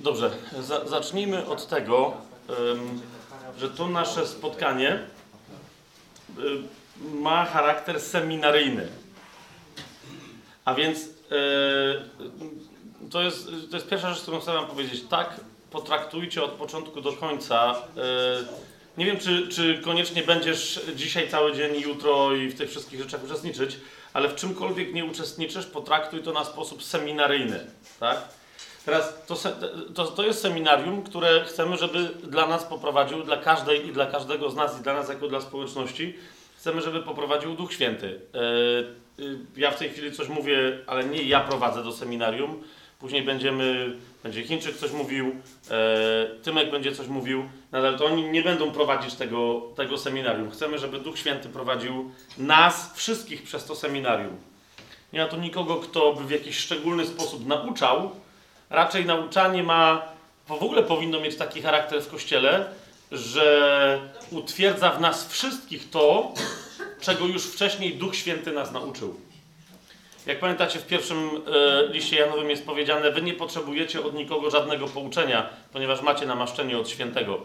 Dobrze, zacznijmy od tego, że to nasze spotkanie ma charakter seminaryjny. A więc to jest pierwsza rzecz, którą chcę wam powiedzieć. Tak potraktujcie od początku do końca. Nie wiem, czy koniecznie będziesz dzisiaj cały dzień, jutro i w tych wszystkich rzeczach uczestniczyć, ale w czymkolwiek nie uczestniczysz, potraktuj to na sposób seminaryjny. Tak? Teraz to jest seminarium, które chcemy, żeby dla nas poprowadził, dla każdej i dla każdego z nas i dla nas jako dla społeczności, chcemy, żeby poprowadził Duch Święty. Ja w tej chwili coś mówię, ale nie ja prowadzę do seminarium. Później będzie Chińczyk coś mówił, Tymek będzie coś mówił. Nadal to oni nie będą prowadzić tego seminarium. Chcemy, żeby Duch Święty prowadził nas wszystkich przez to seminarium. Nie ma tu nikogo, kto by w jakiś szczególny sposób nauczał. Raczej nauczanie w ogóle powinno mieć taki charakter w Kościele, że utwierdza w nas wszystkich to, czego już wcześniej Duch Święty nas nauczył. Jak pamiętacie, w pierwszym liście Janowym jest powiedziane, wy nie potrzebujecie od nikogo żadnego pouczenia, ponieważ macie namaszczenie od świętego.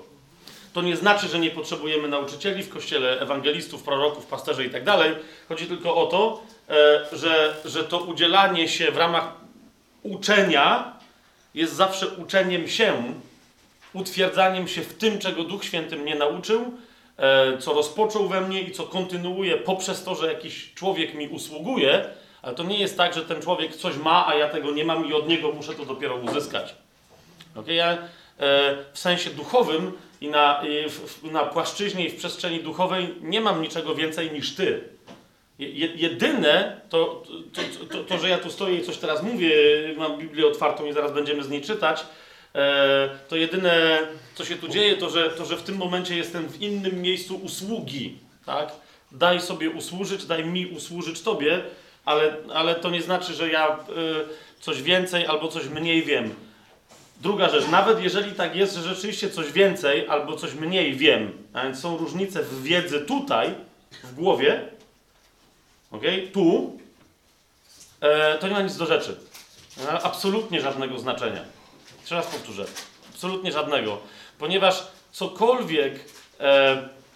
To nie znaczy, że nie potrzebujemy nauczycieli w Kościele, ewangelistów, proroków, pasterzy itd. Chodzi tylko o to, że to udzielanie się w ramach uczenia jest zawsze uczeniem się, utwierdzaniem się w tym, czego Duch Święty mnie nauczył, co rozpoczął we mnie i co kontynuuje poprzez to, że jakiś człowiek mi usługuje, ale to nie jest tak, że ten człowiek coś ma, a ja tego nie mam i od niego muszę to dopiero uzyskać. Okay? Ja w sensie duchowym i na płaszczyźnie i w przestrzeni duchowej nie mam niczego więcej niż ty. Jedyne to, że ja tu stoję i coś teraz mówię, mam Biblię otwartą i zaraz będziemy z niej czytać, to jedyne, co się tu dzieje, to, że w tym momencie jestem w innym miejscu usługi. Tak? Daj sobie usłużyć, daj mi usłużyć tobie, ale to nie znaczy, że ja coś więcej albo coś mniej wiem. Druga rzecz, nawet jeżeli tak jest, że rzeczywiście coś więcej albo coś mniej wiem, a więc są różnice w wiedzy tutaj, w głowie, okay? Tu, to nie ma nic do rzeczy. Absolutnie żadnego znaczenia. Jeszcze raz powtórzę. Absolutnie żadnego. Ponieważ cokolwiek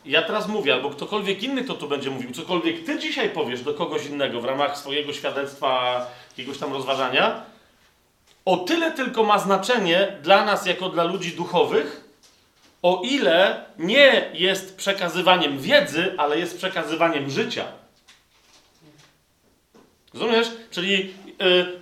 ja teraz mówię, albo ktokolwiek inny, kto tu będzie mówił, cokolwiek ty dzisiaj powiesz do kogoś innego w ramach swojego świadectwa, jakiegoś tam rozważania, o tyle tylko ma znaczenie dla nas jako dla ludzi duchowych, o ile nie jest przekazywaniem wiedzy, ale jest przekazywaniem życia. Rozumiesz? Czyli,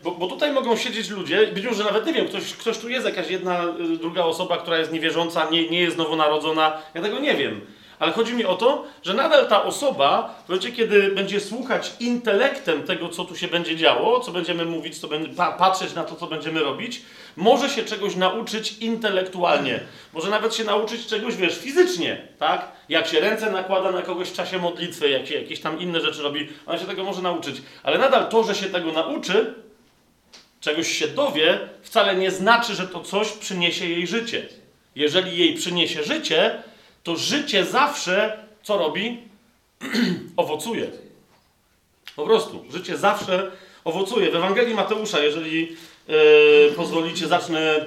bo tutaj mogą siedzieć ludzie, być może nawet nie wiem, ktoś tu jest, jakaś jedna, druga osoba, która jest niewierząca, nie jest nowonarodzona, ja tego nie wiem. Ale chodzi mi o to, że nadal ta osoba, w momencie, kiedy będzie słuchać intelektem tego, co tu się będzie działo, co będziemy mówić, patrzeć na to, co będziemy robić, może się czegoś nauczyć intelektualnie. Może nawet się nauczyć czegoś, fizycznie, tak? Jak się ręce nakłada na kogoś w czasie modlitwy, jak się jakieś tam inne rzeczy robi, on się tego może nauczyć. Ale nadal to, że się tego nauczy, czegoś się dowie, wcale nie znaczy, że to coś przyniesie jej życie. Jeżeli jej przyniesie życie, to życie zawsze, co robi? Owocuje. Po prostu. Życie zawsze owocuje. W Ewangelii Mateusza, jeżeli pozwolicie, zacznę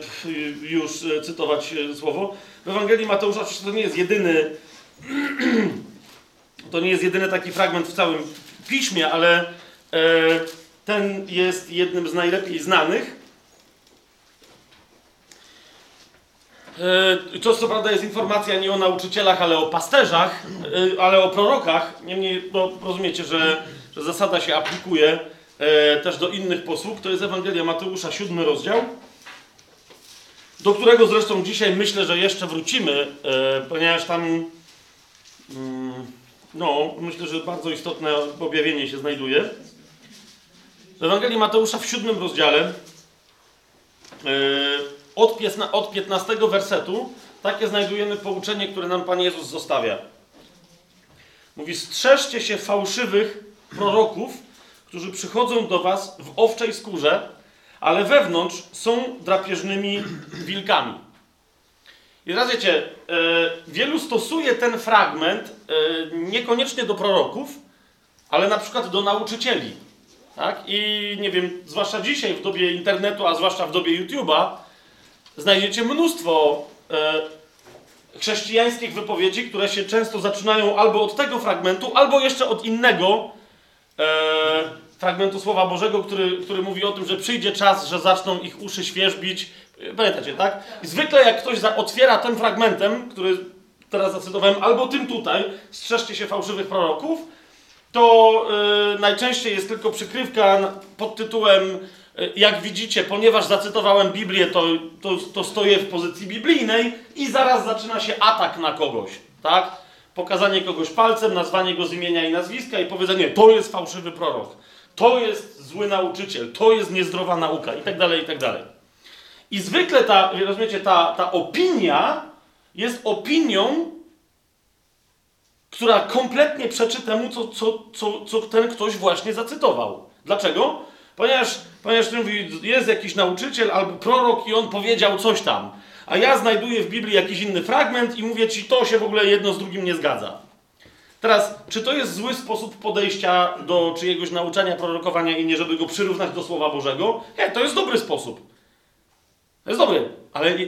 już cytować słowo. W Ewangelii Mateusza to nie jest jedyny taki fragment w całym piśmie, ale ten jest jednym z najlepiej znanych. To co prawda jest informacja nie o nauczycielach, ale o pasterzach, ale o prorokach. Niemniej rozumiecie, że zasada się aplikuje też do innych posług. To jest Ewangelia Mateusza, 7 rozdział, do którego zresztą dzisiaj myślę, że jeszcze wrócimy, ponieważ tam myślę, że bardzo istotne objawienie się znajduje. W Ewangelii Mateusza w 7 rozdziale od 15 wersetu takie znajdujemy pouczenie, które nam Pan Jezus zostawia. Mówi, strzeżcie się fałszywych proroków, którzy przychodzą do was w owczej skórze, ale wewnątrz są drapieżnymi wilkami. I teraz wiecie, wielu stosuje ten fragment niekoniecznie do proroków, ale na przykład do nauczycieli. Tak? I nie wiem, zwłaszcza dzisiaj w dobie internetu, a zwłaszcza w dobie YouTube'a, znajdziecie mnóstwo chrześcijańskich wypowiedzi, które się często zaczynają albo od tego fragmentu, albo jeszcze od innego fragmentu Słowa Bożego, który mówi o tym, że przyjdzie czas, że zaczną ich uszy świerzbić. Pamiętacie, tak? I zwykle jak ktoś otwiera tym fragmentem, który teraz zacytowałem, albo tym tutaj, strzeżcie się fałszywych proroków, to najczęściej jest tylko przykrywka pod tytułem jak widzicie, ponieważ zacytowałem Biblię, to stoję w pozycji biblijnej i zaraz zaczyna się atak na kogoś, tak? Pokazanie kogoś palcem, nazwanie go z imienia i nazwiska i powiedzenie, to jest fałszywy prorok, to jest zły nauczyciel, to jest niezdrowa nauka i tak dalej, i tak dalej. I zwykle ta opinia jest opinią, która kompletnie przeczy temu, co ten ktoś właśnie zacytował. Dlaczego? Ponieważ mówi, jest jakiś nauczyciel albo prorok i on powiedział coś tam, a ja znajduję w Biblii jakiś inny fragment i mówię ci, to się w ogóle jedno z drugim nie zgadza. Teraz, czy to jest zły sposób podejścia do czyjegoś nauczania, prorokowania i nie, żeby go przyrównać do Słowa Bożego? Nie, to jest dobry sposób. To jest dobry,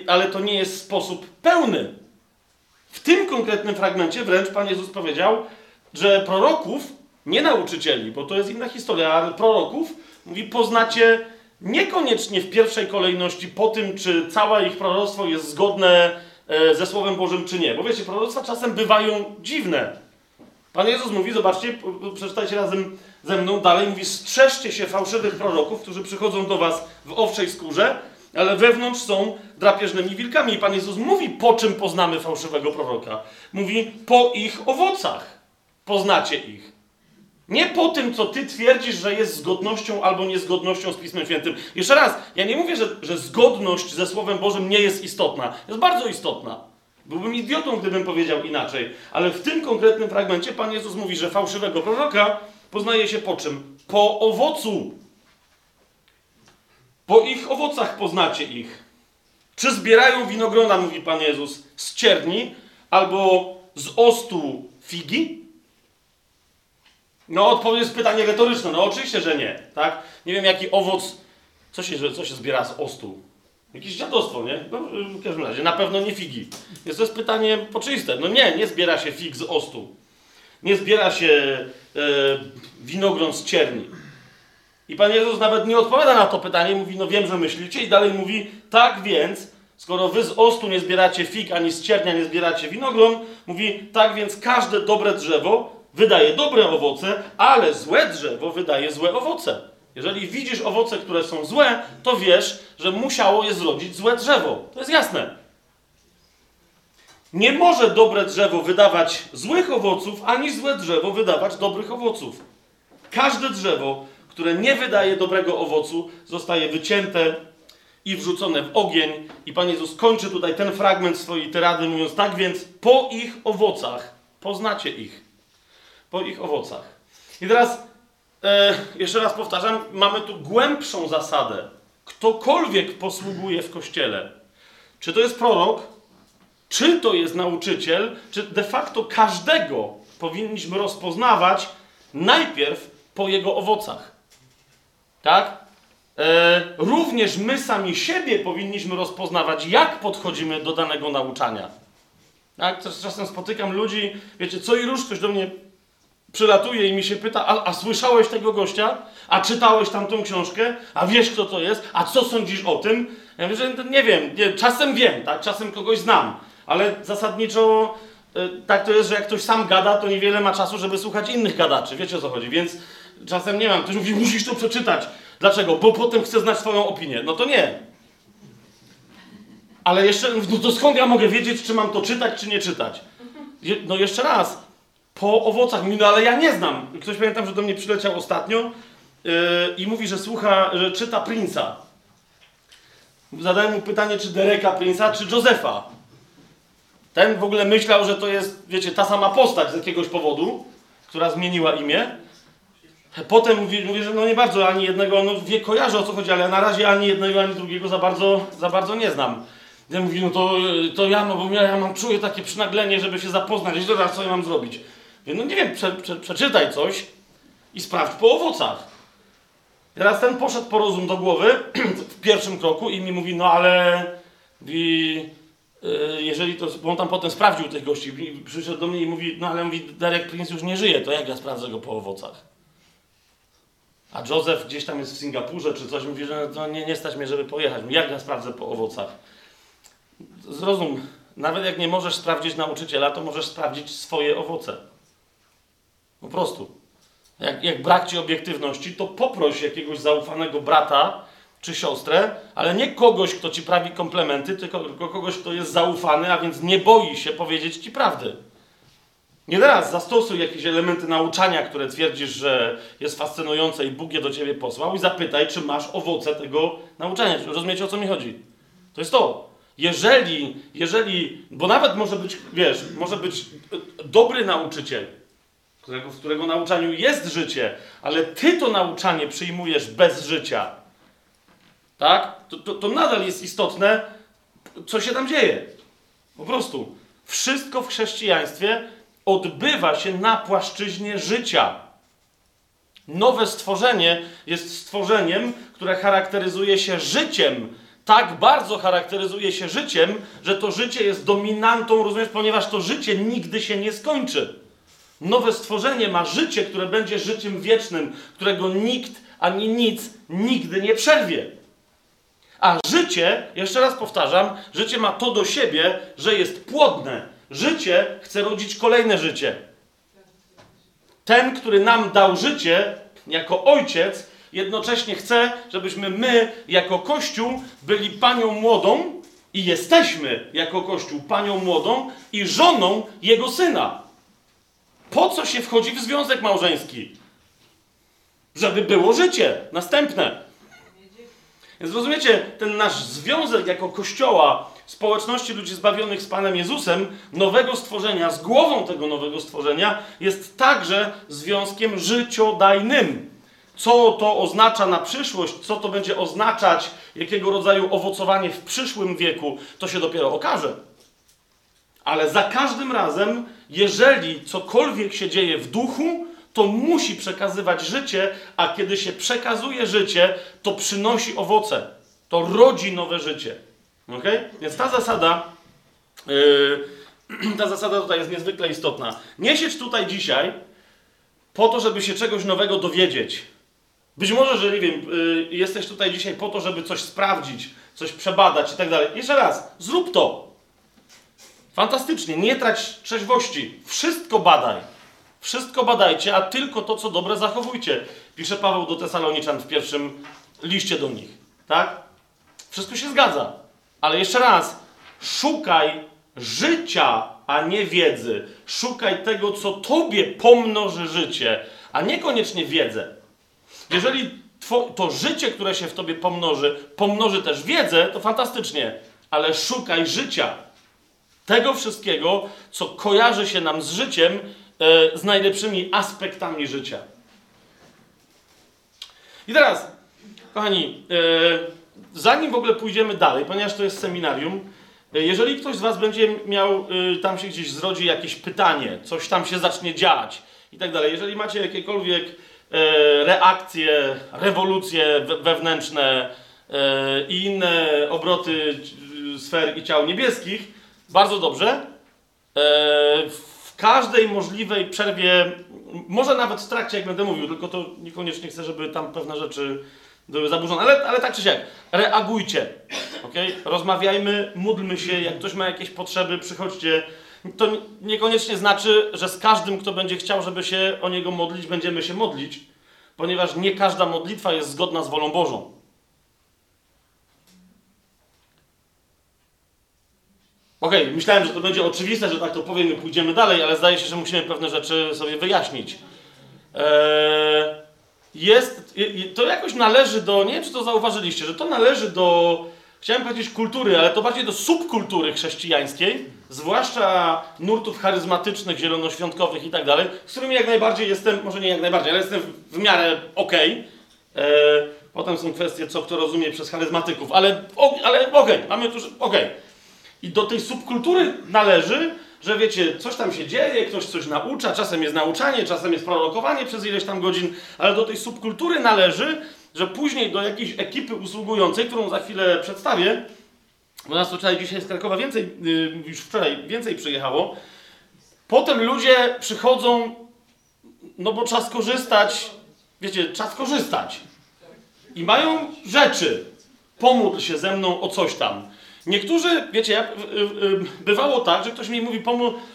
ale to nie jest sposób pełny. W tym konkretnym fragmencie wręcz Pan Jezus powiedział, że proroków, nie nauczycieli, bo to jest inna historia, ale proroków, mówi, poznacie niekoniecznie w pierwszej kolejności po tym, czy całe ich proroctwo jest zgodne ze Słowem Bożym, czy nie. Bo wiecie, proroctwa czasem bywają dziwne. Pan Jezus mówi, zobaczcie, przeczytajcie razem ze mną dalej, mówi, strzeżcie się fałszywych proroków, którzy przychodzą do was w owczej skórze, ale wewnątrz są drapieżnymi wilkami. I Pan Jezus mówi, po czym poznamy fałszywego proroka. Mówi, po ich owocach poznacie ich. Nie po tym, co ty twierdzisz, że jest zgodnością albo niezgodnością z Pismem Świętym. Jeszcze raz, ja nie mówię, że zgodność ze Słowem Bożym nie jest istotna. Jest bardzo istotna. Byłbym idiotą, gdybym powiedział inaczej. Ale w tym konkretnym fragmencie Pan Jezus mówi, że fałszywego proroka poznaje się po czym? Po owocu. Po ich owocach poznacie ich. Czy zbierają winogrona, mówi Pan Jezus, z cierni albo z ostu figi? No odpowiedź jest pytanie retoryczne. No oczywiście, że nie. Tak? Nie wiem jaki owoc... Co się zbiera z ostu? Jakieś dziadostwo, nie? No, w każdym razie na pewno nie figi. Więc to jest pytanie oczywiste. No nie zbiera się fig z ostu. Nie zbiera się winogron z cierni. I Pan Jezus nawet nie odpowiada na to pytanie, mówi, no wiem, że myślicie i dalej mówi, tak więc, skoro wy z ostu nie zbieracie fig, ani z ciernia nie zbieracie winogron, mówi, tak więc każde dobre drzewo wydaje dobre owoce, ale złe drzewo wydaje złe owoce. Jeżeli widzisz owoce, które są złe, to wiesz, że musiało je zrodzić złe drzewo. To jest jasne. Nie może dobre drzewo wydawać złych owoców, ani złe drzewo wydawać dobrych owoców. Każde drzewo, które nie wydaje dobrego owocu, zostaje wycięte i wrzucone w ogień. I Pan Jezus kończy tutaj ten fragment swojej tyrady, mówiąc tak więc, po ich owocach poznacie ich. Po ich owocach. I teraz, jeszcze raz powtarzam, mamy tu głębszą zasadę. Ktokolwiek posługuje w Kościele, czy to jest prorok, czy to jest nauczyciel, czy de facto każdego powinniśmy rozpoznawać najpierw po jego owocach. Tak? Również my sami siebie powinniśmy rozpoznawać, jak podchodzimy do danego nauczania. Tak? Czasem spotykam ludzi, wiecie, co i róż, ktoś do mnie przylatuje i mi się pyta, a słyszałeś tego gościa? A czytałeś tamtą książkę? A wiesz, kto to jest? A co sądzisz o tym? Ja mówię, że nie wiem, czasem wiem, tak? Czasem kogoś znam, ale zasadniczo... Tak to jest, że jak ktoś sam gada, to niewiele ma czasu, żeby słuchać innych gadaczy. Wiecie, o co chodzi, więc czasem nie mam. Ktoś mówi, musisz to przeczytać. Dlaczego? Bo potem chcę znać swoją opinię. No to nie. Ale jeszcze, no to skąd ja mogę wiedzieć, czy mam to czytać, czy nie czytać? No jeszcze raz. Po owocach. No ale ja nie znam. Ktoś, pamiętam, że do mnie przyleciał ostatnio i mówi, że słucha, że czyta Prince'a. Zadałem mu pytanie, czy Dereka Prince'a, czy Josefa. Ten w ogóle myślał, że to jest, wiecie, ta sama postać z jakiegoś powodu, która zmieniła imię. Potem mówi, że no nie bardzo ani jednego, no wie, kojarzę o co chodzi, ale na razie ani jednego, ani drugiego za bardzo nie znam. Ja mówi, no to ja, no bo ja mam, czuję takie przynaglenie, żeby się zapoznać, i teraz co ja mam zrobić? Mówię, no nie wiem, przeczytaj coś i sprawdź po owocach. Teraz ten poszedł po rozum do głowy w pierwszym kroku i mi mówi, no ale... I jeżeli to, bo on tam potem sprawdził tych gości, przyszedł do mnie i mówi, no ale mówi, Derek Prince już nie żyje, to jak ja sprawdzę go po owocach? A Joseph gdzieś tam jest w Singapurze czy coś, mówi, że no, nie stać mnie, żeby pojechać. Mówi, jak ja sprawdzę po owocach? Zrozum, nawet jak nie możesz sprawdzić nauczyciela, to możesz sprawdzić swoje owoce. Po prostu. Jak brak ci obiektywności, to poproś jakiegoś zaufanego brata czy siostrę, ale nie kogoś, kto ci prawi komplementy, tylko kogoś, kto jest zaufany, a więc nie boi się powiedzieć ci prawdy. Nie teraz zastosuj jakieś elementy nauczania, które twierdzisz, że jest fascynujące i Bóg je do ciebie posłał i zapytaj, czy masz owoce tego nauczania. Rozumiecie, o co mi chodzi? To jest to. Jeżeli, bo nawet może być, wiesz, może być dobry nauczyciel, w którego nauczaniu jest życie, ale ty to nauczanie przyjmujesz bez życia, tak? To nadal jest istotne, co się tam dzieje. Po prostu. Wszystko w chrześcijaństwie odbywa się na płaszczyźnie życia. Nowe stworzenie jest stworzeniem, które charakteryzuje się życiem. Tak bardzo charakteryzuje się życiem, że to życie jest dominantą, rozumiesz, ponieważ to życie nigdy się nie skończy. Nowe stworzenie ma życie, które będzie życiem wiecznym, którego nikt ani nic nigdy nie przerwie. A życie, jeszcze raz powtarzam, życie ma to do siebie, że jest płodne. Życie chce rodzić kolejne życie. Ten, który nam dał życie, jako ojciec, jednocześnie chce, żebyśmy my, jako Kościół, byli panią młodą i jesteśmy, jako Kościół, panią młodą i żoną jego syna. Po co się wchodzi w związek małżeński? Żeby było życie. Następne. Więc rozumiecie, ten nasz związek jako Kościoła, społeczności ludzi zbawionych z Panem Jezusem, nowego stworzenia, z głową tego nowego stworzenia, jest także związkiem życiodajnym. Co to oznacza na przyszłość, co to będzie oznaczać, jakiego rodzaju owocowanie w przyszłym wieku, to się dopiero okaże. Ale za każdym razem, jeżeli cokolwiek się dzieje w duchu, to musi przekazywać życie, a kiedy się przekazuje życie, to przynosi owoce. To rodzi nowe życie. Okay? Więc ta zasada tutaj jest niezwykle istotna. Nie siedź tutaj dzisiaj po to, żeby się czegoś nowego dowiedzieć. Być może, że nie wiem, jesteś tutaj dzisiaj po to, żeby coś sprawdzić, coś przebadać i tak dalej. Jeszcze raz, zrób to. Fantastycznie, nie trać trzeźwości. Wszystko badaj. Wszystko badajcie, a tylko to, co dobre, zachowujcie. Pisze Paweł do Tesaloniczan w pierwszym liście do nich. Tak? Wszystko się zgadza. Ale jeszcze raz, szukaj życia, a nie wiedzy. Szukaj tego, co tobie pomnoży życie, a niekoniecznie wiedzę. Jeżeli to życie, które się w tobie pomnoży też wiedzę, to fantastycznie. Ale szukaj życia. Tego wszystkiego, co kojarzy się nam z życiem, z najlepszymi aspektami życia. I teraz, kochani, zanim w ogóle pójdziemy dalej, ponieważ to jest seminarium, jeżeli ktoś z was będzie miał, tam się gdzieś zrodzi jakieś pytanie, coś tam się zacznie dziać i tak dalej, jeżeli macie jakiekolwiek reakcje, rewolucje wewnętrzne i inne obroty sfer i ciał niebieskich, bardzo dobrze. W każdej możliwej przerwie, może nawet w trakcie, jak będę mówił, tylko to niekoniecznie chcę, żeby tam pewne rzeczy były zaburzone, ale tak czy siak, reagujcie, okay? Rozmawiajmy, módlmy się, jak ktoś ma jakieś potrzeby, przychodźcie. To niekoniecznie znaczy, że z każdym, kto będzie chciał, żeby się o niego modlić, będziemy się modlić, ponieważ nie każda modlitwa jest zgodna z wolą Bożą. Okej, myślałem, że to będzie oczywiste, że tak to powiem i pójdziemy dalej, ale zdaje się, że musimy pewne rzeczy sobie wyjaśnić. To jakoś należy do, nie wiem, czy to zauważyliście, że to należy do, chciałem powiedzieć kultury, ale to bardziej do subkultury chrześcijańskiej, zwłaszcza nurtów charyzmatycznych, zielonoświątkowych i tak dalej, z którymi jak najbardziej jestem, może nie jak najbardziej, ale jestem w miarę okej. Potem są kwestie, co kto rozumie przez charyzmatyków, ale okej, mamy tu, okej. I do tej subkultury należy, że wiecie, coś tam się dzieje, ktoś coś naucza, czasem jest nauczanie, czasem jest prorokowanie przez ileś tam godzin, ale do tej subkultury należy, że później do jakiejś ekipy usługującej, którą za chwilę przedstawię, U nas tutaj dzisiaj z Krakowa więcej, już wczoraj więcej przyjechało. Potem ludzie przychodzą, no bo czas korzystać, wiecie, czas korzystać. I mają rzeczy. Pomódl się ze mną o coś tam. Niektórzy, wiecie, bywało tak, że ktoś mi mówi,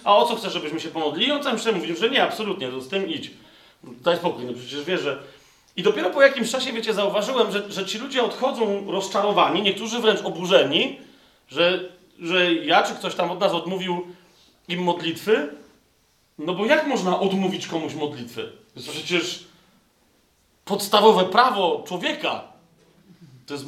a o co chcesz, żebyśmy się pomodlili? I on sam szczerze mówił, że nie, absolutnie, to z tym idź. Daj spokój, no przecież wiesz, że... I dopiero po jakimś czasie, wiecie, zauważyłem, że ci ludzie odchodzą rozczarowani, niektórzy wręcz oburzeni, że ja czy ktoś tam od nas odmówił im modlitwy. No bo jak można odmówić komuś modlitwy? To jest przecież podstawowe prawo człowieka. To jest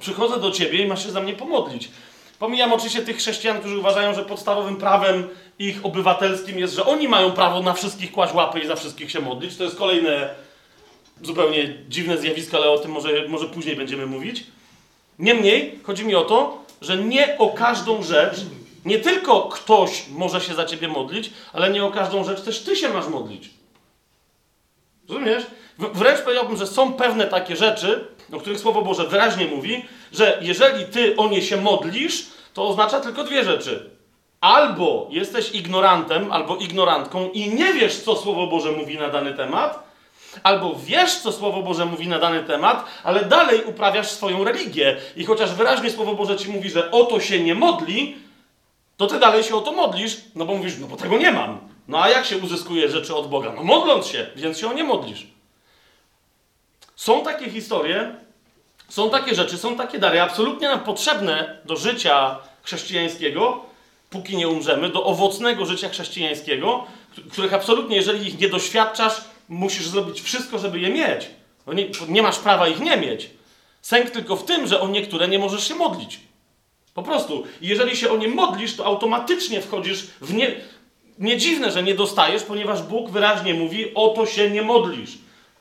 przychodzę do ciebie i masz się za mnie pomodlić. Pomijam oczywiście tych chrześcijan, którzy uważają, że podstawowym prawem ich obywatelskim jest, że oni mają prawo na wszystkich kłaść łapy i za wszystkich się modlić. To jest kolejne zupełnie dziwne zjawisko, ale o tym może później będziemy mówić. Niemniej chodzi mi o to, że nie o każdą rzecz, nie tylko ktoś może się za ciebie modlić, ale nie o każdą rzecz też ty się masz modlić. Rozumiesz? Wręcz powiedziałbym, że są pewne takie rzeczy, o których Słowo Boże wyraźnie mówi, że jeżeli ty o nie się modlisz, to oznacza tylko dwie rzeczy. Albo jesteś ignorantem, albo ignorantką i nie wiesz, co Słowo Boże mówi na dany temat, albo wiesz, co Słowo Boże mówi na dany temat, ale dalej uprawiasz swoją religię. I chociaż wyraźnie Słowo Boże ci mówi, że o to się nie modli, to ty dalej się o to modlisz, no bo mówisz, no bo tego nie mam. No a jak się uzyskuje rzeczy od Boga? No modląc się, więc się o nie modlisz. Są takie historie, są takie rzeczy, są takie dary absolutnie nam potrzebne do życia chrześcijańskiego, póki nie umrzemy, do owocnego życia chrześcijańskiego, których absolutnie, jeżeli ich nie doświadczasz, musisz zrobić wszystko, żeby je mieć. Nie masz prawa ich nie mieć. Sęk tylko w tym, że o niektóre nie możesz się modlić. Po prostu. I jeżeli się o nie modlisz, to automatycznie wchodzisz w nie... Nie dziwne, że nie dostajesz, ponieważ Bóg wyraźnie mówi, o to się nie modlisz.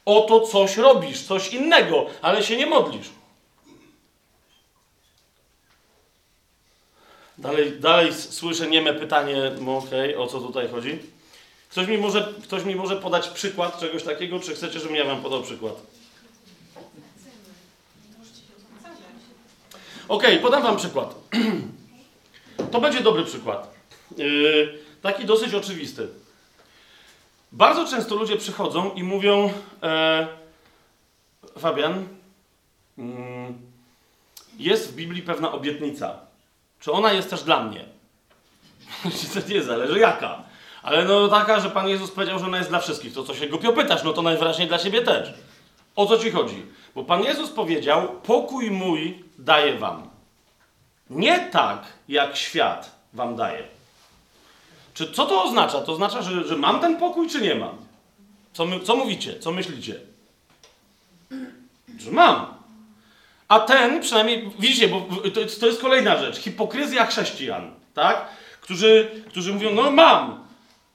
O to coś robisz, coś innego, ale się nie modlisz. Dalej słyszę nieme pytanie, no okej, o co tutaj chodzi? Ktoś mi może podać przykład czegoś takiego, czy chcecie, żebym ja wam podał przykład? Okej, podam wam przykład. To będzie dobry przykład. Taki dosyć oczywisty. Bardzo często ludzie przychodzą i mówią Fabian, jest w Biblii pewna obietnica. Czy ona jest też dla mnie? Nie zależy jaka. Ale no taka, że Pan Jezus powiedział, że ona jest dla wszystkich. To co się głupio pytasz, no to najwyraźniej dla siebie też. O co ci chodzi? Bo Pan Jezus powiedział, pokój mój daję wam. Nie tak, jak świat wam daje. Co to oznacza? To oznacza, że mam ten pokój, czy nie mam? Co mówicie? Co myślicie? Że mam. A ten, przynajmniej, widzicie, bo to jest kolejna rzecz. Hipokryzja chrześcijan, tak? Którzy mówią, no mam.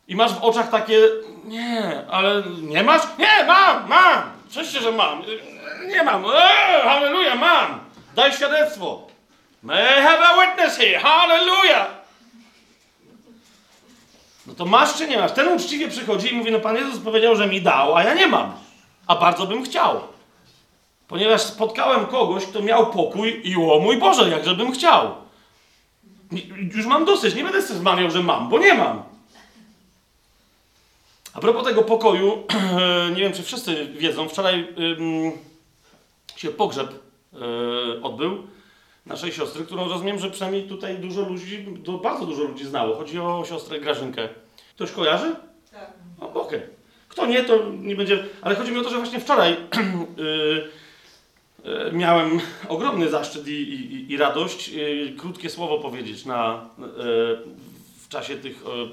I masz w oczach takie, nie, ale nie masz? Nie, mam. Oczywiście, że mam. Nie mam. Halleluja, mam. Daj świadectwo. May have a witness here. Halleluja. No to masz czy nie masz? Ten uczciwie przychodzi i mówi, no Pan Jezus powiedział, że mi dał, a ja nie mam. A bardzo bym chciał. Ponieważ spotkałem kogoś, kto miał pokój i o mój Boże, jakże bym chciał. Już mam dosyć, nie będę sobie zmawiał, że mam, bo nie mam. A propos tego pokoju, nie wiem, czy wszyscy wiedzą, wczoraj się pogrzeb odbył naszej siostry, którą rozumiem, że przynajmniej tutaj bardzo dużo ludzi znało. Chodzi o siostrę Grażynkę. Ktoś kojarzy? Tak. Okej. Kto nie, to nie będzie... Ale chodzi mi o to, że właśnie wczoraj miałem ogromny zaszczyt i radość krótkie słowo powiedzieć w czasie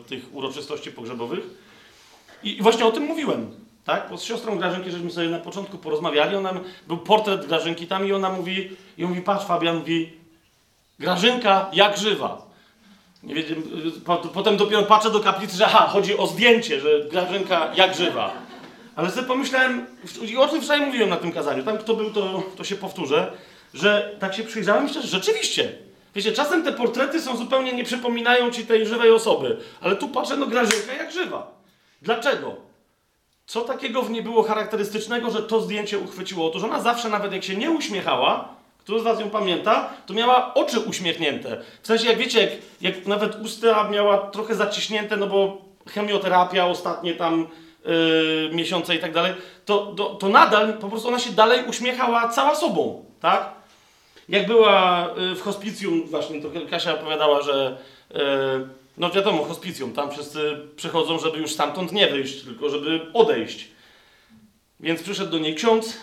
tych uroczystości pogrzebowych. I właśnie o tym mówiłem. Tak? Bo z siostrą Grażynki, żeśmy sobie na początku porozmawiali, był portret Grażynki tam i ona mówi, patrz Fabian, mówi, Grażynka jak żywa. Nie wiem, potem dopiero patrzę do kaplicy, że chodzi o zdjęcie, że Grażynka jak żywa. Ale sobie pomyślałem, i o tym wczoraj mówiłem na tym kazaniu, tam kto był, to się powtórzę, że tak się przyjrzałem i myślę, że rzeczywiście. Wiecie, czasem te portrety są zupełnie, nie przypominają ci tej żywej osoby, ale tu patrzę, no Grażynka jak żywa. Dlaczego? Co takiego w niej było charakterystycznego, że to zdjęcie uchwyciło? Otóż ona zawsze, nawet jak się nie uśmiechała, Kto z was ją pamięta, to miała oczy uśmiechnięte. W sensie, jak wiecie, jak nawet usta miała trochę zaciśnięte, no bo chemioterapia, ostatnie tam miesiące i tak dalej, to nadal po prostu ona się dalej uśmiechała cała sobą, tak? Jak była w hospicjum, właśnie to Kasia opowiadała, że no wiadomo, hospicjum, tam wszyscy przychodzą, żeby już stamtąd nie wyjść, tylko żeby odejść. Więc przyszedł do niej ksiądz,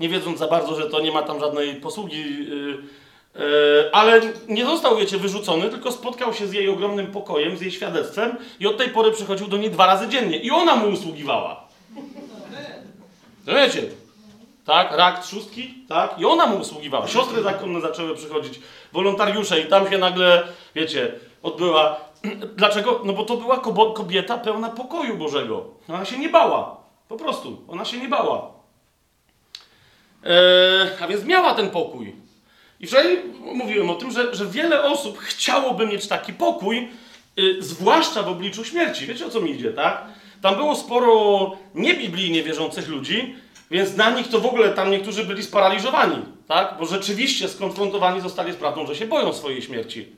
nie wiedząc za bardzo, że to nie ma tam żadnej posługi, ale nie został, wiecie, wyrzucony, tylko spotkał się z jej ogromnym pokojem, z jej świadectwem i od tej pory przychodził do niej 2 razy dziennie i ona mu usługiwała. To wiecie, tak, rak trzustki, tak, i ona mu usługiwała. Siostry zakonne zaczęły przychodzić, wolontariusze i tam się nagle, wiecie, odbyła. Dlaczego? No bo to była kobieta pełna pokoju Bożego. Ona się nie bała, po prostu, ona się nie bała. A więc miała ten pokój. I wczoraj mówiłem o tym, że wiele osób chciałoby mieć taki pokój, zwłaszcza w obliczu śmierci. Wiecie, o co mi idzie, tak? Tam było sporo niebiblijnie wierzących ludzi, więc na nich to w ogóle tam niektórzy byli sparaliżowani, tak? Bo rzeczywiście skonfrontowani zostali z prawdą, że się boją swojej śmierci.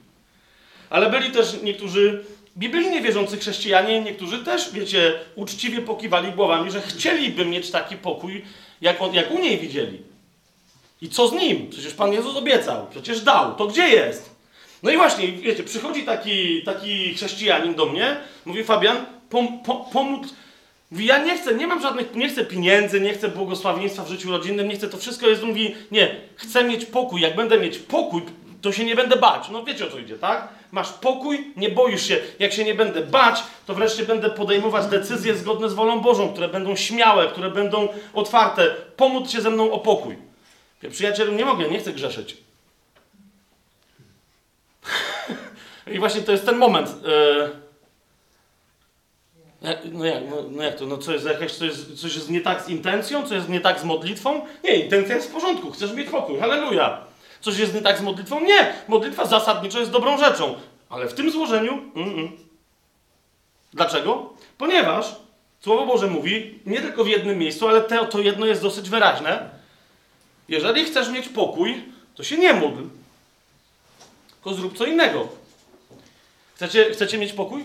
Ale byli też niektórzy biblijnie wierzący chrześcijanie, niektórzy też, wiecie, uczciwie pokiwali głowami, że chcieliby mieć taki pokój, jak u niej widzieli. I co z nim? Przecież Pan Jezus obiecał, przecież dał, to gdzie jest? No i właśnie, wiecie, przychodzi taki chrześcijanin do mnie, mówi: Fabian, pomóc. Mówi: ja nie chcę, nie mam żadnych, nie chcę pieniędzy, nie chcę błogosławieństwa w życiu rodzinnym, nie chcę, to wszystko jest. Mówi: nie, chcę mieć pokój, jak będę mieć pokój, to się nie będę bać. No wiecie, o co idzie, tak? Masz pokój, nie boisz się. Jak się nie będę bać, to wreszcie będę podejmować decyzje zgodne z wolą Bożą, które będą śmiałe, które będą otwarte. Pomódl się ze mną o pokój. Przyjacielu, nie mogę, nie chcę grzeszyć. I właśnie to jest ten moment. No jak to? Coś jest nie tak z intencją? Coś jest nie tak z modlitwą? Nie, intencja jest w porządku. Chcesz mieć pokój. Halleluja. Coś jest nie tak z modlitwą? Nie. Modlitwa zasadniczo jest dobrą rzeczą. Ale w tym złożeniu... Dlaczego? Ponieważ Słowo Boże mówi, nie tylko w jednym miejscu, ale to jedno jest dosyć wyraźne. Jeżeli chcesz mieć pokój, to się nie módl. Tylko zrób co innego. Chcecie mieć pokój?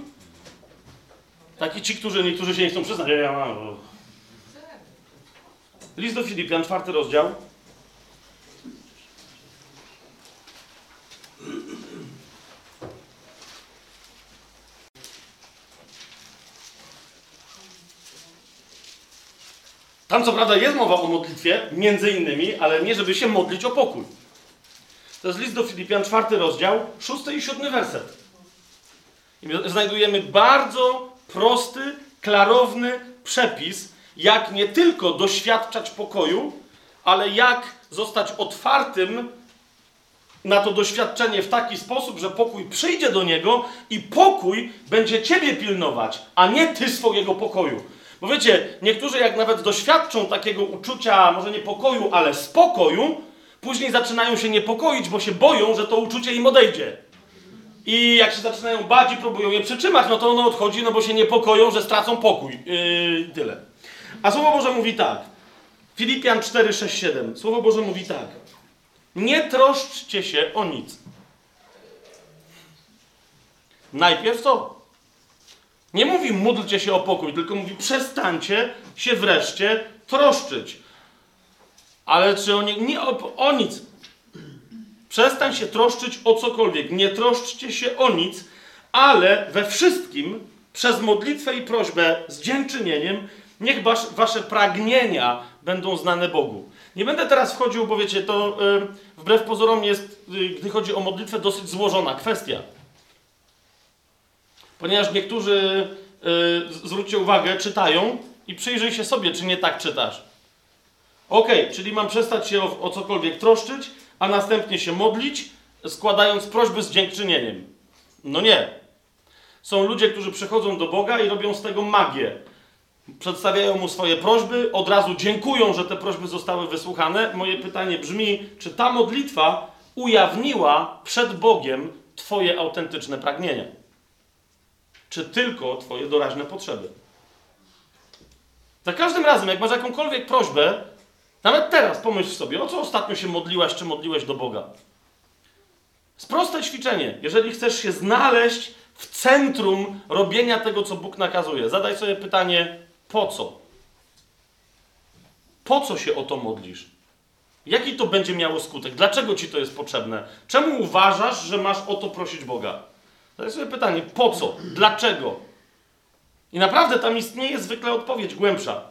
Taki ci, niektórzy się nie chcą przyznać. Ja mam. List do Filipian, 4 rozdział. Tam co prawda jest mowa o modlitwie, między innymi, ale nie żeby się modlić o pokój. To jest list do Filipian, 4 rozdział, 6 i 7 werset. I znajdujemy bardzo prosty, klarowny przepis, jak nie tylko doświadczać pokoju, ale jak zostać otwartym na to doświadczenie w taki sposób, że pokój przyjdzie do niego i pokój będzie ciebie pilnować, a nie ty swojego pokoju. Bo wiecie, niektórzy jak nawet doświadczą takiego uczucia, może nie pokoju, ale spokoju, później zaczynają się niepokoić, bo się boją, że to uczucie im odejdzie. I jak się zaczynają bać i próbują je przytrzymać, no to ono odchodzi, no bo się niepokoją, że stracą pokój. Tyle. A Słowo Boże mówi tak. Filipian 4, 6, 7. Słowo Boże mówi tak. Nie troszczcie się o nic. Najpierw co? Nie mówi módlcie się o pokój, tylko mówi przestańcie się wreszcie troszczyć. Ale czy o nic. Przestań się troszczyć o cokolwiek. Nie troszczcie się o nic, ale we wszystkim przez modlitwę i prośbę z dziękczynieniem niech wasze pragnienia będą znane Bogu. Nie będę teraz wchodził, bo wiecie, to wbrew pozorom jest, gdy chodzi o modlitwę, dosyć złożona kwestia. Ponieważ niektórzy, zwróćcie uwagę, czytają i przyjrzyj się sobie, czy nie tak czytasz. Okej, czyli mam przestać się o cokolwiek troszczyć, a następnie się modlić, składając prośby z dziękczynieniem. No nie. Są ludzie, którzy przychodzą do Boga i robią z tego magię. Przedstawiają Mu swoje prośby, od razu dziękują, że te prośby zostały wysłuchane. Moje pytanie brzmi, czy ta modlitwa ujawniła przed Bogiem twoje autentyczne pragnienie? Czy tylko twoje doraźne potrzeby? Za każdym razem, jak masz jakąkolwiek prośbę, Nawet teraz pomyśl sobie, o co ostatnio się modliłaś, czy modliłeś do Boga. Jest proste ćwiczenie. Jeżeli chcesz się znaleźć w centrum robienia tego, co Bóg nakazuje, zadaj sobie pytanie, po co? Po co się o to modlisz? Jaki to będzie miało skutek? Dlaczego ci to jest potrzebne? Czemu uważasz, że masz o to prosić Boga? Zadaj sobie pytanie, po co? Dlaczego? I naprawdę tam istnieje zwykle odpowiedź głębsza.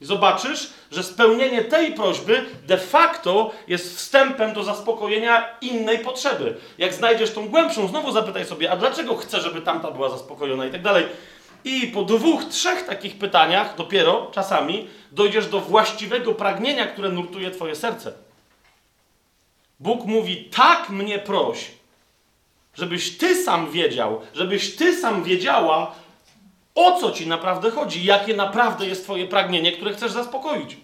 I zobaczysz, że spełnienie tej prośby de facto jest wstępem do zaspokojenia innej potrzeby. Jak znajdziesz tą głębszą, znowu zapytaj sobie, a dlaczego chcę, żeby tamta była zaspokojona i tak dalej. I po 2, 3 takich pytaniach dopiero czasami dojdziesz do właściwego pragnienia, które nurtuje twoje serce. Bóg mówi, tak mnie proś, żebyś ty sam wiedział, żebyś ty sam wiedziała, o co ci naprawdę chodzi, jakie naprawdę jest twoje pragnienie, które chcesz zaspokoić.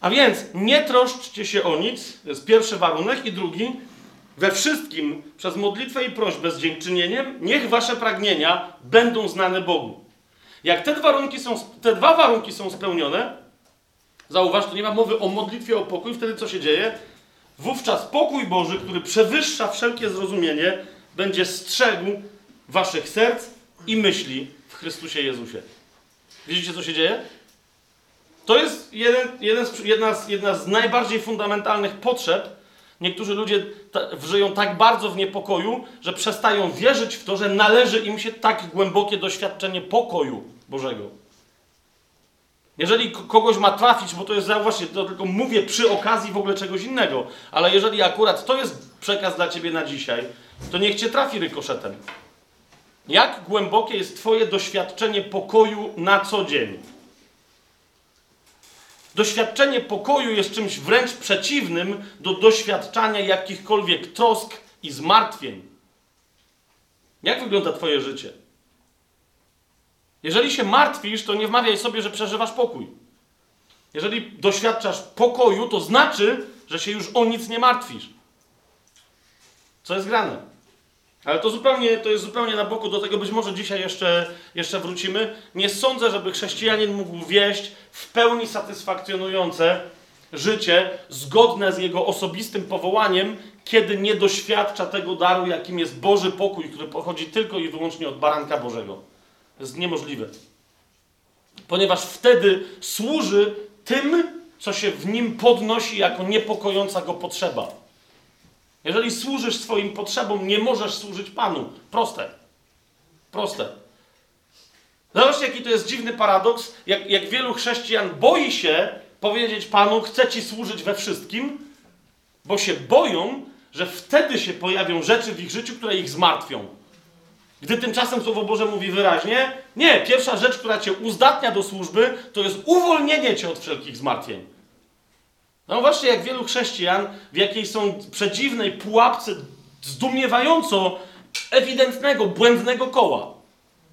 A więc nie troszczcie się o nic, to jest pierwszy warunek, i drugi, we wszystkim przez modlitwę i prośbę z dziękczynieniem niech wasze pragnienia będą znane Bogu. Jak te dwa warunki są spełnione, zauważ, tu nie ma mowy o modlitwie o pokój, wtedy co się dzieje? Wówczas pokój Boży, który przewyższa wszelkie zrozumienie, będzie strzegł waszych serc i myśli w Chrystusie Jezusie. Widzicie, co się dzieje? To jest jedna z najbardziej fundamentalnych potrzeb. Niektórzy ludzie żyją tak bardzo w niepokoju, że przestają wierzyć w to, że należy im się tak głębokie doświadczenie pokoju Bożego. Jeżeli kogoś ma trafić, bo to jest, zauważcie, to tylko mówię przy okazji w ogóle czegoś innego, ale jeżeli akurat to jest przekaz dla ciebie na dzisiaj, to niech cię trafi rykoszetem. Jak głębokie jest twoje doświadczenie pokoju na co dzień? Doświadczenie pokoju jest czymś wręcz przeciwnym do doświadczania jakichkolwiek trosk i zmartwień. Jak wygląda twoje życie? Jeżeli się martwisz, to nie wmawiaj sobie, że przeżywasz pokój. Jeżeli doświadczasz pokoju, to znaczy, że się już o nic nie martwisz. Co jest grane? Ale to jest zupełnie na boku, do tego być może dzisiaj jeszcze wrócimy. Nie sądzę, żeby chrześcijanin mógł wieść w pełni satysfakcjonujące życie, zgodne z jego osobistym powołaniem, kiedy nie doświadcza tego daru, jakim jest Boży pokój, który pochodzi tylko i wyłącznie od Baranka Bożego. To jest niemożliwe. Ponieważ wtedy służy tym, co się w nim podnosi jako niepokojąca go potrzeba. Jeżeli służysz swoim potrzebom, nie możesz służyć Panu. Proste. Proste. Zobaczcie, jaki to jest dziwny paradoks, jak wielu chrześcijan boi się powiedzieć Panu, chcę Ci służyć we wszystkim, bo się boją, że wtedy się pojawią rzeczy w ich życiu, które ich zmartwią. Gdy tymczasem Słowo Boże mówi wyraźnie, nie, pierwsza rzecz, która Cię uzdatnia do służby, to jest uwolnienie Cię od wszelkich zmartwień. No właśnie, jak wielu chrześcijan w jakiejś są przedziwnej pułapce zdumiewająco ewidentnego, błędnego koła.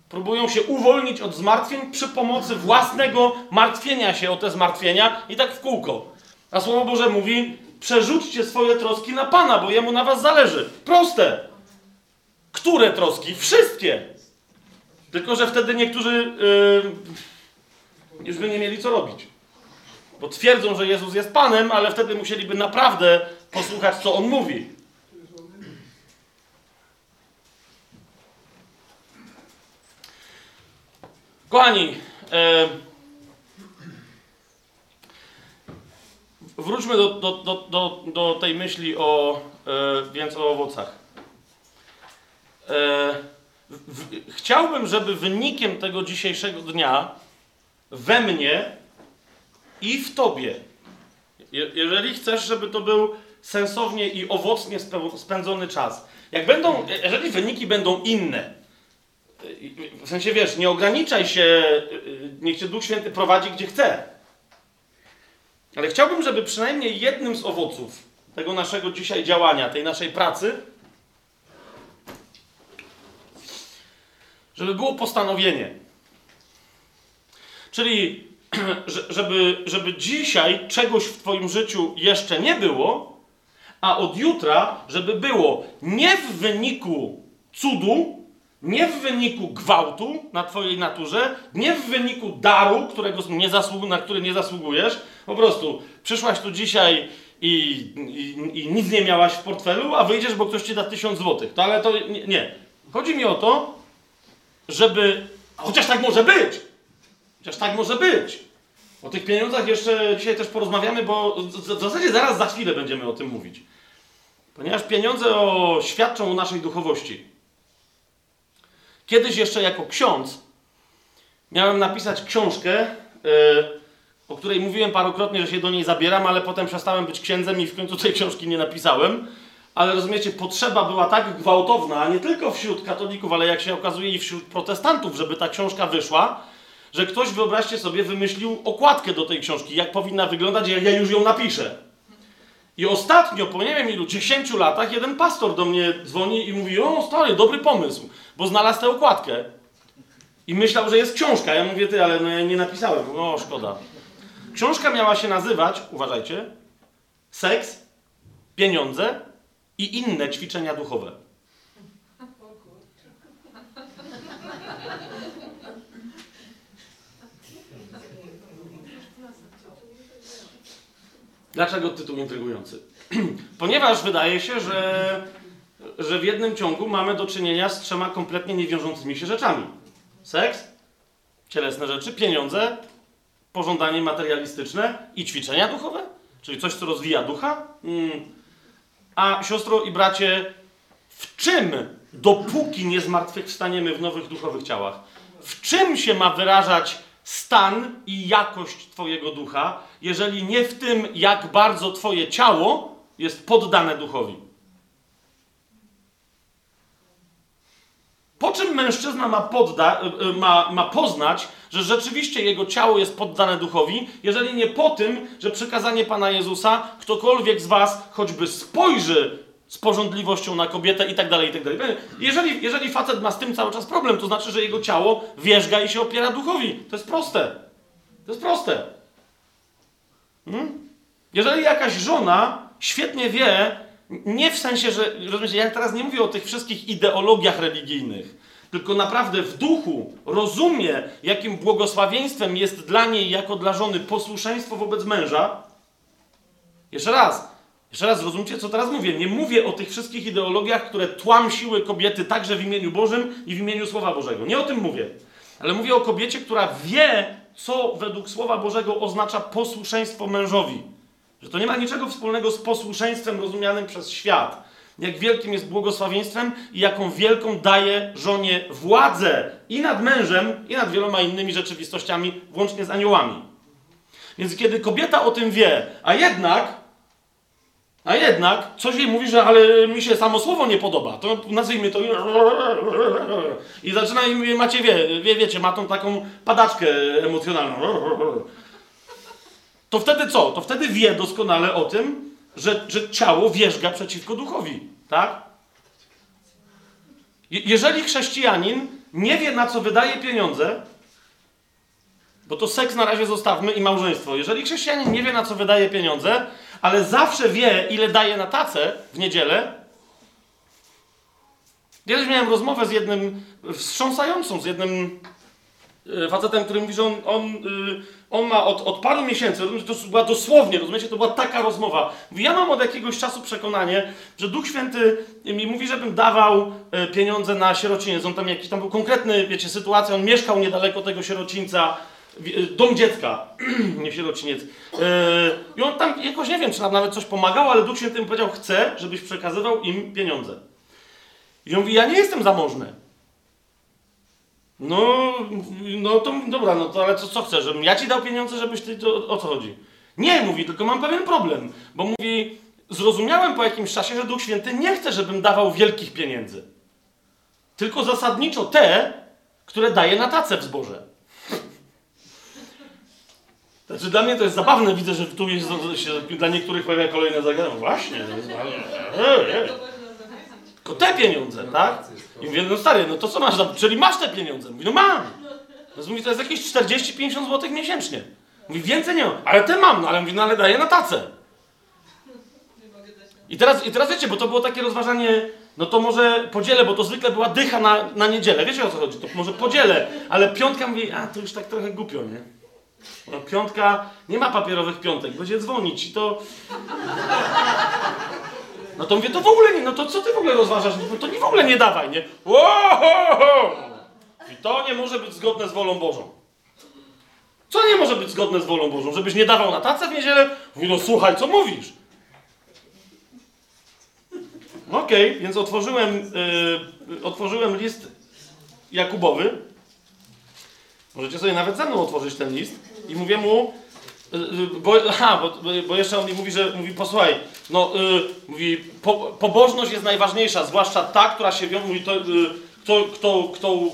Próbują się uwolnić od zmartwień przy pomocy własnego martwienia się o te zmartwienia i tak w kółko. A Słowo Boże mówi, przerzućcie swoje troski na Pana, bo Jemu na was zależy. Proste. Które troski? Wszystkie. Tylko że wtedy niektórzy już by nie mieli co robić. Bo twierdzą, że Jezus jest Panem, ale wtedy musieliby naprawdę posłuchać, co On mówi. Kochani, wróćmy do tej myśli o owocach. Chciałbym, żeby wynikiem tego dzisiejszego dnia we mnie i w tobie, jeżeli chcesz, żeby to był sensownie i owocnie spędzony czas, jeżeli wyniki będą inne, w sensie wiesz, nie ograniczaj się, niech cię Duch Święty prowadzi gdzie chce, ale chciałbym, żeby przynajmniej jednym z owoców tego naszego dzisiaj działania, tej naszej pracy, żeby było postanowienie, czyli żeby dzisiaj czegoś w twoim życiu jeszcze nie było, a od jutra, żeby było nie w wyniku cudu, Nie w wyniku gwałtu na twojej naturze, nie w wyniku daru, na który nie zasługujesz. Po prostu przyszłaś tu dzisiaj i nic nie miałaś w portfelu, a wyjdziesz, bo ktoś ci da 1000 złotych. To, ale to nie. Chodzi mi o to, żeby... Chociaż tak może być! Chociaż tak może być! O tych pieniądzach jeszcze dzisiaj też porozmawiamy, bo w zasadzie zaraz za chwilę będziemy o tym mówić. Ponieważ pieniądze świadczą o naszej duchowości. Kiedyś jeszcze jako ksiądz miałem napisać książkę, o której mówiłem parokrotnie, że się do niej zabieram, ale potem przestałem być księdzem i w końcu tej książki nie napisałem. Ale rozumiecie, potrzeba była tak gwałtowna, nie tylko wśród katolików, ale jak się okazuje i wśród protestantów, żeby ta książka wyszła, że ktoś, wyobraźcie sobie, wymyślił okładkę do tej książki, jak powinna wyglądać, jak ja już ją napiszę. I ostatnio, po nie wiem ilu, 10 latach, jeden pastor do mnie dzwoni i mówi: o stary, dobry pomysł, bo znalazł tę okładkę. I myślał, że jest książka. Ja mówię: ty, ale no ja nie napisałem. O, szkoda. Książka miała się nazywać, uważajcie, Seks, pieniądze i inne ćwiczenia duchowe. Dlaczego tytuł intrygujący? Ponieważ wydaje się, że w jednym ciągu mamy do czynienia z 3 kompletnie niewiążącymi się rzeczami. Seks, cielesne rzeczy, pieniądze, pożądanie materialistyczne i ćwiczenia duchowe, czyli coś, co rozwija ducha. A siostro i bracie, w czym, dopóki nie zmartwychwstaniemy w nowych duchowych ciałach, w czym się ma wyrażać stan i jakość twojego ducha, jeżeli nie w tym, jak bardzo twoje ciało jest poddane duchowi? Po czym mężczyzna ma poznać, że rzeczywiście jego ciało jest poddane duchowi, jeżeli nie po tym, że przykazanie Pana Jezusa, ktokolwiek z was choćby spojrzy z pożądliwością na kobietę i tak dalej, i tak dalej. Jeżeli facet ma z tym cały czas problem, to znaczy, że jego ciało wierzga i się opiera duchowi. To jest proste. To jest proste. Jeżeli jakaś żona świetnie wie, nie w sensie, że... Rozumiecie, ja teraz nie mówię o tych wszystkich ideologiach religijnych, tylko naprawdę w duchu rozumie, jakim błogosławieństwem jest dla niej jako dla żony posłuszeństwo wobec męża. Jeszcze raz zrozumcie, co teraz mówię. Nie mówię o tych wszystkich ideologiach, które tłamsiły kobiety także w imieniu Bożym i w imieniu Słowa Bożego. Nie o tym mówię. Ale mówię o kobiecie, która wie, co według Słowa Bożego oznacza posłuszeństwo mężowi. Że to nie ma niczego wspólnego z posłuszeństwem rozumianym przez świat. Jak wielkim jest błogosławieństwem i jaką wielką daje żonie władzę i nad mężem, i nad wieloma innymi rzeczywistościami, włącznie z aniołami. Więc kiedy kobieta o tym wie, a jednak coś jej mówi, że ale mi się samo słowo nie podoba, to nazwijmy to i zaczyna i macie, wiecie, ma tą taką padaczkę emocjonalną. To wtedy co? To wtedy wie doskonale o tym, że ciało wierzga przeciwko duchowi, tak? Jeżeli chrześcijanin nie wie, na co wydaje pieniądze, bo to seks na razie zostawmy i małżeństwo. Jeżeli chrześcijanin nie wie, na co wydaje pieniądze, ale zawsze wie, ile daje na tacę w niedzielę. Kiedyś miałem rozmowę z jednym wstrząsającą, z jednym facetem, który mówi, że on ma od paru miesięcy, to była dosłownie, rozumiecie, to była taka rozmowa. Mówi: ja mam od jakiegoś czasu przekonanie, że Duch Święty mi mówi, żebym dawał pieniądze na sierocińce. Tam był konkretny, wiecie, sytuacja, on mieszkał niedaleko tego sierocińca, dom dziecka, nie sierociniec. I on tam jakoś, nie wiem, czy nam nawet coś pomagał, ale Duch Święty mu powiedział: chcę, żebyś przekazywał im pieniądze. I on mówi: ja nie jestem zamożny. No to dobra, no to ale co chcesz, żebym ja ci dał pieniądze, żebyś ty, to o co chodzi? Nie, mówi, tylko mam pewien problem, bo mówi, zrozumiałem po jakimś czasie, że Duch Święty nie chce, żebym dawał wielkich pieniędzy, tylko zasadniczo te, które daje na tacę w zborze. Znaczy, dla mnie to jest zabawne, widzę, że tu jest, dla niektórych pojawia kolejne zagadnienie. Właśnie, tylko te pieniądze, tak? I mówię: no stary, no to co masz? Czyli masz te pieniądze? Mówi: no mam. Więc mówi: to jest jakieś 40-50 zł miesięcznie. Mówi: więcej nie mam. Ale te mam, ale mówi: no ale daję na tacę. Nie mogę dać na I teraz wiecie, bo to było takie rozważanie, no to może podzielę, bo to zwykle była dycha na niedzielę. Wiecie, o co chodzi? To może podzielę, ale piątka mówi, a to już tak trochę głupio, nie? No, piątka, nie ma papierowych piątek, będzie dzwonić i to... No to mówię, to w ogóle nie, no to co ty w ogóle rozważasz? No to mi w ogóle nie dawaj, nie? Wow! I to nie może być zgodne z wolą Bożą. Co nie może być zgodne z wolą Bożą? Żebyś nie dawał na tacę w niedzielę? Mówi, no słuchaj, co mówisz? Okej, więc otworzyłem list Jakubowy. Możecie sobie nawet ze mną otworzyć ten list. I mówię mu... Bo jeszcze on mi mówi, że mówi, posłuchaj, no mówi, pobożność jest najważniejsza, zwłaszcza ta, która się wiąże, mówi,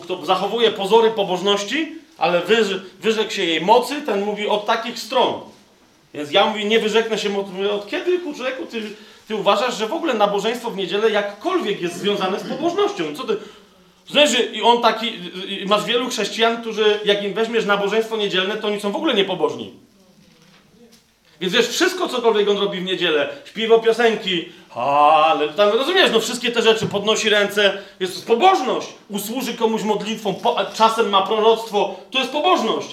kto zachowuje pozory pobożności, ale wyrzekł się jej mocy, ten mówi od takich stron. Więc ja mówię, nie wyrzeknę się mocy. Mówię, od kiedy, kurczeku, ty uważasz, że w ogóle nabożeństwo w niedzielę jakkolwiek jest związane z pobożnością? Co ty... I on taki... Masz wielu chrześcijan, którzy jak im weźmiesz nabożeństwo niedzielne, to oni są w ogóle niepobożni. Więc wiesz, wszystko cokolwiek on robi w niedzielę, śpiewa piosenki, ale tam rozumiesz, no wszystkie te rzeczy, podnosi ręce, jest to pobożność, usłuży komuś modlitwą, czasem ma proroctwo, to jest pobożność.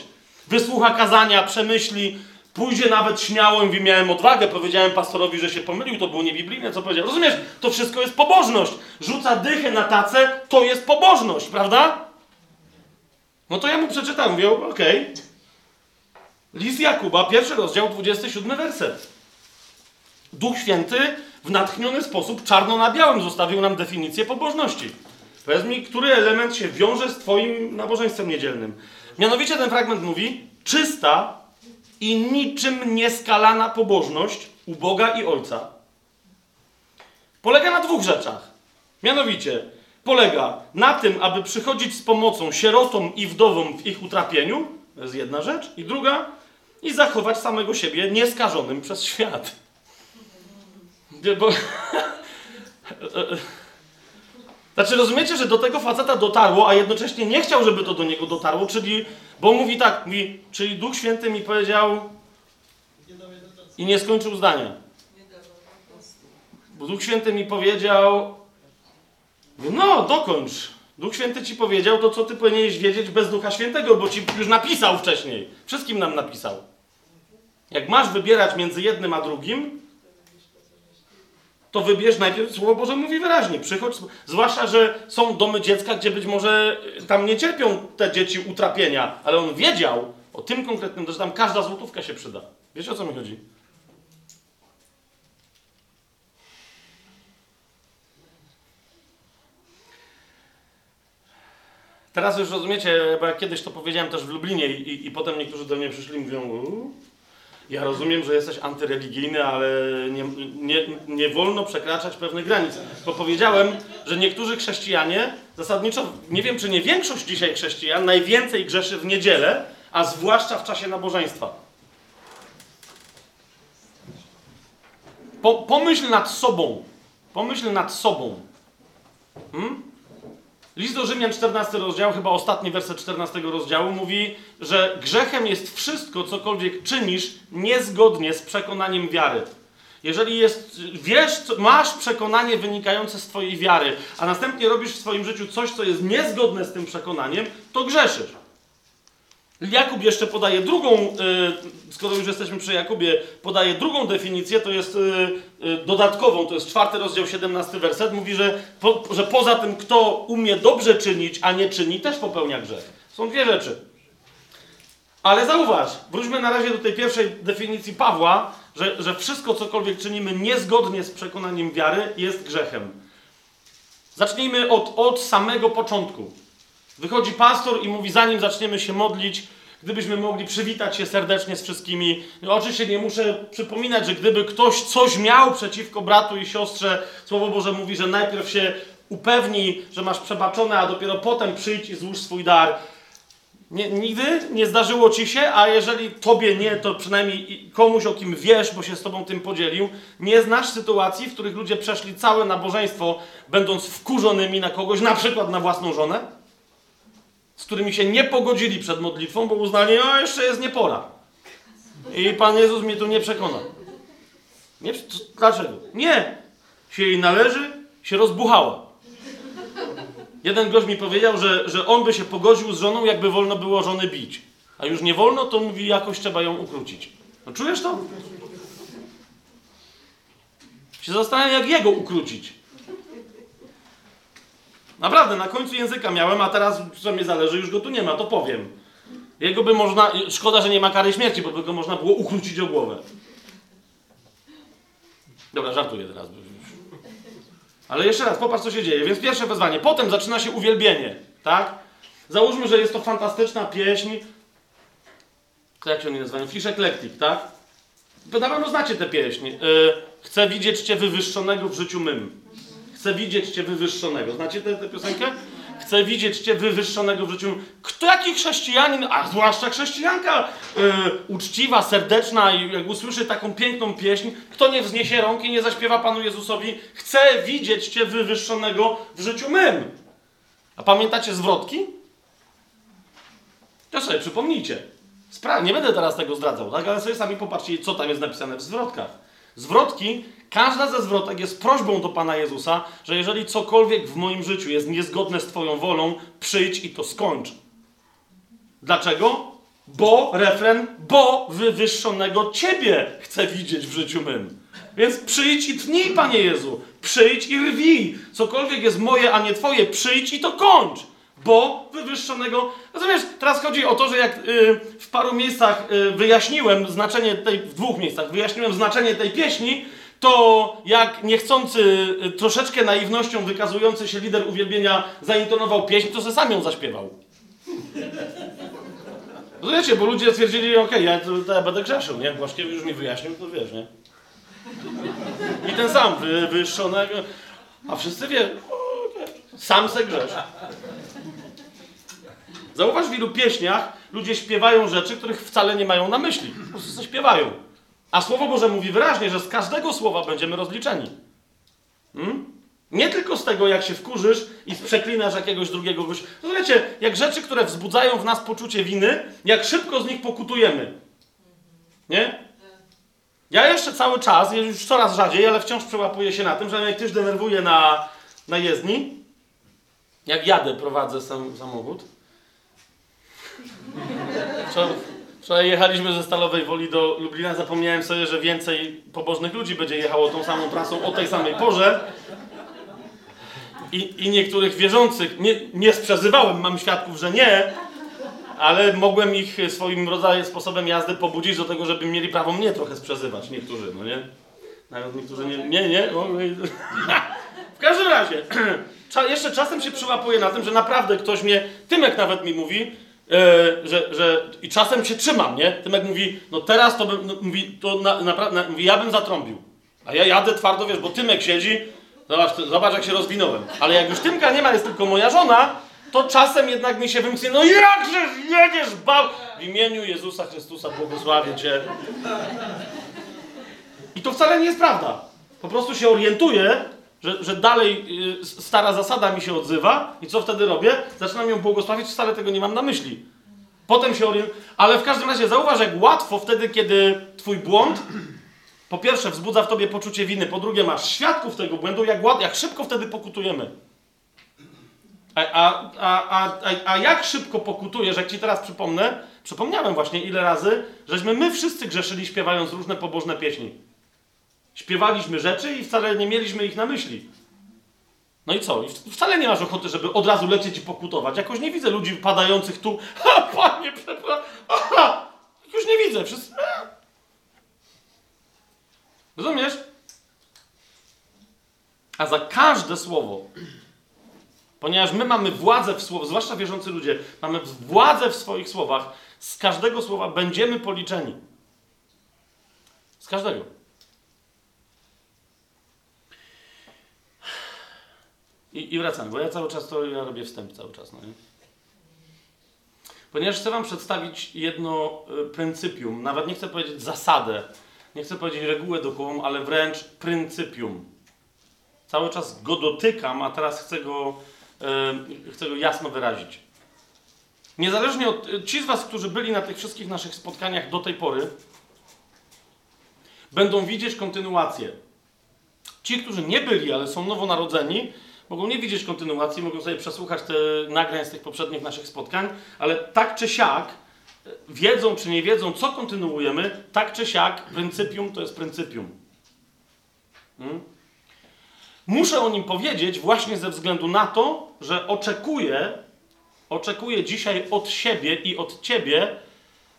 Wysłucha kazania, przemyśli, pójdzie nawet śmiało, mówi, miałem odwagę, powiedziałem pastorowi, że się pomylił, to było niebiblijne, co powiedział. Rozumiesz, to wszystko jest pobożność, rzuca dychę na tacę, to jest pobożność, prawda? No to ja mu przeczytam, mówię, okej. List Jakuba, 1 rozdział, 27 werset. Duch Święty w natchniony sposób, czarno na białym, zostawił nam definicję pobożności. Powiedz mi, który element się wiąże z twoim nabożeństwem niedzielnym? Mianowicie ten fragment mówi, czysta i niczym nieskalana pobożność u Boga i Ojca polega na dwóch rzeczach. Mianowicie polega na tym, aby przychodzić z pomocą sierotom i wdowom w ich utrapieniu. To jest jedna rzecz. I druga, i zachować samego siebie nieskażonym przez świat. Bo... Znaczy, rozumiecie, że do tego faceta dotarło, a jednocześnie nie chciał, żeby to do niego dotarło, czyli... Bo mówi tak, mówi, czyli Duch Święty mi powiedział... I nie skończył zdania. Bo Duch Święty mi powiedział... No, dokończ. Duch Święty ci powiedział to, co ty powinieneś wiedzieć bez Ducha Świętego, bo ci już napisał wcześniej. Wszystkim nam napisał. Jak masz wybierać między jednym a drugim, to wybierz najpierw, Słowo Boże mówi wyraźnie, przychodź, zwłaszcza, że są domy dziecka, gdzie być może tam nie cierpią te dzieci utrapienia, ale on wiedział o tym konkretnym, że tam każda złotówka się przyda. Wiecie, o co mi chodzi? Teraz już rozumiecie, bo ja kiedyś to powiedziałem też w Lublinie i potem niektórzy do mnie przyszli i mówią, ja rozumiem, że jesteś antyreligijny, ale nie wolno przekraczać pewnych granic. Bo powiedziałem, że niektórzy chrześcijanie, zasadniczo, nie wiem czy nie większość dzisiaj chrześcijan, najwięcej grzeszy w niedzielę, a zwłaszcza w czasie nabożeństwa. Pomyśl nad sobą. Pomyśl nad sobą. List do Rzymian, 14 rozdział, chyba ostatni werset 14 rozdziału, mówi, że grzechem jest wszystko, cokolwiek czynisz niezgodnie z przekonaniem wiary. Jeżeli jest, wiesz, masz przekonanie wynikające z twojej wiary, a następnie robisz w swoim życiu coś, co jest niezgodne z tym przekonaniem, to grzeszysz. Jakub jeszcze podaje drugą, skoro już jesteśmy przy Jakubie, podaje drugą definicję, to jest dodatkową, to jest 4 rozdział, 17 werset, mówi, że poza tym, kto umie dobrze czynić, a nie czyni, też popełnia grzech. Są dwie rzeczy. Ale zauważ, wróćmy na razie do tej pierwszej definicji Pawła, że wszystko, cokolwiek czynimy niezgodnie z przekonaniem wiary, jest grzechem. Zacznijmy od samego początku. Wychodzi pastor i mówi, zanim zaczniemy się modlić, gdybyśmy mogli przywitać się serdecznie z wszystkimi. No, oczywiście nie muszę przypominać, że gdyby ktoś coś miał przeciwko bratu i siostrze, Słowo Boże mówi, że najpierw się upewnij, że masz przebaczone, a dopiero potem przyjdź i złóż swój dar. Nigdy nie zdarzyło ci się, a jeżeli tobie nie, to przynajmniej komuś, o kim wiesz, bo się z tobą tym podzielił, nie znasz sytuacji, w których ludzie przeszli całe nabożeństwo, będąc wkurzonymi na kogoś, na przykład na własną żonę, z którymi się nie pogodzili przed modlitwą, bo uznali, no jeszcze jest niepora. I Pan Jezus mnie tu nie przekona. Nie, dlaczego? Nie. się jej należy, się rozbuchała. Jeden gość mi powiedział, że on by się pogodził z żoną, jakby wolno było żonę bić. A już nie wolno, to mówi, jakoś trzeba ją ukrócić. No czujesz to? Się zastanawiam, jak jego ukrócić. Naprawdę, na końcu języka miałem, a teraz, co mnie zależy, już go tu nie ma, to powiem. Jego by można... Szkoda, że nie ma kary śmierci, bo by go można było ukrócić o głowę. Dobra, żartuję teraz. Ale jeszcze raz, popatrz, co się dzieje. Więc pierwsze wezwanie. Potem zaczyna się uwielbienie, tak? Załóżmy, że jest to fantastyczna pieśń. To jak się oni nazywają? Fisz eklektik, tak? To na pewno znacie tę pieśń. Chcę widzieć Cię wywyższonego w życiu mym. Chcę widzieć Cię wywyższonego. Znacie tę piosenkę? Chcę widzieć Cię wywyższonego w życiu mym. Kto, jaki chrześcijanin, a zwłaszcza chrześcijanka uczciwa, serdeczna i jak usłyszy taką piękną pieśń, kto nie wzniesie rąk i nie zaśpiewa Panu Jezusowi, chcę widzieć Cię wywyższonego w życiu mym. A pamiętacie zwrotki? To sobie przypomnijcie. Nie będę teraz tego zdradzał, tak? Ale sobie sami popatrzcie, co tam jest napisane w zwrotkach. Zwrotki, każda ze zwrotek jest prośbą do Pana Jezusa, że jeżeli cokolwiek w moim życiu jest niezgodne z Twoją wolą, przyjdź i to skończ. Dlaczego? Bo, refren, bo wywyższonego Ciebie chcę widzieć w życiu mym. Więc przyjdź i tnij, Panie Jezu. Przyjdź i rwij. Cokolwiek jest moje, a nie Twoje, przyjdź i to kończ. Bo wywyższonego... Rozumiesz, teraz chodzi o to, że jak w paru miejscach wyjaśniłem znaczenie tej... W dwóch miejscach wyjaśniłem znaczenie tej pieśni, to jak niechcący, troszeczkę naiwnością wykazujący się lider uwielbienia zaintonował pieśń, to se sam ją zaśpiewał. Rozumiecie, bo ludzie stwierdzili, okej, ja będę grzeszył, nie? Właściwie już mi wyjaśnił, to wiesz, nie? I ten sam wywyższonego... A wszyscy wie... Sam se grzeszy. Zauważ, w wielu pieśniach ludzie śpiewają rzeczy, których wcale nie mają na myśli. Po prostu coś śpiewają. A Słowo Boże mówi wyraźnie, że z każdego słowa będziemy rozliczeni. Nie tylko z tego, jak się wkurzysz i przeklinasz jakiegoś drugiego gościa. No wiecie, jak rzeczy, które wzbudzają w nas poczucie winy, jak szybko z nich pokutujemy. Nie? Ja jeszcze cały czas, już coraz rzadziej, ale wciąż przełapuję się na tym, że jak ktoś denerwuje na jezdni, jak jadę, prowadzę samochód. Wczoraj jechaliśmy ze Stalowej Woli do Lublina. Zapomniałem sobie, że więcej pobożnych ludzi będzie jechało tą samą trasą o tej samej porze. I niektórych wierzących, nie sprzezywałem, mam świadków, że nie, ale mogłem ich swoim rodzajem, sposobem jazdy pobudzić do tego, żeby mieli prawo mnie trochę sprzezywać. Niektórzy, no nie? Nawet niektórzy nie. W każdym razie, jeszcze czasem się przyłapuję na tym, że naprawdę ktoś mnie, Tymek nawet mi mówi, i czasem się trzymam, nie? Tymek mówi, no teraz to bym, no, mówi, to naprawdę, mówi, ja bym zatrąbił. A ja jadę twardo, wiesz, bo Tymek siedzi, zobacz jak się rozwinąłem. Ale jak już Tymka nie ma, jest tylko moja żona, to czasem jednak mi się wymknie, no jakże jedziesz, w imieniu Jezusa Chrystusa błogosławię Cię. I to wcale nie jest prawda. Po prostu się orientuję, że dalej stara zasada mi się odzywa i co wtedy robię? Zaczynam ją błogosławić, wcale tego nie mam na myśli. Potem się orientuję. Ale w każdym razie zauważ, jak łatwo wtedy, kiedy twój błąd po pierwsze wzbudza w tobie poczucie winy, po drugie masz świadków tego błędu, jak szybko wtedy pokutujemy. A jak szybko pokutujesz, jak ci teraz przypomniałem właśnie ile razy, żeśmy my wszyscy grzeszyli śpiewając różne pobożne pieśni. Śpiewaliśmy rzeczy i wcale nie mieliśmy ich na myśli. No i co? I wcale nie masz ochoty, żeby od razu lecieć i pokutować. Jakoś nie widzę ludzi padających tu. Ha, Panie, przepraszam. Już nie widzę. Wszyscy... Rozumiesz? A za każde słowo, ponieważ my mamy władzę w słowach, zwłaszcza wierzący ludzie, mamy władzę w swoich słowach, z każdego słowa będziemy policzeni. Z każdego. I wracam, bo ja cały czas robię wstęp cały czas, no nie? Ponieważ chcę wam przedstawić jedno pryncypium, nawet nie chcę powiedzieć zasadę, nie chcę powiedzieć regułę duchową, ale wręcz pryncypium. Cały czas go dotykam, a teraz chcę go jasno wyrazić. Niezależnie od... Ci z was, którzy byli na tych wszystkich naszych spotkaniach do tej pory, będą widzieć kontynuację. Ci, którzy nie byli, ale są nowonarodzeni, mogą nie widzieć kontynuacji, mogą sobie przesłuchać te nagrań z tych poprzednich naszych spotkań, ale tak czy siak, wiedzą czy nie wiedzą, co kontynuujemy, tak czy siak, pryncypium to jest pryncypium. Muszę o nim powiedzieć właśnie ze względu na to, że oczekuję dzisiaj od siebie i od ciebie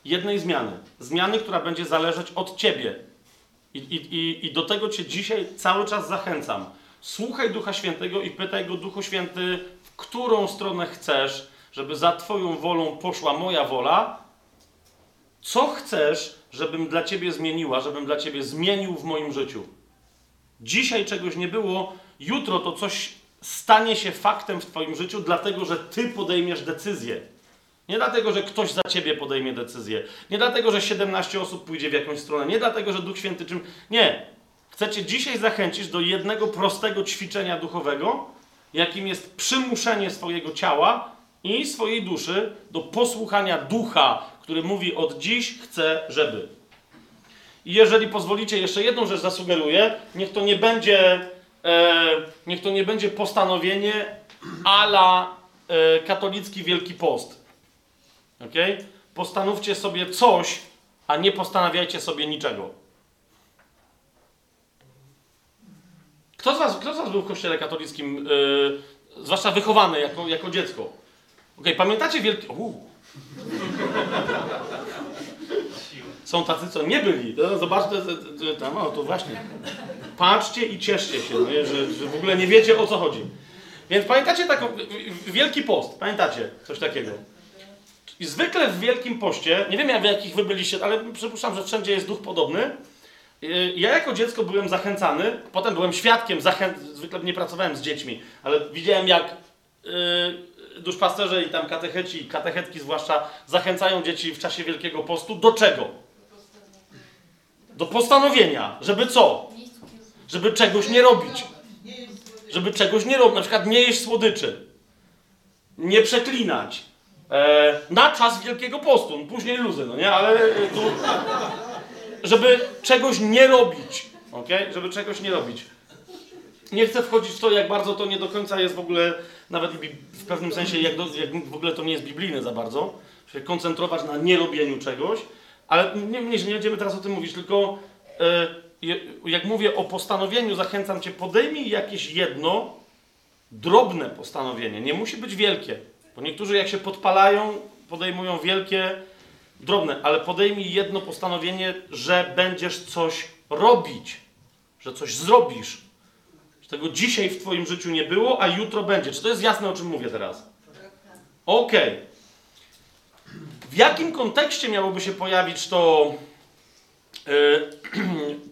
jednej zmiany. Zmiany, która będzie zależeć od ciebie. I do tego cię dzisiaj cały czas zachęcam. Słuchaj Ducha Świętego i pytaj go, Duchu Święty, w którą stronę chcesz, żeby za Twoją wolą poszła moja wola. Co chcesz, żebym dla Ciebie zmieniła, żebym dla Ciebie zmienił w moim życiu? Dzisiaj czegoś nie było, jutro to coś stanie się faktem w Twoim życiu, dlatego, że Ty podejmiesz decyzję. Nie dlatego, że ktoś za Ciebie podejmie decyzję. Nie dlatego, że 17 osób pójdzie w jakąś stronę. Nie dlatego, że Duch Święty czym... Nie. Chcę Cię dzisiaj zachęcić do jednego prostego ćwiczenia duchowego, jakim jest przymuszenie swojego ciała i swojej duszy do posłuchania ducha, który mówi od dziś chcę, żeby. I jeżeli pozwolicie, jeszcze jedną rzecz zasugeruję. Niech to nie będzie postanowienie a la katolicki Wielki Post. Okay? Postanówcie sobie coś, a nie postanawiajcie sobie niczego. Kto z was był w kościele katolickim, zwłaszcza wychowany jako dziecko? Okej, pamiętacie wielki... Są tacy, co nie byli. Zobaczcie, tam, o to właśnie. Patrzcie i cieszcie się, no, że w ogóle nie wiecie, o co chodzi. Więc pamiętacie taką... Wielki Post, pamiętacie coś takiego. I zwykle w Wielkim Poście, nie wiem jak w jakich wy byliście, ale przypuszczam, że wszędzie jest duch podobny. Ja jako dziecko byłem zachęcany, potem byłem świadkiem, zwykle nie pracowałem z dziećmi, ale widziałem jak... duszpasterze i tam katecheci, katechetki zwłaszcza, zachęcają dzieci w czasie Wielkiego Postu do czego? Do postanowienia. Żeby co? Żeby czegoś nie robić. Żeby czegoś nie robić. Na przykład nie jeść słodyczy. Nie przeklinać. Na czas Wielkiego Postu. Później luzy, no nie? Ale... żeby czegoś nie robić. Okej? Żeby czegoś nie robić. Nie chcę wchodzić w to, jak bardzo to nie do końca jest w ogóle... Nawet w pewnym sensie, jak w ogóle to nie jest biblijne za bardzo, się koncentrować na nierobieniu czegoś, ale nie będziemy teraz o tym mówić, tylko jak mówię o postanowieniu, zachęcam cię, podejmij jakieś jedno drobne postanowienie, nie musi być wielkie, bo niektórzy jak się podpalają, podejmują wielkie, drobne, ale podejmij jedno postanowienie, że będziesz coś robić, że coś zrobisz. Tego dzisiaj w twoim życiu nie było, a jutro będzie. Czy to jest jasne, o czym mówię teraz? Okej. W jakim kontekście miałoby się pojawić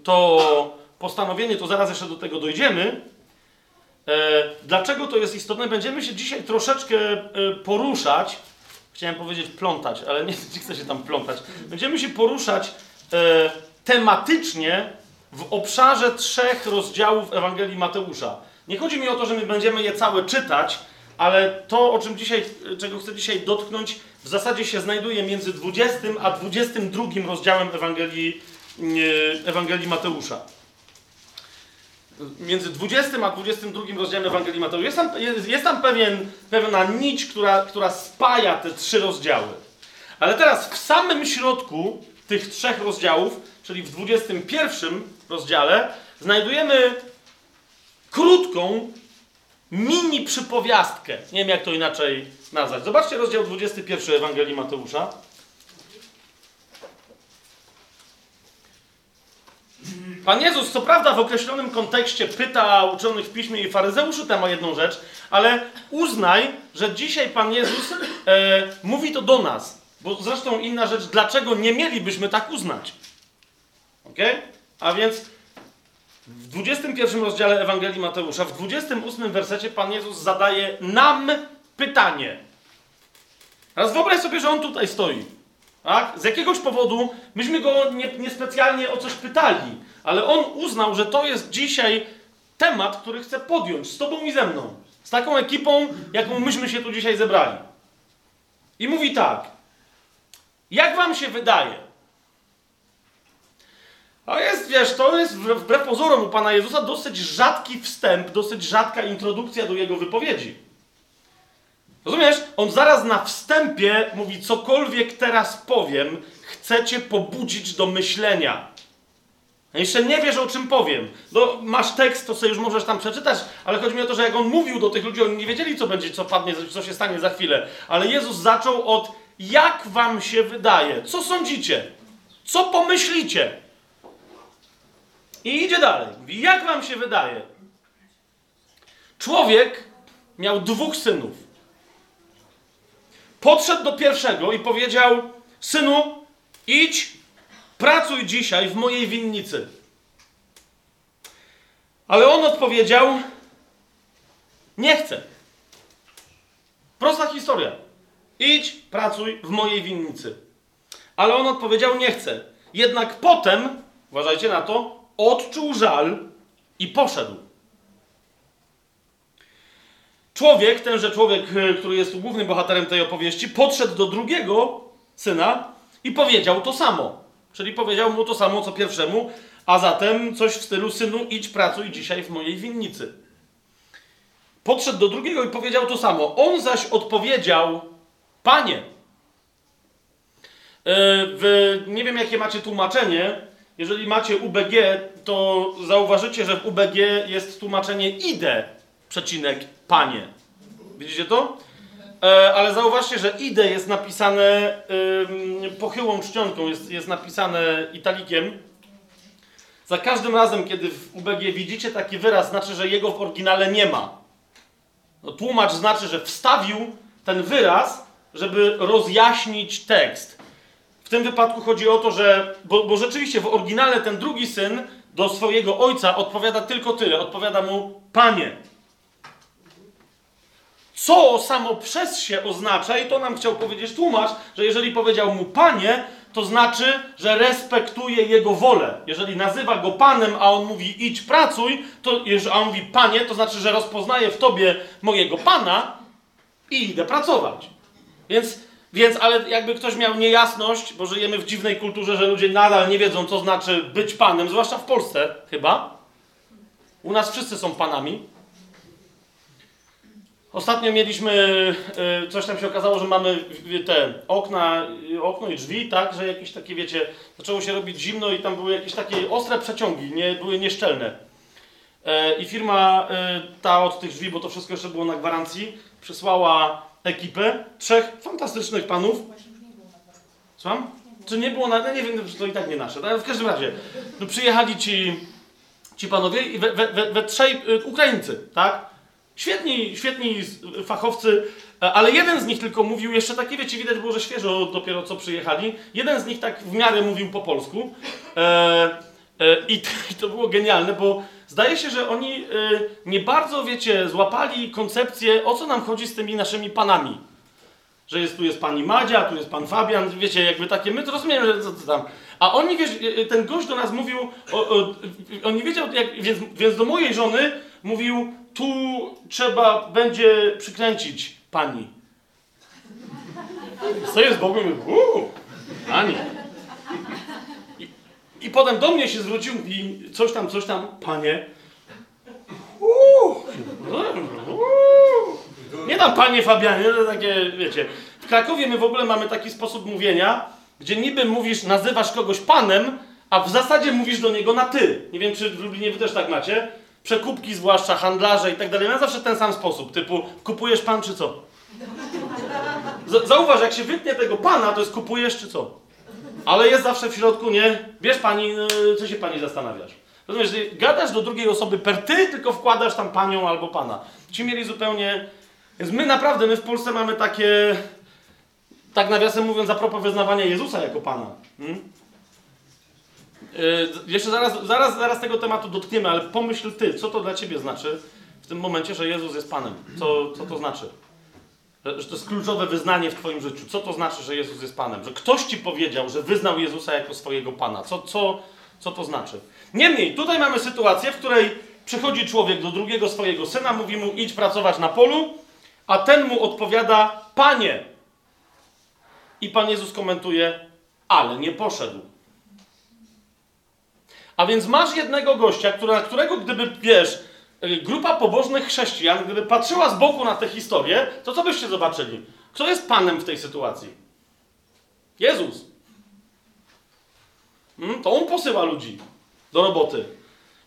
to postanowienie, to zaraz jeszcze do tego dojdziemy. Dlaczego to jest istotne? Będziemy się dzisiaj troszeczkę poruszać. Chciałem powiedzieć plątać, ale nie chcę się tam plątać. Będziemy się poruszać tematycznie w obszarze 3 rozdziałów Ewangelii Mateusza. Nie chodzi mi o to, że my będziemy je całe czytać, ale to, o czym dzisiaj, czego chcę dzisiaj dotknąć, w zasadzie się znajduje między 20 a 22 rozdziałem Ewangelii Mateusza. Między 20 a 22 rozdziałem Ewangelii Mateusza. Jest tam pewna nić, która spaja te 3 rozdziały. Ale teraz w samym środku tych 3 rozdziałów, czyli w 21 rozdziale, znajdujemy krótką mini przypowiastkę. Nie wiem, jak to inaczej nazwać. Zobaczcie rozdział 21 Ewangelii Mateusza. Pan Jezus, co prawda w określonym kontekście pyta uczonych w piśmie i faryzeuszy tam o jedną rzecz, ale uznaj, że dzisiaj Pan Jezus mówi to do nas. Bo zresztą inna rzecz, dlaczego nie mielibyśmy tak uznać? Okay? A więc w 21 rozdziale Ewangelii Mateusza, w 28 wersecie Pan Jezus zadaje nam pytanie. Teraz wyobraź sobie, że On tutaj stoi. Tak? Z jakiegoś powodu myśmy Go niespecjalnie o coś pytali, ale On uznał, że to jest dzisiaj temat, który chce podjąć z Tobą i ze mną. Z taką ekipą, jaką myśmy się tu dzisiaj zebrali. I mówi tak. Jak wam się wydaje? To jest wiesz, to jest wbrew pozorom u Pana Jezusa dosyć rzadki wstęp, dosyć rzadka introdukcja do Jego wypowiedzi. Rozumiesz? On zaraz na wstępie mówi, cokolwiek teraz powiem, chcę cię pobudzić do myślenia. Jeszcze nie wiesz, o czym powiem. No, masz tekst, to sobie już możesz tam przeczytać, ale chodzi mi o to, że jak on mówił do tych ludzi, oni nie wiedzieli, co będzie, co padnie, co się stanie za chwilę. Ale Jezus zaczął od, jak wam się wydaje? Co sądzicie? Co pomyślicie? I idzie dalej. Jak wam się wydaje? Człowiek miał 2 synów. Podszedł do pierwszego i powiedział, synu, idź, pracuj dzisiaj w mojej winnicy. Ale on odpowiedział, nie chcę. Prosta historia. Idź, pracuj w mojej winnicy. Ale on odpowiedział, nie chcę. Jednak potem, uważajcie na to, odczuł żal i poszedł. Człowiek, tenże człowiek, który jest głównym bohaterem tej opowieści, podszedł do drugiego syna i powiedział to samo. Czyli powiedział mu to samo, co pierwszemu, a zatem coś w stylu, synu, idź pracuj dzisiaj w mojej winnicy. Podszedł do drugiego i powiedział to samo. On zaś odpowiedział, panie, nie wiem, jakie macie tłumaczenie, jeżeli macie UBG, to zauważycie, że w UBG jest tłumaczenie idę, przecinek, panie. Widzicie to? Ale zauważcie, że idę jest napisane pochyłą czcionką, jest napisane italikiem. Za każdym razem, kiedy w UBG widzicie taki wyraz, znaczy, że jego w oryginale nie ma. No, tłumacz znaczy, że wstawił ten wyraz, żeby rozjaśnić tekst. W tym wypadku chodzi o to, że... Bo rzeczywiście w oryginale ten drugi syn do swojego ojca odpowiada tylko tyle. Odpowiada mu, panie. Co samo przez się oznacza, i to nam chciał powiedzieć tłumacz, że jeżeli powiedział mu panie, to znaczy, że respektuje jego wolę. Jeżeli nazywa go panem, a on mówi idź pracuj, a on mówi panie, to znaczy, że rozpoznaje w tobie mojego pana i idę pracować. Więc ale jakby ktoś miał niejasność, bo żyjemy w dziwnej kulturze, że ludzie nadal nie wiedzą, co znaczy być panem, zwłaszcza w Polsce chyba. U nas wszyscy są panami. Ostatnio mieliśmy, coś tam się okazało, że mamy te okno i drzwi, tak, że jakieś takie, wiecie, zaczęło się robić zimno i tam były jakieś takie ostre przeciągi, były nieszczelne. I firma ta od tych drzwi, bo to wszystko jeszcze było na gwarancji, przysłała ekipę 3 fantastycznych panów. Słucham? Czy nie było, nie wiem, czy to i tak nie nasze, ale w każdym razie, no przyjechali ci panowie i we 3 Ukraińcy, tak? Świetni fachowcy, ale jeden z nich tylko mówił, jeszcze takie, wiecie, widać było, że świeżo dopiero co przyjechali. Jeden z nich tak w miarę mówił po polsku i to było genialne, bo zdaje się, że oni nie bardzo, wiecie, złapali koncepcję, o co nam chodzi z tymi naszymi panami. Że tu jest pani Madzia, tu jest pan Fabian, wiecie, jakby takie, my to rozumiemy, że co tam. A oni, wiesz, ten gość do nas mówił, on nie wiedział, więc do mojej żony mówił, tu trzeba będzie przykręcić pani. Stoję z Bogiem i mówię, pani. I potem do mnie się zwrócił i coś tam, panie. Nie tam panie Fabianie, to takie, wiecie. W Krakowie my w ogóle mamy taki sposób mówienia, gdzie niby mówisz, nazywasz kogoś panem, a w zasadzie mówisz do niego na ty. Nie wiem, czy w Lublinie wy też tak macie. Przekupki zwłaszcza, handlarze i tak dalej, mają zawsze ten sam sposób, typu kupujesz pan czy co? Zauważ, jak się wytnie tego pana, to jest kupujesz czy co? Ale jest zawsze w środku, nie? Bierz pani, co się pani zastanawiasz? Rozumiesz, gadasz do drugiej osoby per ty, tylko wkładasz tam panią albo pana. Ci mieli zupełnie... Więc my w Polsce mamy takie... Tak nawiasem mówiąc, a propos wyznawania Jezusa jako pana. Jeszcze zaraz tego tematu dotkniemy, ale pomyśl ty, co to dla ciebie znaczy w tym momencie, że Jezus jest Panem? Co to znaczy? Że to jest kluczowe wyznanie w twoim życiu. Co to znaczy, że Jezus jest Panem? Że ktoś ci powiedział, że wyznał Jezusa jako swojego Pana. Co to znaczy? Niemniej, tutaj mamy sytuację, w której przychodzi człowiek do drugiego swojego syna, mówi mu idź pracować na polu, a ten mu odpowiada Panie. I Pan Jezus komentuje, ale nie poszedł. A więc masz jednego gościa, na którego gdyby, wiesz, grupa pobożnych chrześcijan, gdyby patrzyła z boku na tę historię, to co byście zobaczyli? Kto jest panem w tej sytuacji? Jezus. To on posyła ludzi do roboty.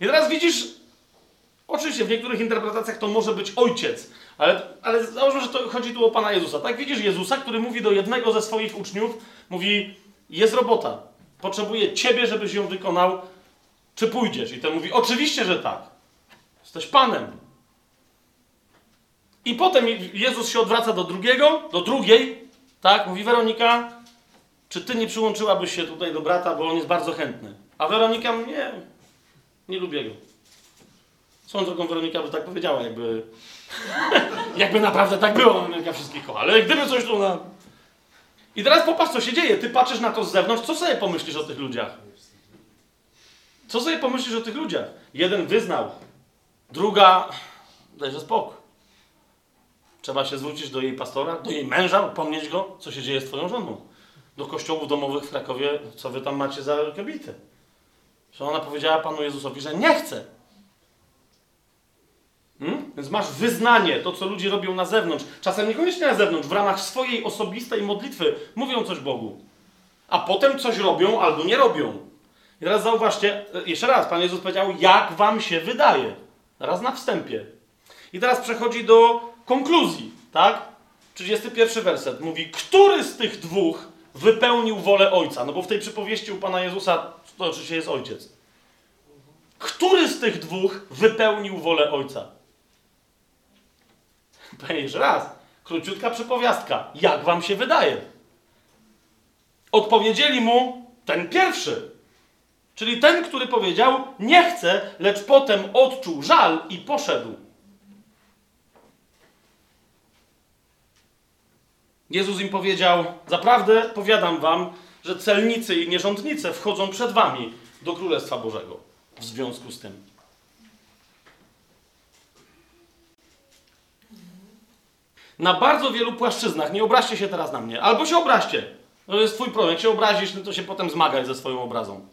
I teraz widzisz, oczywiście w niektórych interpretacjach to może być ojciec, ale załóżmy, że to chodzi tu o Pana Jezusa. Tak, widzisz Jezusa, który mówi do jednego ze swoich uczniów, mówi, jest robota, potrzebuję ciebie, żebyś ją wykonał, czy pójdziesz? I ten mówi, oczywiście, że tak. Jesteś Panem. I potem Jezus się odwraca do drugiej, tak, mówi, Weronika, czy ty nie przyłączyłabyś się tutaj do brata, bo on jest bardzo chętny. A Weronika, nie lubię go. Swoją drogą Weronika by tak powiedziała, jakby naprawdę tak było, Weronika wszystkich kocha, ale gdyby coś tu na... I teraz popatrz, co się dzieje. Ty patrzysz na to z zewnątrz, co sobie pomyślisz o tych ludziach? Jeden wyznał, druga, dajże spokój. Trzeba się zwrócić do jej pastora, do jej męża, upomnieć go, co się dzieje z twoją żoną. Do kościołów domowych w Krakowie, co wy tam macie za kobiety. Że ona powiedziała Panu Jezusowi, że nie chce. Więc masz wyznanie, to co ludzie robią na zewnątrz. Czasem niekoniecznie na zewnątrz, w ramach swojej osobistej modlitwy mówią coś Bogu. A potem coś robią albo nie robią. I teraz zauważcie, jeszcze raz, Pan Jezus powiedział, jak wam się wydaje. Raz na wstępie. I teraz przechodzi do konkluzji, tak? 31 werset mówi, który z tych dwóch wypełnił wolę Ojca? No bo w tej przypowieści u Pana Jezusa to oczywiście jest Ojciec. Który z tych dwóch wypełnił wolę Ojca? Powiem jeszcze raz. Króciutka przypowiastka. Jak wam się wydaje? Odpowiedzieli mu ten pierwszy. Czyli ten, który powiedział nie chcę, lecz potem odczuł żal i poszedł. Jezus im powiedział, zaprawdę powiadam wam, że celnicy i nierządnice wchodzą przed wami do Królestwa Bożego. W związku z tym. Na bardzo wielu płaszczyznach, nie obraźcie się teraz na mnie, albo się obraźcie. To jest twój problem. Jak się obrazisz, to się potem zmagaj ze swoją obrazą.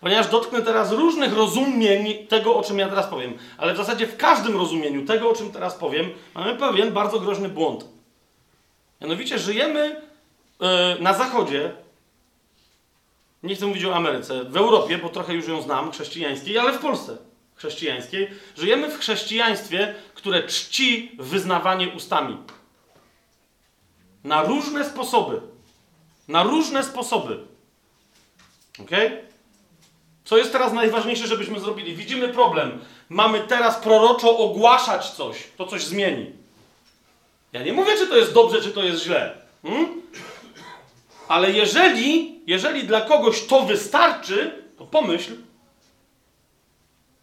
Ponieważ dotknę teraz różnych rozumień tego, o czym ja teraz powiem. Ale w zasadzie w każdym rozumieniu tego, o czym teraz powiem, mamy pewien bardzo groźny błąd. Mianowicie żyjemy na Zachodzie, nie chcę mówić o Ameryce, w Europie, bo trochę już ją znam, chrześcijańskiej, ale w Polsce chrześcijańskiej. Żyjemy w chrześcijaństwie, które czci wyznawanie ustami. Na różne sposoby. Okej? Okay? Co jest teraz najważniejsze, żebyśmy zrobili? Widzimy problem. Mamy teraz proroczo ogłaszać coś. To coś zmieni. Ja nie mówię, czy to jest dobrze, czy to jest źle. Ale jeżeli dla kogoś to wystarczy, to pomyśl.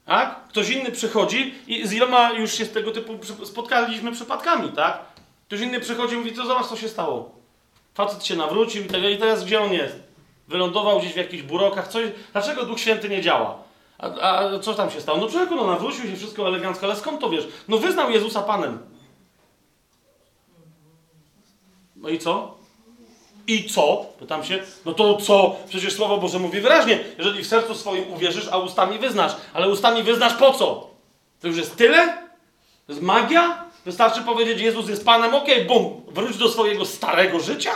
Tak? Ktoś inny przychodzi i z iloma już się z tego typu spotkaliśmy przypadkami, tak? Ktoś inny przychodzi i mówi, to zobacz, co się stało. Facet się nawrócił i tak dalej. I teraz gdzie on jest? Wylądował gdzieś w jakichś burokach. Coś... Dlaczego Duch Święty nie działa? A co tam się stało? No człowieku, nawrócił się, wszystko elegancko, ale skąd to wiesz? No wyznał Jezusa Panem. No i co? Pytam się. No to co? Przecież Słowo Boże mówi wyraźnie. Jeżeli w sercu swoim uwierzysz, a ustami wyznasz. Ale ustami wyznasz po co? To już jest tyle? To jest magia? Wystarczy powiedzieć, Jezus jest Panem. Okej, bum. Wróć do swojego starego życia?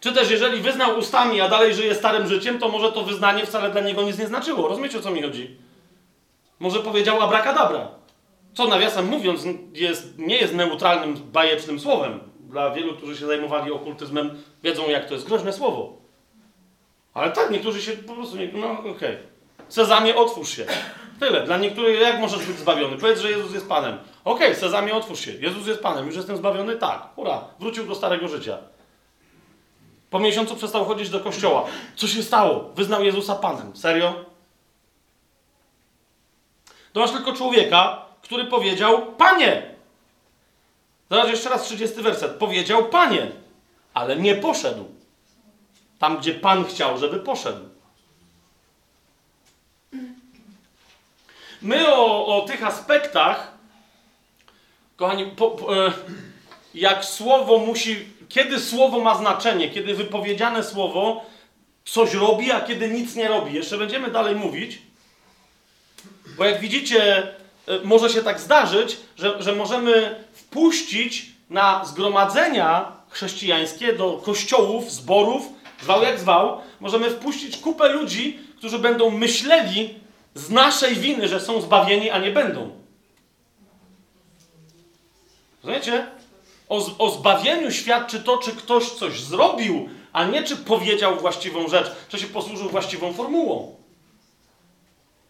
Czy też jeżeli wyznał ustami, a dalej żyje starym życiem, to może to wyznanie wcale dla niego nic nie znaczyło. Rozumiecie, o co mi chodzi? Może powiedział abrakadabra. Co nawiasem mówiąc nie jest neutralnym, bajecznym słowem. Dla wielu, którzy się zajmowali okultyzmem, wiedzą, jak to jest groźne słowo. Ale tak, niektórzy się po prostu... Sezamie, otwórz się. Tyle. Dla niektórych, jak możesz być zbawiony? Powiedz, że Jezus jest Panem. Sezamie, otwórz się. Jezus jest Panem. Już jestem zbawiony? Tak. Hurra. Wrócił do starego życia. Po miesiącu przestał chodzić do kościoła. Co się stało? Wyznał Jezusa Panem. Serio? To masz tylko człowieka, który powiedział, Panie! Zobacz jeszcze raz 30 werset. Powiedział, Panie, ale nie poszedł. Tam, gdzie Pan chciał, żeby poszedł. My o tych aspektach, kochani, kiedy słowo ma znaczenie, kiedy wypowiedziane słowo, coś robi, a kiedy nic nie robi. Jeszcze będziemy dalej mówić, bo jak widzicie, może się tak zdarzyć, że możemy wpuścić na zgromadzenia chrześcijańskie, do kościołów, zborów, zwał jak zwał, możemy wpuścić kupę ludzi, którzy będą myśleli z naszej winy, że są zbawieni, a nie będą. Rozumiecie? O zbawieniu świadczy to, czy ktoś coś zrobił, a nie czy powiedział właściwą rzecz, czy się posłużył właściwą formułą.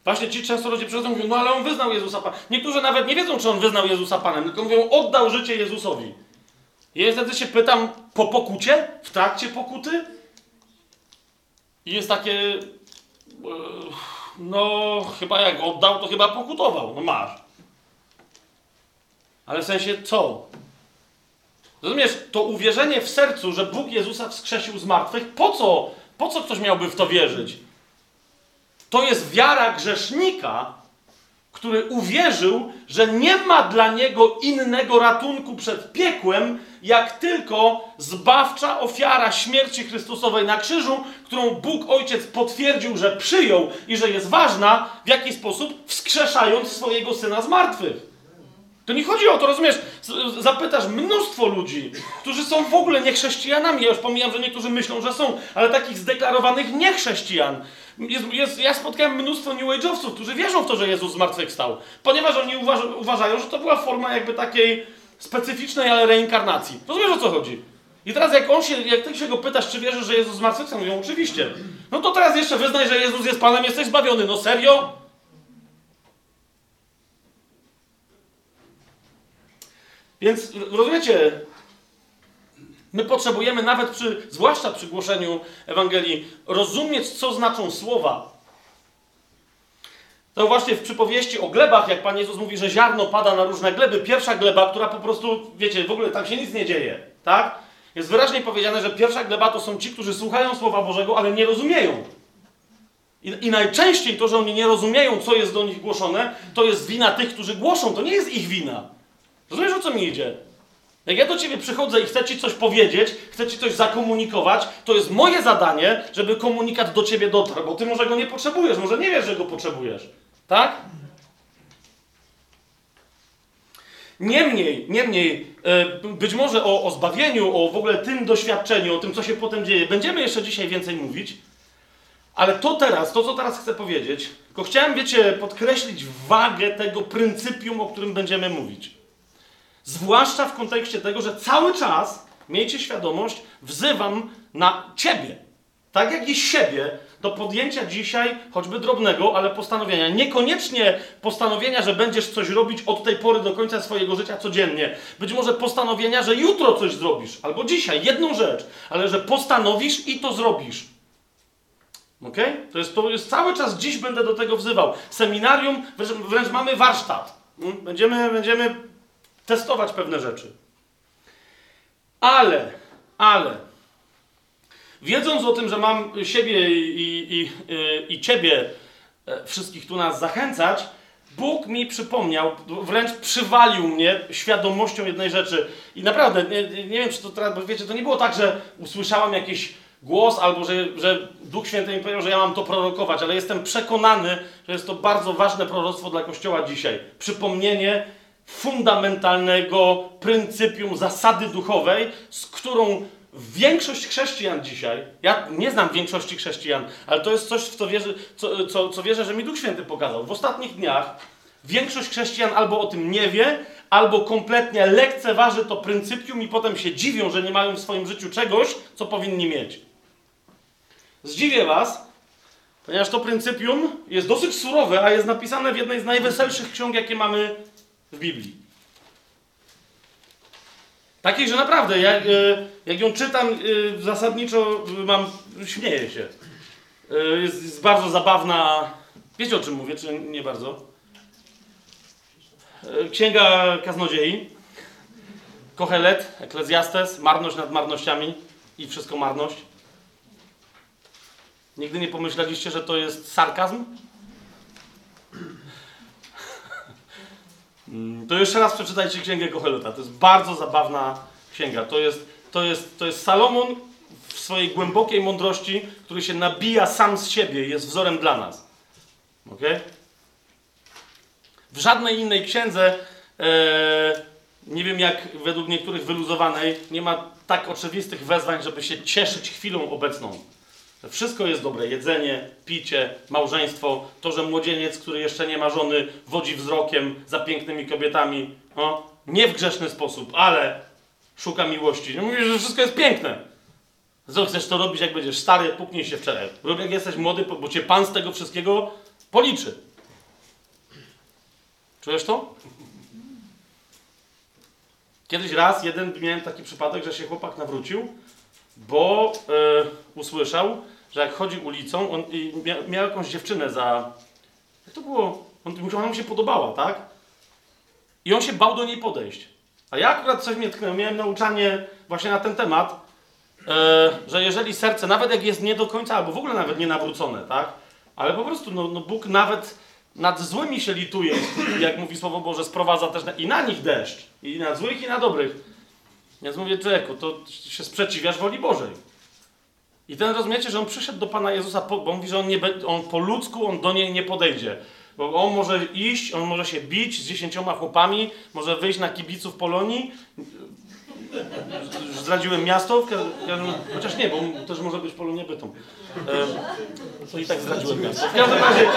Właśnie ci często ludzie przychodzą i mówią, no ale on wyznał Jezusa Panem. Niektórzy nawet nie wiedzą, czy on wyznał Jezusa Panem, tylko mówią, oddał życie Jezusowi. Ja wtedy się pytam, po pokucie? W trakcie pokuty? I jest takie, no chyba jak oddał, to chyba pokutował. No masz. Ale w sensie co? Rozumiesz, to uwierzenie w sercu, że Bóg Jezusa wskrzesił z martwych, po co? Po co ktoś miałby w to wierzyć? To jest wiara grzesznika, który uwierzył, że nie ma dla niego innego ratunku przed piekłem, jak tylko zbawcza ofiara śmierci Chrystusowej na krzyżu, którą Bóg Ojciec potwierdził, że przyjął i że jest ważna, w jaki sposób wskrzeszając swojego Syna z martwych. To nie chodzi o to, rozumiesz, zapytasz mnóstwo ludzi, którzy są w ogóle niechrześcijanami. Ja już pomijam, że niektórzy myślą, że są, ale takich zdeklarowanych niechrześcijan. Ja spotkałem mnóstwo New Age'owców, którzy wierzą w to, że Jezus zmartwychwstał, ponieważ oni uważają, że to była forma jakby takiej specyficznej, ale reinkarnacji. Rozumiesz, o co chodzi? I teraz jak ty się go pytasz, czy wierzysz, że Jezus zmartwychwstał, mówią, oczywiście. No to teraz jeszcze wyznaj, że Jezus jest Panem, jesteś zbawiony. No serio? Więc rozumiecie, my potrzebujemy nawet zwłaszcza przy głoszeniu Ewangelii, rozumieć, co znaczą słowa. To właśnie w przypowieści o glebach, jak Pan Jezus mówi, że ziarno pada na różne gleby, pierwsza gleba, która po prostu, wiecie, w ogóle tam się nic nie dzieje, tak? Jest wyraźnie powiedziane, że pierwsza gleba to są ci, którzy słuchają Słowa Bożego, ale nie rozumieją. I najczęściej to, że oni nie rozumieją, co jest do nich głoszone, to jest wina tych, którzy głoszą, to nie jest ich wina. Rozumiesz, o co mi idzie? Jak ja do ciebie przychodzę i chcę ci coś powiedzieć, chcę ci coś zakomunikować, to jest moje zadanie, żeby komunikat do ciebie dotarł, bo ty może go nie potrzebujesz, może nie wiesz, że go potrzebujesz. Tak? Niemniej, być może o zbawieniu, o w ogóle tym doświadczeniu, o tym, co się potem dzieje, będziemy jeszcze dzisiaj więcej mówić, ale to, co teraz chcę powiedzieć, tylko chciałem, wiecie, podkreślić wagę tego pryncypium, o którym będziemy mówić. Zwłaszcza w kontekście tego, że cały czas, miejcie świadomość, wzywam na ciebie, tak jak i siebie, do podjęcia dzisiaj, choćby drobnego, ale postanowienia. Niekoniecznie postanowienia, że będziesz coś robić od tej pory do końca swojego życia codziennie. Być może postanowienia, że jutro coś zrobisz, albo dzisiaj, jedną rzecz, ale że postanowisz i to zrobisz. Okej? To jest cały czas, dziś będę do tego wzywał. Seminarium, wręcz mamy warsztat. Będziemy testować pewne rzeczy. Ale, wiedząc o tym, że mam siebie i ciebie, wszystkich tu nas zachęcać, Bóg mi przypomniał, wręcz przywalił mnie świadomością jednej rzeczy. I naprawdę, nie wiem, czy to teraz, bo wiecie, to nie było tak, że usłyszałem jakiś głos, albo że Duch Święty mi powiedział, że ja mam to prorokować, ale jestem przekonany, że jest to bardzo ważne proroctwo dla Kościoła dzisiaj. Przypomnienie fundamentalnego pryncypium zasady duchowej, z którą większość chrześcijan dzisiaj, ja nie znam większości chrześcijan, ale to jest coś, w co wierzę, co wierzę, że mi Duch Święty pokazał. W ostatnich dniach większość chrześcijan albo o tym nie wie, albo kompletnie lekceważy to pryncypium i potem się dziwią, że nie mają w swoim życiu czegoś, co powinni mieć. Zdziwię was, ponieważ to pryncypium jest dosyć surowe, a jest napisane w jednej z najweselszych ksiąg, jakie mamy w Biblii. Takiej, że naprawdę, jak ją czytam, zasadniczo śmieję się. Jest bardzo zabawna. Wiecie, o czym mówię, czy nie bardzo? Księga Kaznodziei, Kohelet, Eklezjastes, marność nad marnościami i wszystko marność. Nigdy nie pomyśleliście, że to jest sarkazm? To jeszcze raz przeczytajcie Księgę Koheleta. To jest bardzo zabawna księga. To jest Salomon w swojej głębokiej mądrości, który się nabija sam z siebie i jest wzorem dla nas. Okay? W żadnej innej księdze, nie wiem jak według niektórych wyluzowanej, nie ma tak oczywistych wezwań, żeby się cieszyć chwilą obecną. Wszystko jest dobre. Jedzenie, picie, małżeństwo, to, że młodzieniec, który jeszcze nie ma żony, wodzi wzrokiem za pięknymi kobietami. No, nie w grzeszny sposób, ale szuka miłości. Mówisz, że wszystko jest piękne. Co chcesz to robić, jak będziesz stary, puknij się wczoraj. Rób jak jesteś młody, bo cię Pan z tego wszystkiego policzy. Czujesz to? Kiedyś raz, miałem taki przypadek, że się chłopak nawrócił, bo usłyszał, że jak chodzi ulicą, on miał jakąś dziewczynę za... Jak to było? Ona mu się podobała, tak? I on się bał do niej podejść. A ja akurat coś mnie tknęło. Miałem nauczanie właśnie na ten temat, że jeżeli serce, nawet jak jest nie do końca, albo w ogóle nawet nie nawrócone, tak? Ale po prostu Bóg nawet nad złymi się lituje, jak mówi Słowo Boże, sprowadza też i na nich deszcz, i na złych, i na dobrych. Więc mówię, człowieku, to się sprzeciwiasz woli Bożej. I ten, rozumiecie, że on przyszedł do Pana Jezusa, bo mówi, że on po ludzku, on do niej nie podejdzie. Bo on może iść, on może się bić z 10 chłopami, może wyjść na kibiców Polonii. Zdradziłem miasto, chociaż nie, bo też może być Polonię bytą. I tak zdradziłem miasto. W każdym razie...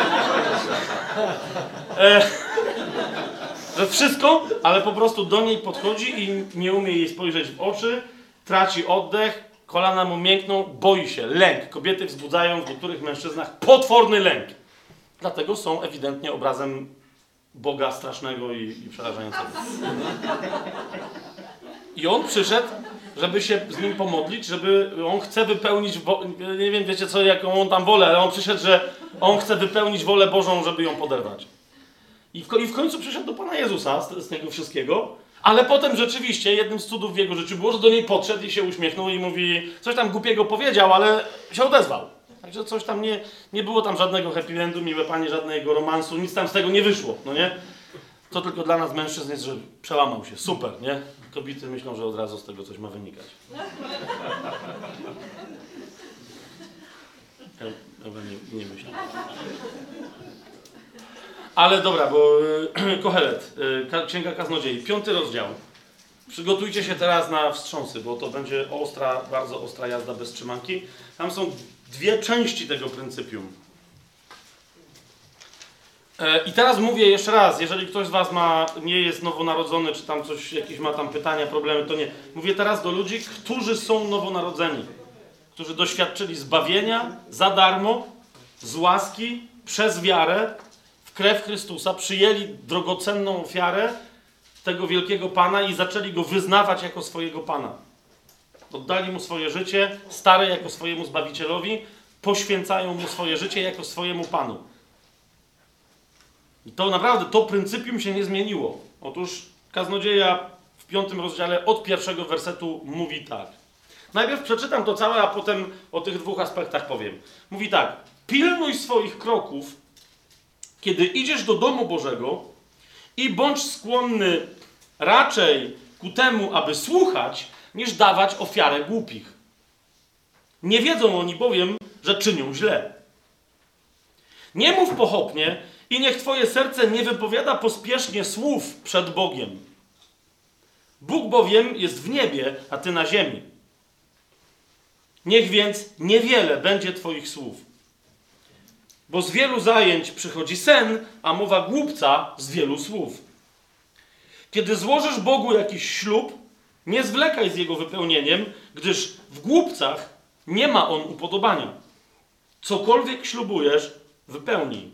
że wszystko, ale po prostu do niej podchodzi i nie umie jej spojrzeć w oczy, traci oddech, kolana mu miękną, boi się, lęk. Kobiety wzbudzają w niektórych mężczyznach potworny lęk. Dlatego są ewidentnie obrazem Boga strasznego i przerażającego. I on przyszedł, żeby się z nim pomodlić, żeby on chce wypełnić, nie wiem, wiecie co, jaką on tam wolę, ale on przyszedł, że on chce wypełnić wolę Bożą, żeby ją poderwać. I w końcu przyszedł do Pana Jezusa z tego wszystkiego, ale potem rzeczywiście jednym z cudów w jego życiu było, że do niej podszedł i się uśmiechnął i mówi, coś tam głupiego powiedział, ale się odezwał. Także coś tam nie było tam żadnego happy endu, miłe panie, żadnego romansu, nic tam z tego nie wyszło, no nie? To tylko dla nas mężczyzn jest, że przełamał się, super, nie? Kobiety myślą, że od razu z tego coś ma wynikać. Ja nie myślę. Ale dobra, bo Kohelet, Księga Kaznodziei, 5 rozdział. Przygotujcie się teraz na wstrząsy, bo to będzie ostra, bardzo ostra jazda bez trzymanki. Tam są dwie części tego pryncypium. I teraz mówię jeszcze raz, jeżeli ktoś z was nie jest nowonarodzony, czy tam coś, jakieś ma tam pytania, problemy, to nie. Mówię teraz do ludzi, którzy są nowonarodzeni, którzy doświadczyli zbawienia za darmo, z łaski, przez wiarę, krew Chrystusa, przyjęli drogocenną ofiarę tego wielkiego Pana i zaczęli Go wyznawać jako swojego Pana. Oddali Mu swoje życie, stare jako swojemu Zbawicielowi, poświęcają Mu swoje życie jako swojemu Panu. I to naprawdę, to pryncypium się nie zmieniło. Otóż Kaznodzieja w 5 rozdziale od 1 wersetu mówi tak. Najpierw przeczytam to całe, a potem o tych dwóch aspektach powiem. Mówi tak, pilnuj swoich kroków, kiedy idziesz do domu Bożego i bądź skłonny raczej ku temu, aby słuchać, niż dawać ofiarę głupich. Nie wiedzą oni bowiem, że czynią źle. Nie mów pochopnie i niech twoje serce nie wypowiada pospiesznie słów przed Bogiem. Bóg bowiem jest w niebie, a ty na ziemi. Niech więc niewiele będzie twoich słów. Bo z wielu zajęć przychodzi sen, a mowa głupca z wielu słów. Kiedy złożysz Bogu jakiś ślub, nie zwlekaj z jego wypełnieniem, gdyż w głupcach nie ma on upodobania. Cokolwiek ślubujesz, wypełnij.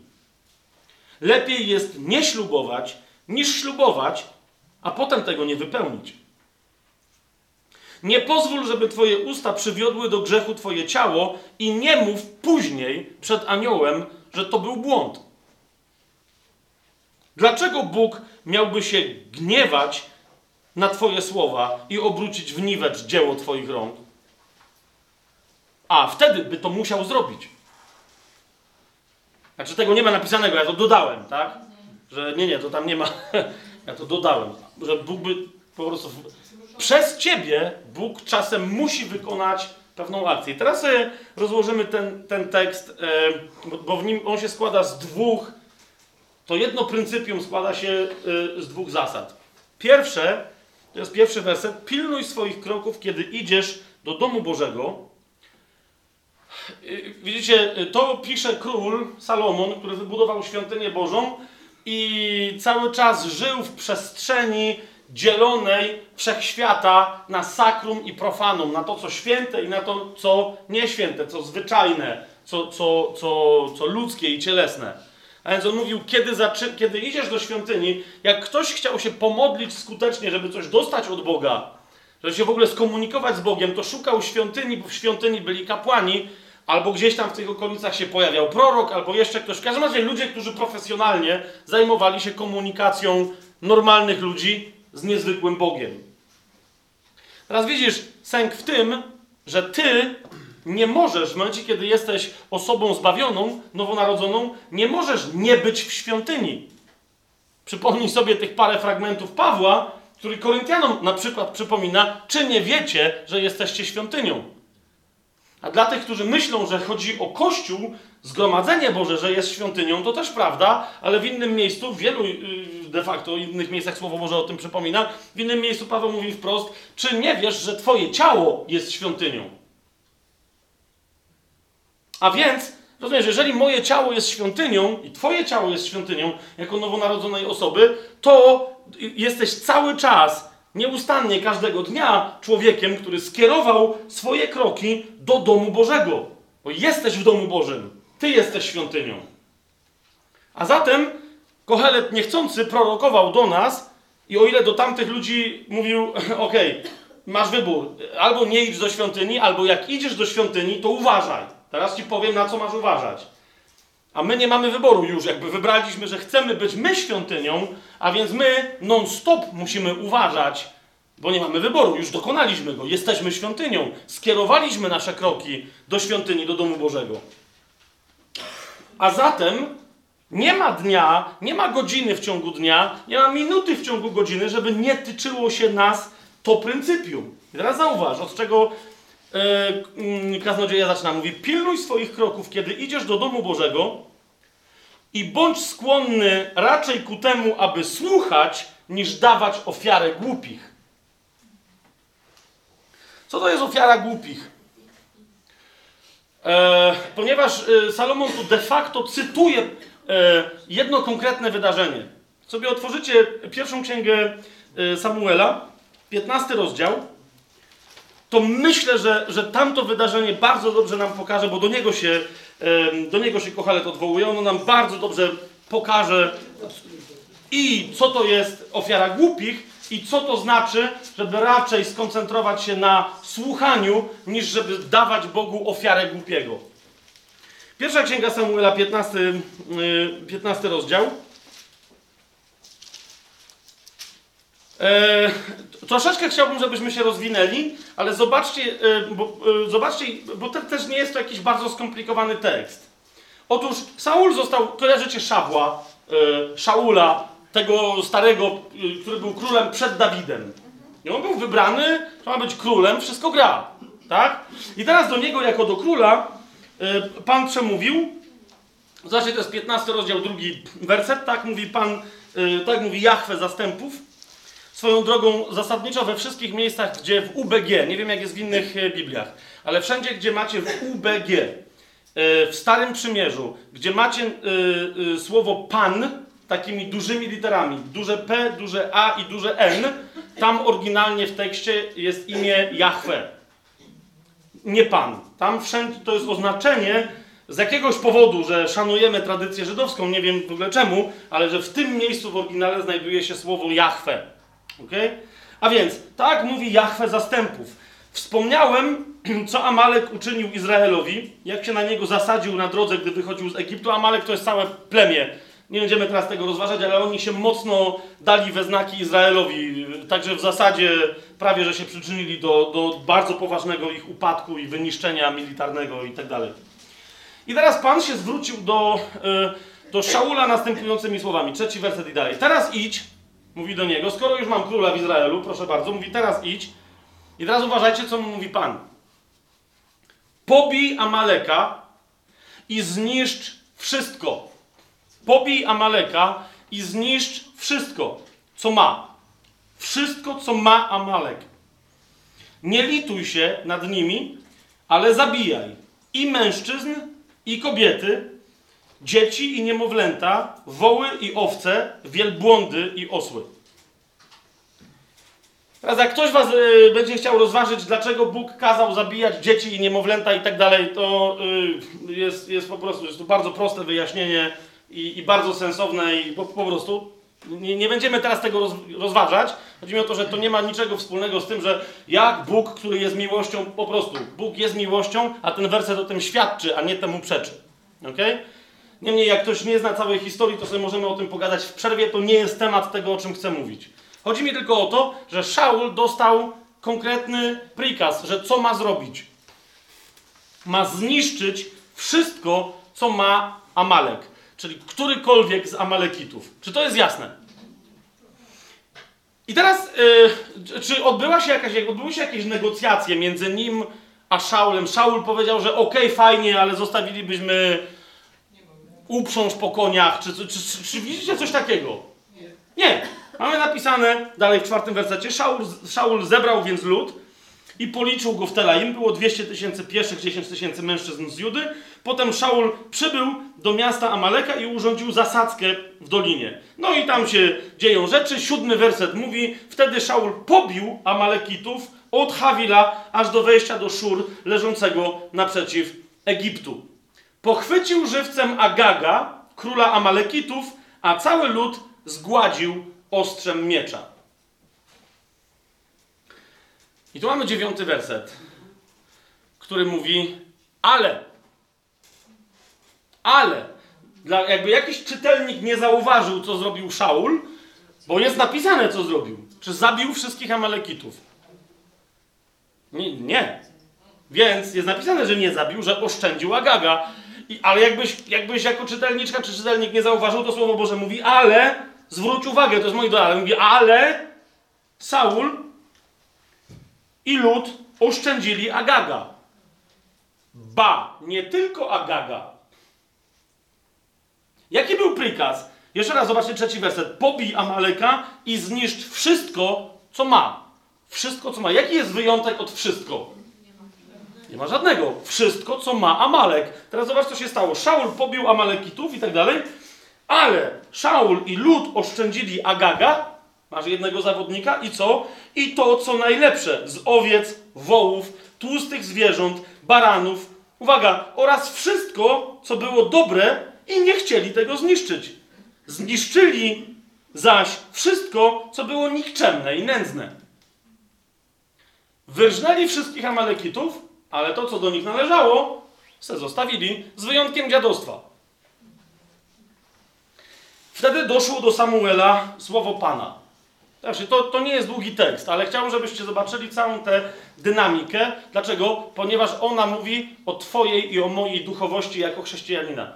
Lepiej jest nie ślubować, niż ślubować, a potem tego nie wypełnić. Nie pozwól, żeby twoje usta przywiodły do grzechu twoje ciało i nie mów później przed aniołem, że to był błąd. Dlaczego Bóg miałby się gniewać na twoje słowa i obrócić w niwecz dzieło twoich rąk? A wtedy by to musiał zrobić. Znaczy tego nie ma napisanego, ja to dodałem, tak? Że nie, to tam nie ma. Ja to dodałem, że Bóg by po prostu... Przez ciebie Bóg czasem musi wykonać pewną akcję. I teraz sobie rozłożymy ten tekst, bo w nim on się składa z dwóch, to jedno pryncypium składa się z dwóch zasad. Pierwsze, to jest pierwszy werset, pilnuj swoich kroków, kiedy idziesz do domu Bożego. Widzicie, to pisze król Salomon, który wybudował świątynię Bożą i cały czas żył w przestrzeni dzielonej wszechświata na sakrum i profanum, na to, co święte i na to, co nieświęte, co zwyczajne, co ludzkie i cielesne. A więc on mówił, kiedy idziesz do świątyni, jak ktoś chciał się pomodlić skutecznie, żeby coś dostać od Boga, żeby się w ogóle skomunikować z Bogiem, to szukał świątyni, bo w świątyni byli kapłani, albo gdzieś tam w tych okolicach się pojawiał prorok, albo jeszcze ktoś. W każdym razie ludzie, którzy profesjonalnie zajmowali się komunikacją normalnych ludzi z niezwykłym Bogiem. Teraz widzisz, sęk w tym, że ty nie możesz, w momencie kiedy jesteś osobą zbawioną, nowonarodzoną, nie możesz nie być w świątyni. Przypomnij sobie tych parę fragmentów Pawła, który Koryntianom na przykład przypomina, czy nie wiecie, że jesteście świątynią. A dla tych, którzy myślą, że chodzi o Kościół, zgromadzenie Boże, że jest świątynią, to też prawda, ale w innym miejscu, w wielu de facto innych miejscach Słowo Boże o tym przypomina, w innym miejscu Paweł mówi wprost, czy nie wiesz, że twoje ciało jest świątynią. A więc, rozumiesz, jeżeli moje ciało jest świątynią i twoje ciało jest świątynią jako nowonarodzonej osoby, to jesteś cały czas, nieustannie, każdego dnia człowiekiem, który skierował swoje kroki do domu Bożego. Bo jesteś w domu Bożym. Ty jesteś świątynią. A zatem Kohelet niechcący prorokował do nas i o ile do tamtych ludzi mówił, okej, masz wybór, albo nie idź do świątyni, albo jak idziesz do świątyni, to uważaj. Teraz ci powiem, na co masz uważać. A my nie mamy wyboru już, jakby wybraliśmy, że chcemy być my świątynią, a więc my non-stop musimy uważać, bo nie mamy wyboru, już dokonaliśmy go, jesteśmy świątynią, skierowaliśmy nasze kroki do świątyni, do domu Bożego. A zatem nie ma dnia, nie ma godziny w ciągu dnia, nie ma minuty w ciągu godziny, żeby nie tyczyło się nas to pryncypium. I teraz zauważ, od czego kaznodzieja zaczyna, mówi, pilnuj swoich kroków, kiedy idziesz do domu Bożego i bądź skłonny raczej ku temu, aby słuchać, niż dawać ofiarę głupich. Co to jest ofiara głupich? Ponieważ Salomon tu de facto cytuje jedno konkretne wydarzenie. Sobie otworzycie pierwszą księgę Samuela, 15 rozdział, to myślę, że tamto wydarzenie bardzo dobrze nam pokaże, bo do niego się Kohelet odwołuje. Ono nam bardzo dobrze pokaże i co to jest ofiara głupich i co to znaczy, żeby raczej skoncentrować się na słuchaniu, niż żeby dawać Bogu ofiarę głupiego. Pierwsza Księga Samuela, 15 rozdział. Troszeczkę chciałbym, żebyśmy się rozwinęli, ale zobaczcie, bo też nie jest to jakiś bardzo skomplikowany tekst. Otóż Saul został, kojarzycie Szaula, tego starego, który był królem przed Dawidem. I on był wybrany, że ma być królem, wszystko gra, tak? I teraz do niego jako do króla Pan przemówił, zobaczcie, to jest 15 rozdział, 2 werset, tak mówi Pan, tak mówi Jahwe zastępów. Swoją drogą zasadniczo we wszystkich miejscach, gdzie w UBG, nie wiem jak jest w innych Bibliach, ale wszędzie, gdzie macie w UBG, w Starym Przymierzu, gdzie macie słowo Pan, takimi dużymi literami, duże P, duże A i duże N, tam oryginalnie w tekście jest imię Jahwe. Nie Pan. Tam wszędzie to jest oznaczenie z jakiegoś powodu, że szanujemy tradycję żydowską, nie wiem w ogóle czemu, ale że w tym miejscu w oryginale znajduje się słowo Jahwe. Okay? A więc, tak mówi Jahwe zastępów. Wspomniałem, co Amalek uczynił Izraelowi, jak się na niego zasadził na drodze, gdy wychodził z Egiptu. Amalek to jest całe plemię. Nie będziemy teraz tego rozważać, ale oni się mocno dali we znaki Izraelowi. Także w zasadzie prawie, że się przyczynili do bardzo poważnego ich upadku i wyniszczenia militarnego i tak dalej. I teraz Pan się zwrócił do Szaula następującymi słowami. 3 werset i dalej. Teraz idź. Mówi do niego, skoro już mam króla w Izraelu, proszę bardzo, mówi teraz idź. I teraz uważajcie, co mu mówi Pan. Pobij Amaleka i zniszcz wszystko. Pobij Amaleka i zniszcz wszystko, co ma. Wszystko, co ma Amalek. Nie lituj się nad nimi, ale zabijaj i mężczyzn, i kobiety, dzieci i niemowlęta, woły i owce, wielbłądy i osły. Teraz jak ktoś was będzie chciał rozważyć, dlaczego Bóg kazał zabijać dzieci i niemowlęta i tak dalej, to jest po prostu jest to bardzo proste wyjaśnienie i bardzo sensowne i po prostu nie będziemy teraz tego rozważać. Chodzi mi o to, że to nie ma niczego wspólnego z tym, że jak Bóg, który jest miłością, po prostu Bóg jest miłością, a ten werset o tym świadczy, a nie temu przeczy. Okay? Niemniej jak ktoś nie zna całej historii, to sobie możemy o tym pogadać w przerwie, to nie jest temat tego, o czym chcę mówić. Chodzi mi tylko o to, że Szaul dostał konkretny prikaz, że co ma zrobić? Ma zniszczyć wszystko, co ma Amalek, czyli którykolwiek z Amalekitów. Czy to jest jasne? I teraz, czy odbyły się jakieś negocjacje między nim a Szaulem? Szaul powiedział, że okej, fajnie, ale zostawilibyśmy uprząż po koniach. Czy widzicie coś takiego? Nie. Mamy napisane dalej w 4 wersecie. Szaul zebrał więc lud i policzył go w Telaim. Było 200 000 pieszych, 10 000 mężczyzn z Judy. Potem Szaul przybył do miasta Amaleka i urządził zasadzkę w dolinie. No i tam się dzieją rzeczy. 7 werset mówi, wtedy Szaul pobił Amalekitów od Hawila aż do wejścia do Szur leżącego naprzeciw Egiptu. Pochwycił żywcem Agaga, króla Amalekitów, a cały lud zgładził ostrzem miecza. I tu mamy 9 werset, który mówi, jakby jakiś czytelnik nie zauważył, co zrobił Szaul, bo jest napisane, co zrobił. Czy zabił wszystkich Amalekitów? Nie. Więc jest napisane, że nie zabił, że oszczędził Agaga. Ale jakbyś jako czytelniczka czy czytelnik nie zauważył, to Słowo Boże mówi, ale... Zwróć uwagę, to jest moje dodanie. Mówi, ale Saul i lud oszczędzili Agaga. Ba, nie tylko Agaga. Jaki był prikaz? Jeszcze raz zobaczcie 3 werset. Pobij Amaleka i zniszcz wszystko, co ma. Wszystko, co ma. Jaki jest wyjątek od wszystko? Nie ma żadnego. Wszystko, co ma Amalek. Teraz zobacz, co się stało. Szaul pobił Amalekitów i tak dalej. Ale Szaul i lud oszczędzili Agaga, masz jednego zawodnika, i co? I to, co najlepsze, z owiec, wołów, tłustych zwierząt, baranów, uwaga, oraz wszystko, co było dobre i nie chcieli tego zniszczyć. Zniszczyli zaś wszystko, co było nikczemne i nędzne. Wyrżnęli wszystkich Amalekitów, ale to, co do nich należało, se zostawili, z wyjątkiem dziadostwa. Wtedy doszło do Samuela słowo Pana. Znaczy, to nie jest długi tekst, ale chciałbym, żebyście zobaczyli całą tę dynamikę. Dlaczego? Ponieważ ona mówi o twojej i o mojej duchowości jako chrześcijanina.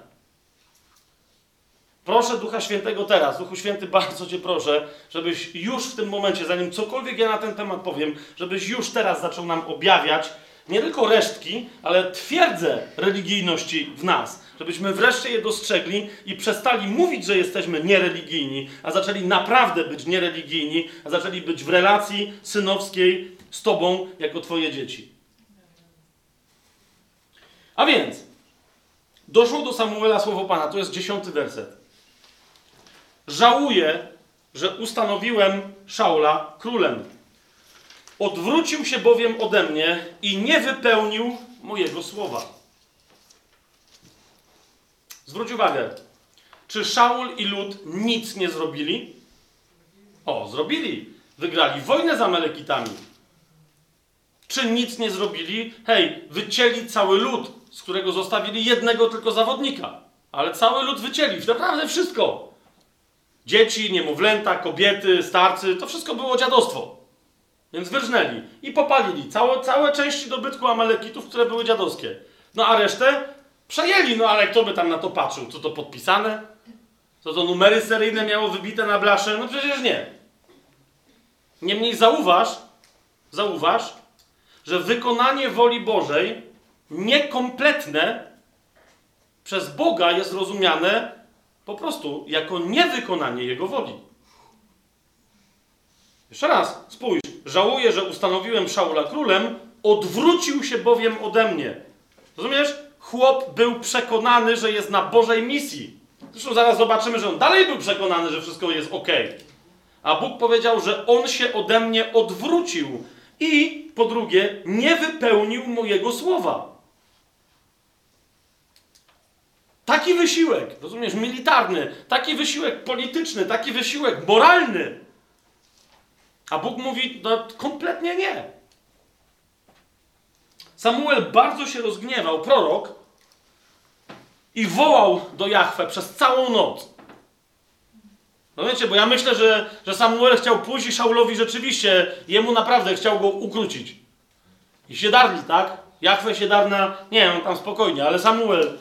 Proszę Ducha Świętego teraz. Duchu Święty, bardzo Cię proszę, żebyś już w tym momencie, zanim cokolwiek ja na ten temat powiem, żebyś już teraz zaczął nam objawiać nie tylko resztki, ale twierdzę religijności w nas. Żebyśmy wreszcie je dostrzegli i przestali mówić, że jesteśmy niereligijni, a zaczęli naprawdę być niereligijni, a zaczęli być w relacji synowskiej z Tobą jako Twoje dzieci. A więc, doszło do Samuela słowo Pana, to jest 10 werset. Żałuję, że ustanowiłem Szaula królem. Odwrócił się bowiem ode mnie i nie wypełnił mojego słowa. Zwróć uwagę, czy Szaul i lud nic nie zrobili? O, zrobili. Wygrali wojnę z Amalekitami. Czy nic nie zrobili? Hej, wycięli cały lud, z którego zostawili jednego tylko zawodnika. Ale cały lud wycięli. Naprawdę wszystko. Dzieci, niemowlęta, kobiety, starcy. To wszystko było dziadostwo. Więc wyrżnęli i popalili całe części dobytku Amalekitów, które były dziadowskie. No a resztę przejęli, no ale kto by tam na to patrzył? Co to podpisane? Co to numery seryjne miało wybite na blasze? No przecież nie. Niemniej zauważ, że wykonanie woli Bożej niekompletne przez Boga jest rozumiane po prostu jako niewykonanie Jego woli. Jeszcze raz, spójrz. Żałuję, że ustanowiłem Szaula królem, odwrócił się bowiem ode mnie. Rozumiesz? Chłop był przekonany, że jest na Bożej misji. Zresztą zaraz zobaczymy, że on dalej był przekonany, że wszystko jest okej. A Bóg powiedział, że on się ode mnie odwrócił i, po drugie, nie wypełnił mojego słowa. Taki wysiłek, rozumiesz, militarny, taki wysiłek polityczny, taki wysiłek moralny. A Bóg mówi, no kompletnie nie. Samuel bardzo się rozgniewał, prorok, i wołał do Jahwe przez całą noc. No wiecie, bo ja myślę, że Samuel chciał pójść i Szaulowi rzeczywiście, jemu naprawdę chciał go ukrócić. I się darli, tak? Jahwe się darna, nie wiem, tam spokojnie, ale Samuel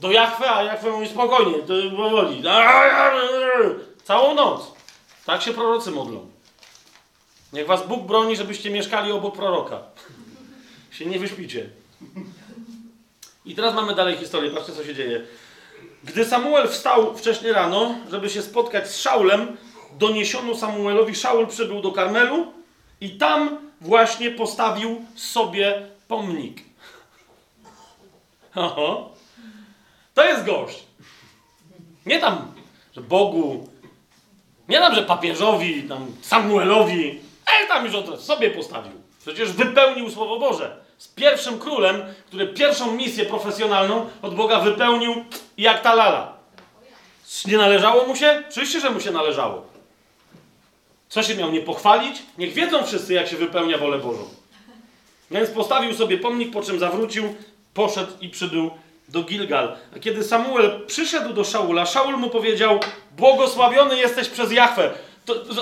do Jahwe, a Jahwe mówi spokojnie, to powoli. Całą noc. Tak się prorocy modlą. Niech was Bóg broni, żebyście mieszkali obok proroka. Się nie wyśpicie. I teraz mamy dalej historię, patrzcie co się dzieje. Gdy Samuel wstał wcześnie rano, żeby się spotkać z Szaulem, doniesiono Samuelowi, Szaul przybył do Karmelu i tam właśnie postawił sobie pomnik. Oho. To jest gość. Nie tam, że Bogu, nie tam, że papieżowi, tam Samuelowi, ale tam już on sobie postawił. Przecież wypełnił Słowo Boże. Z pierwszym królem, który pierwszą misję profesjonalną od Boga wypełnił jak ta lala. Nie należało mu się? Oczywiście, że mu się należało. Co się miał nie pochwalić? Niech wiedzą wszyscy, jak się wypełnia wolę Bożą. Więc postawił sobie pomnik, po czym zawrócił, poszedł i przybył do Gilgal. A kiedy Samuel przyszedł do Szaula, Szaul mu powiedział: błogosławiony jesteś przez Jahwe.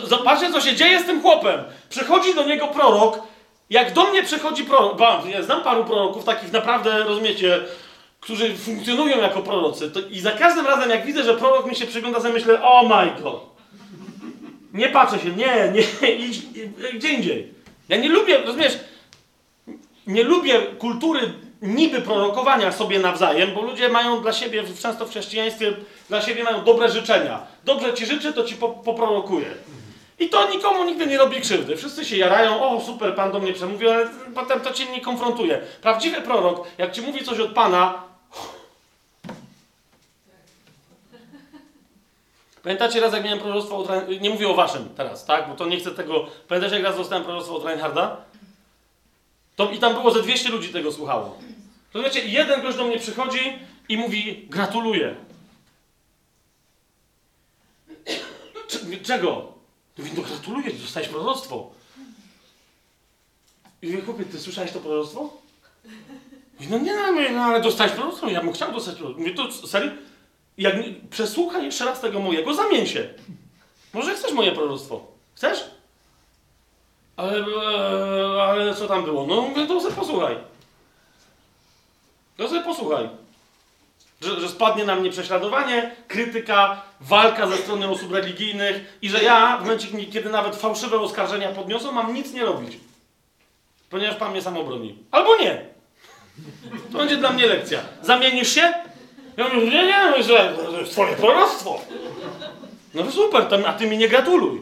Zobaczcie, co się dzieje z tym chłopem. Przychodzi do niego prorok. Jak do mnie przychodzi prorok, bo ja znam paru proroków, takich naprawdę, rozumiecie, którzy funkcjonują jako prorocy, to i za każdym razem, jak widzę, że prorok mi się przygląda, sobie myślę, o my God. Nie patrzę się, nie, idź gdzie indziej. Ja nie lubię, rozumiesz, nie lubię kultury niby prorokowania sobie nawzajem, bo ludzie mają dla siebie, często w chrześcijaństwie, dla siebie mają dobre życzenia. Dobrze ci życzę, to ci poprorokuję. I to nikomu nigdy nie robi krzywdy. Wszyscy się jarają, o super, Pan do mnie przemówił, ale potem to cię nie konfrontuje. Prawdziwy prorok, jak ci mówi coś od Pana... Pamiętacie raz, jak miałem proroctwo od Reinharda? Nie mówię o waszym teraz, tak? Bo to nie chcę tego... Pamiętacie, jak raz dostałem proroctwo od Reinharda? I tam było ze 200 ludzi tego słuchało. To wiecie, jeden gość do mnie przychodzi i mówi, gratuluję. Czego? Mówi, no gratuluję, dostałeś proroctwo. I mówię, chłopie, ty słyszałeś to proroctwo? Mówi, no nie, no, ale dostałeś proroctwo, ja bym chciał dostać proroctwo. Mówię, to serio? Jak przesłuchaj jeszcze raz tego mojego, zamień się. Może chcesz moje proroctwo? Chcesz? Ale co tam było? No mówię, to sobie posłuchaj. Że spadnie na mnie prześladowanie, krytyka, walka ze strony osób religijnych i że ja w momencie, kiedy nawet fałszywe oskarżenia podniosą, mam nic nie robić. Ponieważ Pan mnie sam obroni. Albo nie. To będzie dla mnie lekcja. Zamienisz się? Ja mówię, nie, to jest twoje proroctwo. No super, a ty mi nie gratuluj.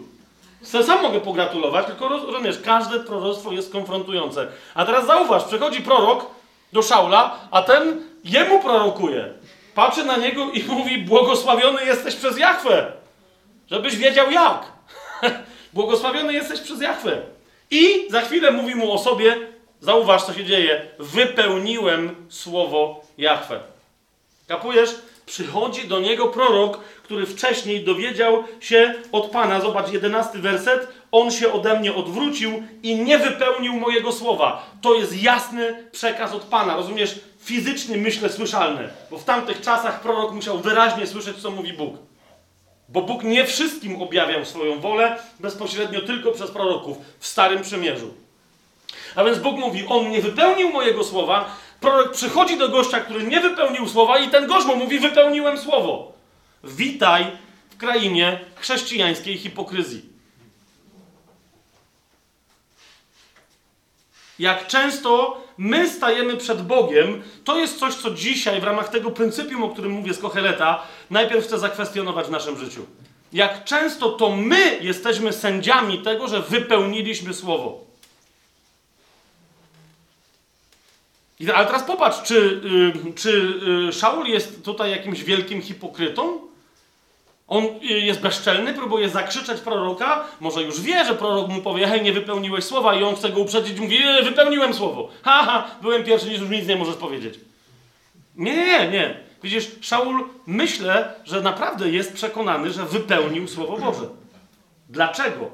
Sam mogę pogratulować, tylko rozumiesz, każde proroctwo jest konfrontujące. A teraz zauważ, przychodzi prorok do Szaula, a ten jemu prorokuje. Patrzy na niego i mówi, błogosławiony jesteś przez Jahwe. Żebyś wiedział jak. Błogosławiony jesteś przez Jahwe. I za chwilę mówi mu o sobie, zauważ co się dzieje, wypełniłem słowo Jahwe. Kapujesz? Przychodzi do niego prorok, który wcześniej dowiedział się od Pana. Zobacz, 11 werset. On się ode mnie odwrócił i nie wypełnił mojego słowa. To jest jasny przekaz od Pana. Rozumiesz? Fizycznie, myślę, słyszalne. Bo w tamtych czasach prorok musiał wyraźnie słyszeć, co mówi Bóg. Bo Bóg nie wszystkim objawiał swoją wolę, bezpośrednio tylko przez proroków w Starym Przymierzu. A więc Bóg mówi, on nie wypełnił mojego słowa. Prorok przychodzi do gościa, który nie wypełnił słowa i ten gość mu mówi, wypełniłem słowo. Witaj w krainie chrześcijańskiej hipokryzji. Jak często my stajemy przed Bogiem, to jest coś, co dzisiaj w ramach tego pryncypium, o którym mówię z Koheleta, najpierw chcę zakwestionować w naszym życiu. Jak często to my jesteśmy sędziami tego, że wypełniliśmy słowo. Ale teraz popatrz, czy Szaul jest tutaj jakimś wielkim hipokrytą? On jest bezczelny, próbuje zakrzyczeć proroka, może już wie, że prorok mu powie, hej, nie wypełniłeś słowa i on chce go uprzedzić, mówi, wypełniłem słowo. Haha, byłem pierwszy, już nic nie możesz powiedzieć. Nie. Widzisz, Szaul, myślę, że naprawdę jest przekonany, że wypełnił słowo Boże. Dlaczego?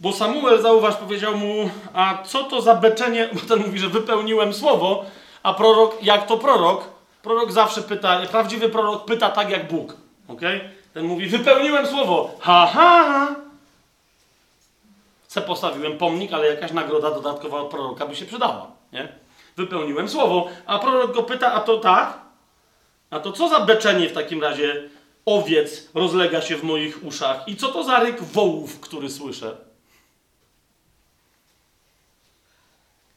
Bo Samuel, zauważ, powiedział mu, a co to za beczenie, bo ten mówi, że wypełniłem słowo, a prorok, jak to prorok? Prorok zawsze pyta, prawdziwy prorok pyta tak jak Bóg. Okay? Ten mówi, wypełniłem słowo. Ha. Se postawiłem pomnik, ale jakaś nagroda dodatkowa od proroka by się przydała. Nie? Wypełniłem słowo. A prorok go pyta, a to tak? A to co za beczenie w takim razie owiec rozlega się w moich uszach? I co to za ryk wołów, który słyszę?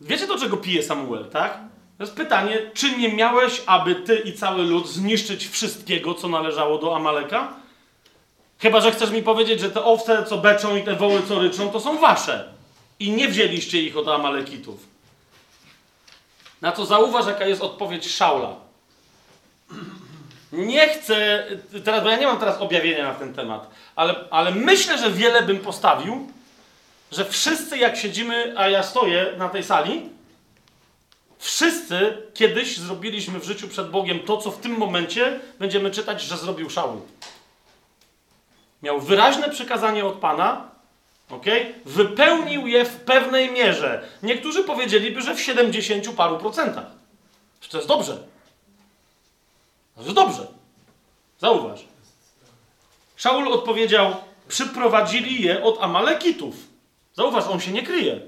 Wiecie, do czego pije Samuel, tak? To jest pytanie, czy nie miałeś, aby ty i cały lud zniszczyć wszystkiego, co należało do Amaleka? Chyba że chcesz mi powiedzieć, że te owce, co beczą i te woły, co ryczą, to są wasze. I nie wzięliście ich od Amalekitów. Na co zauważ, jaka jest odpowiedź Szaula. Nie chcę, teraz, bo ja nie mam teraz objawienia na ten temat, ale myślę, że wiele bym postawił, że wszyscy jak siedzimy, a ja stoję na tej sali, wszyscy kiedyś zrobiliśmy w życiu przed Bogiem to, co w tym momencie będziemy czytać, że zrobił Szaul. Miał wyraźne przykazanie od Pana, okay? Wypełnił je w pewnej mierze. Niektórzy powiedzieliby, że w 70 paru procentach. To jest dobrze. To jest dobrze. Zauważ. Szaul odpowiedział, przyprowadzili je od Amalekitów. Zauważ, on się nie kryje.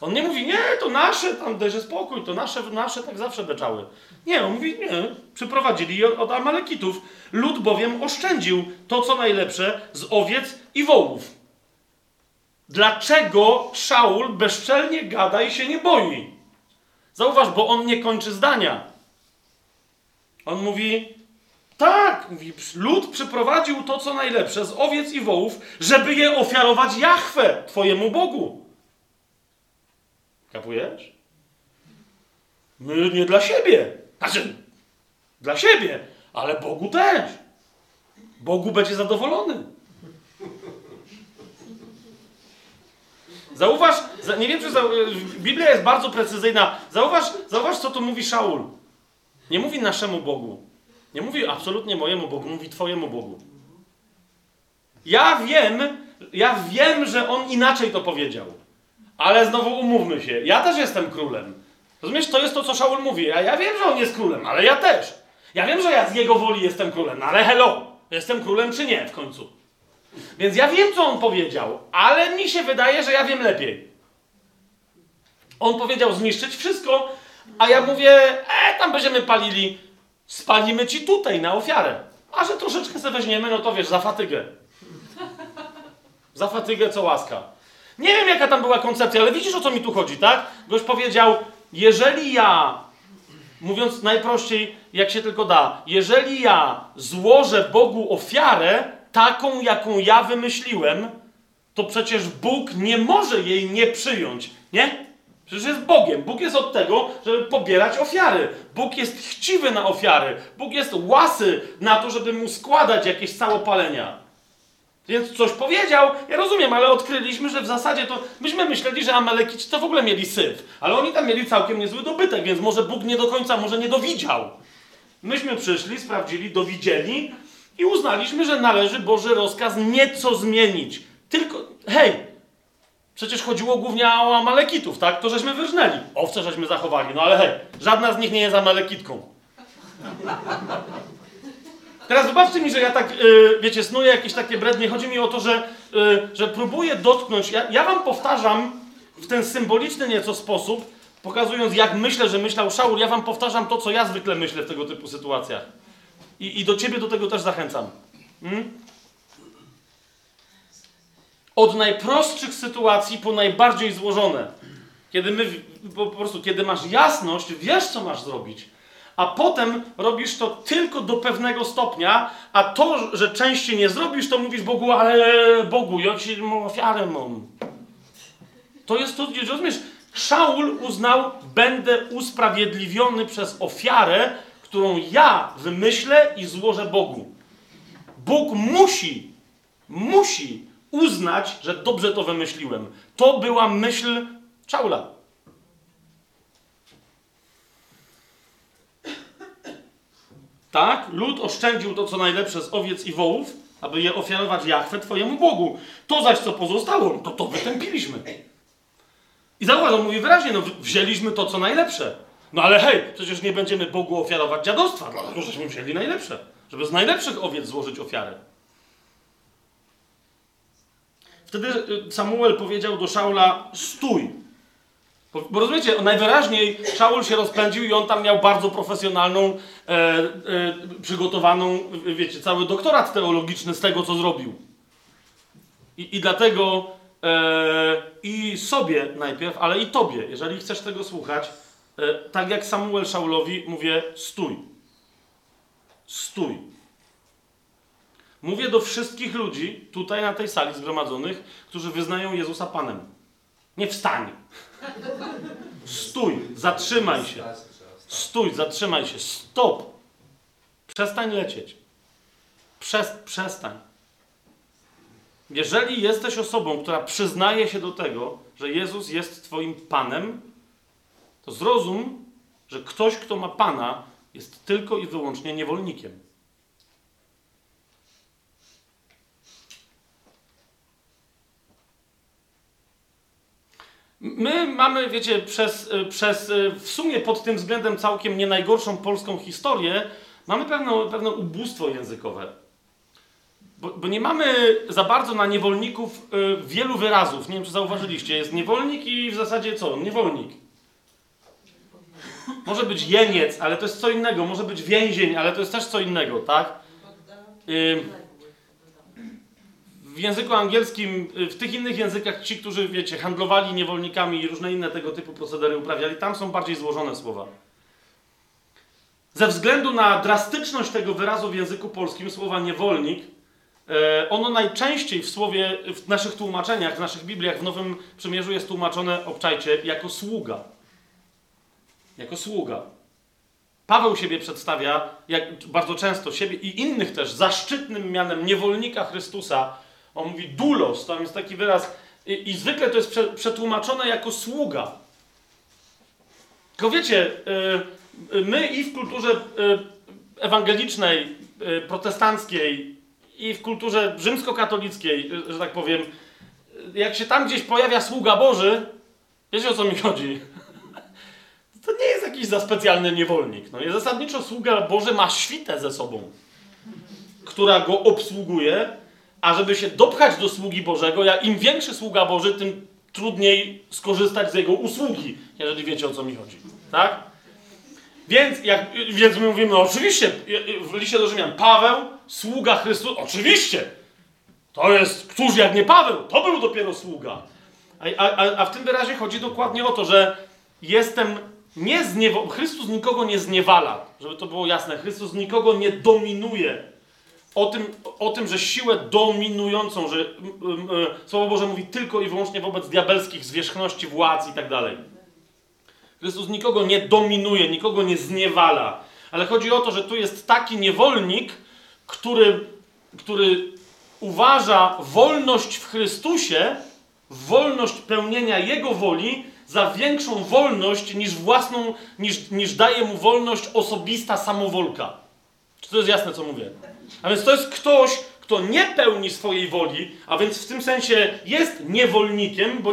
On nie mówi, nie, to nasze, tam dajże spokój, to nasze tak zawsze beczały. Nie, on mówi, nie, przyprowadzili je od Amalekitów. Lud bowiem oszczędził to, co najlepsze, z owiec i wołów. Dlaczego Szaul bezczelnie gada i się nie boi? Zauważ, bo on nie kończy zdania. On mówi, tak, mówi, lud przyprowadził to, co najlepsze, z owiec i wołów, żeby je ofiarować Jahwe, twojemu Bogu. Kapujesz? My nie dla siebie. Znaczy, dla siebie, ale Bogu też. Bogu będzie zadowolony. Zauważ, nie wiem, czy Biblia jest bardzo precyzyjna. Zauważ, co tu mówi Szaul. Nie mówi naszemu Bogu. Nie mówi absolutnie mojemu Bogu. Mówi twojemu Bogu. Ja wiem, że on inaczej to powiedział. Ale znowu umówmy się, ja też jestem królem. Rozumiesz, to jest to, co Szaul mówi. A ja wiem, że on jest królem, ale ja też. Ja wiem, że ja z jego woli jestem królem, no ale hello, jestem królem czy nie w końcu. Więc ja wiem, co on powiedział, ale mi się wydaje, że ja wiem lepiej. On powiedział zniszczyć wszystko, a ja mówię, tam będziemy palili. Spalimy ci tutaj na ofiarę. A że troszeczkę sobie weźmiemy, no to wiesz, za fatygę. Za fatygę, co łaska. Nie wiem, jaka tam była koncepcja, ale widzisz, o co mi tu chodzi, tak? Goś powiedział, jeżeli ja, mówiąc najprościej, jak się tylko da, jeżeli ja złożę Bogu ofiarę taką, jaką ja wymyśliłem, to przecież Bóg nie może jej nie przyjąć, nie? Przecież jest Bogiem. Bóg jest od tego, żeby pobierać ofiary. Bóg jest chciwy na ofiary. Bóg jest łasy na to, żeby mu składać jakieś całopalenia. Więc coś powiedział, ja rozumiem, ale odkryliśmy, że w zasadzie to... Myśmy myśleli, że Amalekici to w ogóle mieli syf, ale oni tam mieli całkiem niezły dobytek, więc może Bóg nie do końca, może nie dowidział. Myśmy przyszli, sprawdzili, dowidzieli i uznaliśmy, że należy Boży rozkaz nieco zmienić. Tylko, hej, przecież chodziło głównie o Amalekitów, tak? To żeśmy wyrżnęli, owce żeśmy zachowali, no ale hej, żadna z nich nie jest Amalekitką. Teraz zobaczcie mi, że ja tak, wiecie, snuję jakieś takie brednie. Chodzi mi o to, że próbuję dotknąć. Ja wam powtarzam w ten symboliczny nieco sposób, pokazując jak myślę, że myślał Szaul, ja wam powtarzam to, co ja zwykle myślę w tego typu sytuacjach. I do ciebie do tego też zachęcam. Od najprostszych sytuacji po najbardziej złożone. Kiedy masz jasność, wiesz, co masz zrobić, a potem robisz to tylko do pewnego stopnia, a to, że częściej nie zrobisz, to mówisz Bogu, ale Bogu, ja ci ofiarę mam. To jest to, gdzie rozumiesz, Szaul uznał, będę usprawiedliwiony przez ofiarę, którą ja wymyślę i złożę Bogu. Bóg musi uznać, że dobrze to wymyśliłem. To była myśl Szaula. Tak, lud oszczędził to, co najlepsze z owiec i wołów, aby je ofiarować Jahwe, twojemu Bogu. To zaś, co pozostało, to wytępiliśmy. I zauważ, on mówi wyraźnie, wzięliśmy to, co najlepsze. No ale hej, przecież nie będziemy Bogu ofiarować dziadostwa, dlatego żeśmy wzięli najlepsze, żeby z najlepszych owiec złożyć ofiarę. Wtedy Samuel powiedział do Szaula, stój. Bo rozumiecie, najwyraźniej Szaul się rozpędził i on tam miał bardzo profesjonalną, przygotowaną, wiecie, cały doktorat teologiczny z tego, co zrobił. I dlatego i sobie najpierw, ale i tobie, jeżeli chcesz tego słuchać, tak jak Samuel Szaulowi, mówię, stój. Stój. Mówię do wszystkich ludzi tutaj na tej sali zgromadzonych, którzy wyznają Jezusa Panem. Nie wstań. Stój, zatrzymaj się. Stój, zatrzymaj się. Stop. Przestań lecieć. Przestań. Jeżeli jesteś osobą, która przyznaje się do tego, że Jezus jest twoim Panem, to zrozum, że ktoś, kto ma Pana, jest tylko i wyłącznie niewolnikiem. My mamy, wiecie, przez w sumie pod tym względem całkiem nie najgorszą polską historię, mamy pewne ubóstwo językowe. Bo nie mamy za bardzo na niewolników wielu wyrazów. Nie wiem, czy zauważyliście. Jest niewolnik i w zasadzie co? Niewolnik. Może być jeniec, ale to jest co innego. Może być więzień, ale to jest też co innego, tak? W języku angielskim, w tych innych językach ci, którzy, wiecie, handlowali niewolnikami i różne inne tego typu procedery uprawiali, tam są bardziej złożone słowa. Ze względu na drastyczność tego wyrazu w języku polskim, słowa niewolnik, ono najczęściej w słowie, w naszych tłumaczeniach, w naszych Bibliach, w Nowym Przymierzu jest tłumaczone, obczajcie, jako sługa. Jako sługa. Paweł siebie przedstawia, jak bardzo często siebie i innych też, zaszczytnym mianem niewolnika Chrystusa. On mówi doulos, tam jest taki wyraz. I zwykle to jest przetłumaczone jako sługa. Tylko wiecie, my i w kulturze ewangelicznej, protestanckiej, i w kulturze rzymskokatolickiej, że tak powiem, jak się tam gdzieś pojawia sługa Boży, wiecie, o co mi chodzi? To nie jest jakiś za specjalny niewolnik. No, jest zasadniczo sługa Boży, ma świtę ze sobą, która go obsługuje, a żeby się dopchać do sługi Bożego, im większy sługa Boży, tym trudniej skorzystać z jego usługi, jeżeli wiecie, o co mi chodzi. Tak? Więc my mówimy, no oczywiście, w liście do Rzymian, Paweł, sługa Chrystusa, oczywiście, to jest, któż jak nie Paweł, to był dopiero sługa. A w tym wyrazie chodzi dokładnie o to, że Chrystus nikogo nie zniewala, żeby to było jasne, Chrystus nikogo nie dominuje. O tym, że siłę dominującą, że Słowo Boże mówi tylko i wyłącznie wobec diabelskich zwierzchności, władz i tak dalej. Chrystus nikogo nie dominuje, nikogo nie zniewala. Ale chodzi o to, że tu jest taki niewolnik, który uważa wolność w Chrystusie, wolność pełnienia Jego woli za większą wolność niż daje mu wolność osobista samowolka. Czy to jest jasne, co mówię? A więc to jest ktoś, kto nie pełni swojej woli, a więc w tym sensie jest niewolnikiem, bo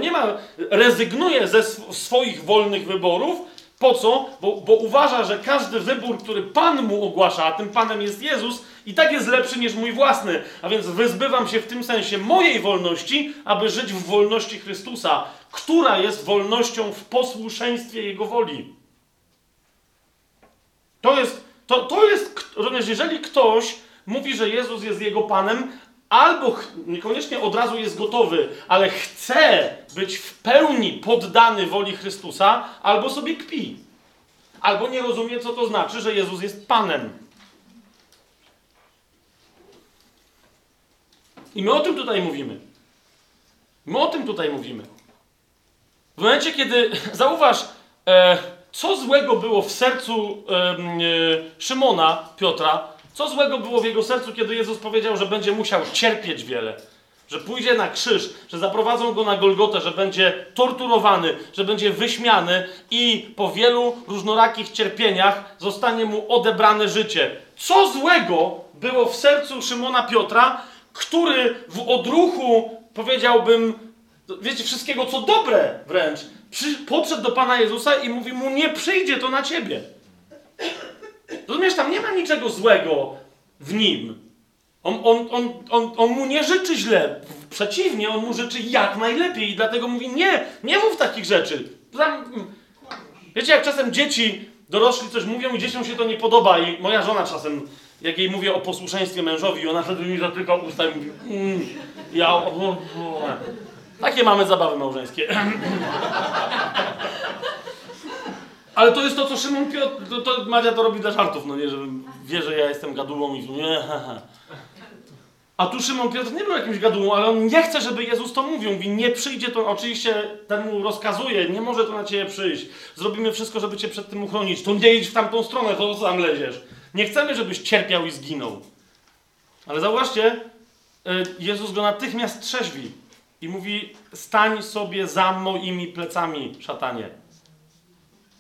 rezygnuje ze swoich wolnych wyborów. Po co? Bo uważa, że każdy wybór, który Pan mu ogłasza, a tym Panem jest Jezus, i tak jest lepszy niż mój własny. A więc wyzbywam się w tym sensie mojej wolności, aby żyć w wolności Chrystusa, która jest wolnością w posłuszeństwie Jego woli. To jest, rozumiesz, jeżeli ktoś mówi, że Jezus jest Jego Panem, albo niekoniecznie od razu jest gotowy, ale chce być w pełni poddany woli Chrystusa, albo sobie kpi. Albo nie rozumie, co to znaczy, że Jezus jest Panem. I my o tym tutaj mówimy. W momencie, kiedy zauważ, co złego było w sercu Szymona Piotra, co złego było w jego sercu, kiedy Jezus powiedział, że będzie musiał cierpieć wiele, że pójdzie na krzyż, że zaprowadzą go na Golgotę, że będzie torturowany, że będzie wyśmiany i po wielu różnorakich cierpieniach zostanie mu odebrane życie. Co złego było w sercu Szymona Piotra, który w odruchu, powiedziałbym, wiecie, wszystkiego co dobre wręcz, podszedł do Pana Jezusa i mówi mu, nie przyjdzie to na ciebie. Rozumiesz, tam nie ma niczego złego w nim. On mu nie życzy źle. Przeciwnie, on mu życzy jak najlepiej i dlatego mówi, nie mów takich rzeczy. Wiecie, jak czasem dzieci, dorośli coś mówią i dzieciom się to nie podoba i moja żona czasem, jak jej mówię o posłuszeństwie mężowi, ona wtedy mi zatyka usta i mówi Takie mamy zabawy małżeńskie. Ale to jest to, co Szymon Piotr... To Madzia to robi dla żartów, no nie, że wie, że ja jestem gadułą i... A tu Szymon Piotr nie był jakimś gadułą, ale on nie chce, żeby Jezus to mówił. Mówi, nie przyjdzie to... Oczywiście ten mu rozkazuje, nie może to na ciebie przyjść. Zrobimy wszystko, żeby cię przed tym uchronić. To nie idź w tamtą stronę, to sam leziesz. Nie chcemy, żebyś cierpiał i zginął. Ale zauważcie, Jezus go natychmiast trzeźwi. I mówi, stań sobie za moimi plecami, szatanie.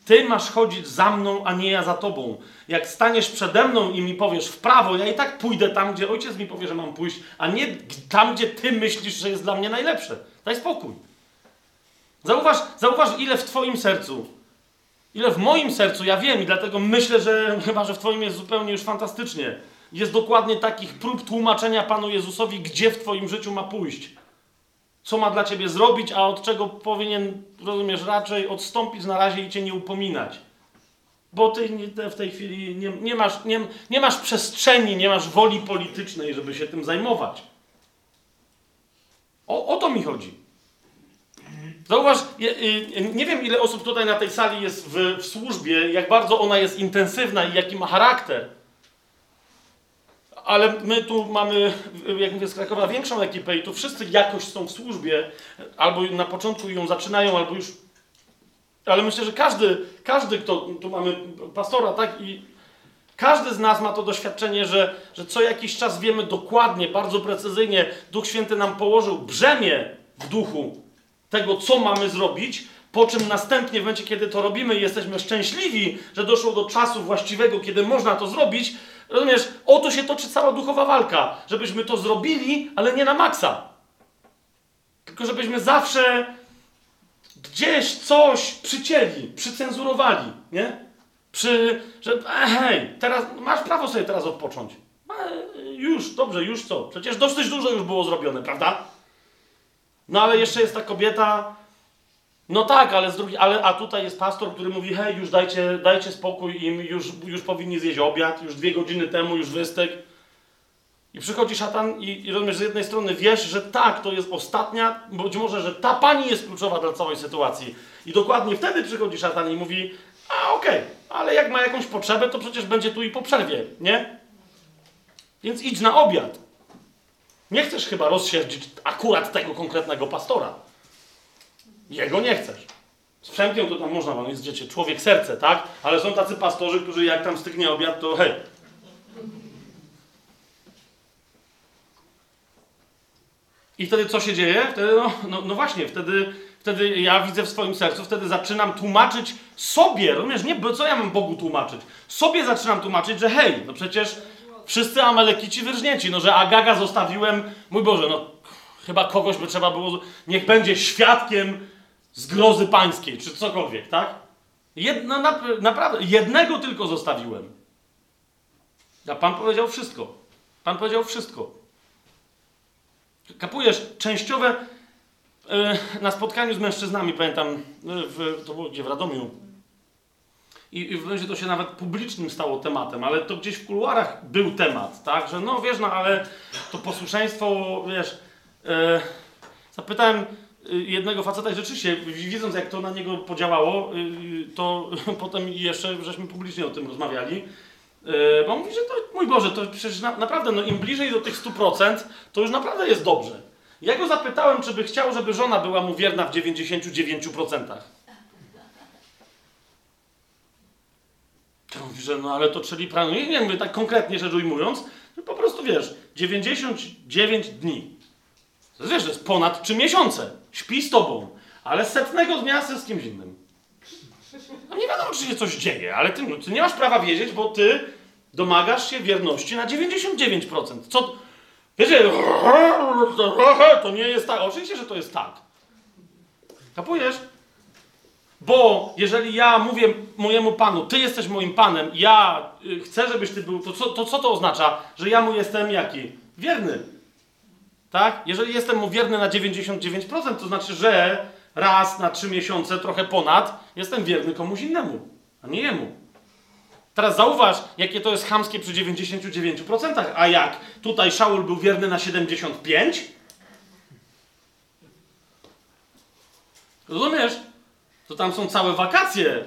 Ty masz chodzić za mną, a nie ja za tobą. Jak staniesz przede mną i mi powiesz w prawo, ja i tak pójdę tam, gdzie ojciec mi powie, że mam pójść, a nie tam, gdzie ty myślisz, że jest dla mnie najlepsze. Daj spokój. Zauważ, ile w twoim sercu, ile w moim sercu, ja wiem i dlatego myślę, że chyba, że w twoim jest zupełnie już fantastycznie. Jest dokładnie takich prób tłumaczenia Panu Jezusowi, gdzie w twoim życiu ma pójść. Co ma dla ciebie zrobić, a od czego powinien, rozumiesz, raczej odstąpić na razie i cię nie upominać. Bo ty w tej chwili nie masz przestrzeni, nie masz woli politycznej, żeby się tym zajmować. O to mi chodzi. Zauważ, nie wiem ile osób tutaj na tej sali jest w służbie, jak bardzo ona jest intensywna i jaki ma charakter. Ale my tu mamy, jak mówię, z Krakowa większą ekipę i tu wszyscy jakoś są w służbie, albo na początku ją zaczynają, albo już... Ale myślę, że każdy kto... Tu mamy pastora, tak? I każdy z nas ma to doświadczenie, że co jakiś czas wiemy dokładnie, bardzo precyzyjnie, Duch Święty nam położył brzemię w duchu tego, co mamy zrobić, po czym następnie, w momencie, kiedy to robimy, jesteśmy szczęśliwi, że doszło do czasu właściwego, kiedy można to zrobić. Rozumiesz, o to się toczy cała duchowa walka. Żebyśmy to zrobili, ale nie na maksa. Tylko żebyśmy zawsze gdzieś coś przycięli, przycenzurowali, nie? Hej, teraz masz prawo sobie teraz odpocząć. Już, dobrze, już co? Przecież dosyć dużo już było zrobione, prawda? No ale jeszcze jest ta kobieta... No tak, ale a tutaj jest pastor, który mówi, hej, już dajcie spokój im, już powinni zjeść obiad, już 2 godziny temu, już wystek. I przychodzi szatan i rozumiesz, z jednej strony wiesz, że tak, to jest ostatnia, być może, że ta pani jest kluczowa dla całej sytuacji. I dokładnie wtedy przychodzi szatan i mówi, okej, ale jak ma jakąś potrzebę, to przecież będzie tu i po przerwie, nie? Więc idź na obiad. Nie chcesz chyba rozsierdzić akurat tego konkretnego pastora. Jego nie chcesz. Z przemkiem to tam można, bo jest dziecię, człowiek serce, tak? Ale są tacy pastorzy, którzy jak tam stygnie obiad, to hej. I wtedy co się dzieje? Wtedy, wtedy ja widzę w swoim sercu, wtedy zaczynam tłumaczyć sobie, rozumiesz? Nie, bo co ja mam Bogu tłumaczyć? Sobie zaczynam tłumaczyć, że hej, no przecież wszyscy Amalekici wyrżnięci, no że Agaga zostawiłem, mój Boże, no chyba kogoś by trzeba było... Niech będzie świadkiem zgrozy pańskiej, czy cokolwiek, tak? Naprawdę, jednego tylko zostawiłem. A Pan powiedział wszystko. Kapujesz, częściowe... Na spotkaniu z mężczyznami, pamiętam, to było gdzie, w Radomiu. I w momencie to się nawet publicznym stało tematem, ale to gdzieś w kuluarach był temat, tak? Że no wiesz, no ale to posłuszeństwo, wiesz... Zapytałem jednego faceta i rzeczywiście, widząc jak to na niego podziałało, to potem jeszcze żeśmy publicznie o tym rozmawiali, bo on mówi, że to, mój Boże, to przecież naprawdę, no im bliżej do tych 100%, to już naprawdę jest dobrze. Ja go zapytałem, czy by chciał, żeby żona była mu wierna w 99%. To on mówi, że no ale to czyli planuje, nie wiem, tak konkretnie rzecz ujmując, że po prostu wiesz, 99 dni. Wiesz, to jest ponad 3 miesiące. Śpi z tobą, ale 100 dnia z kimś innym. No nie wiadomo, czy się coś dzieje, ale ty nie masz prawa wiedzieć, bo ty domagasz się wierności na 99%. Co? Wiesz, to nie jest tak. Oczywiście, że to jest tak. Kapujesz? Bo jeżeli ja mówię mojemu Panu, ty jesteś moim Panem, ja chcę, żebyś ty był, to co to oznacza? Że ja mu jestem jaki? Wierny. Tak? Jeżeli jestem mu wierny na 99%, to znaczy, że raz na 3 miesiące, trochę ponad, jestem wierny komuś innemu, a nie jemu. Teraz zauważ, jakie to jest chamskie przy 99%, a jak tutaj Szaul był wierny na 75%? Rozumiesz? To tam są całe wakacje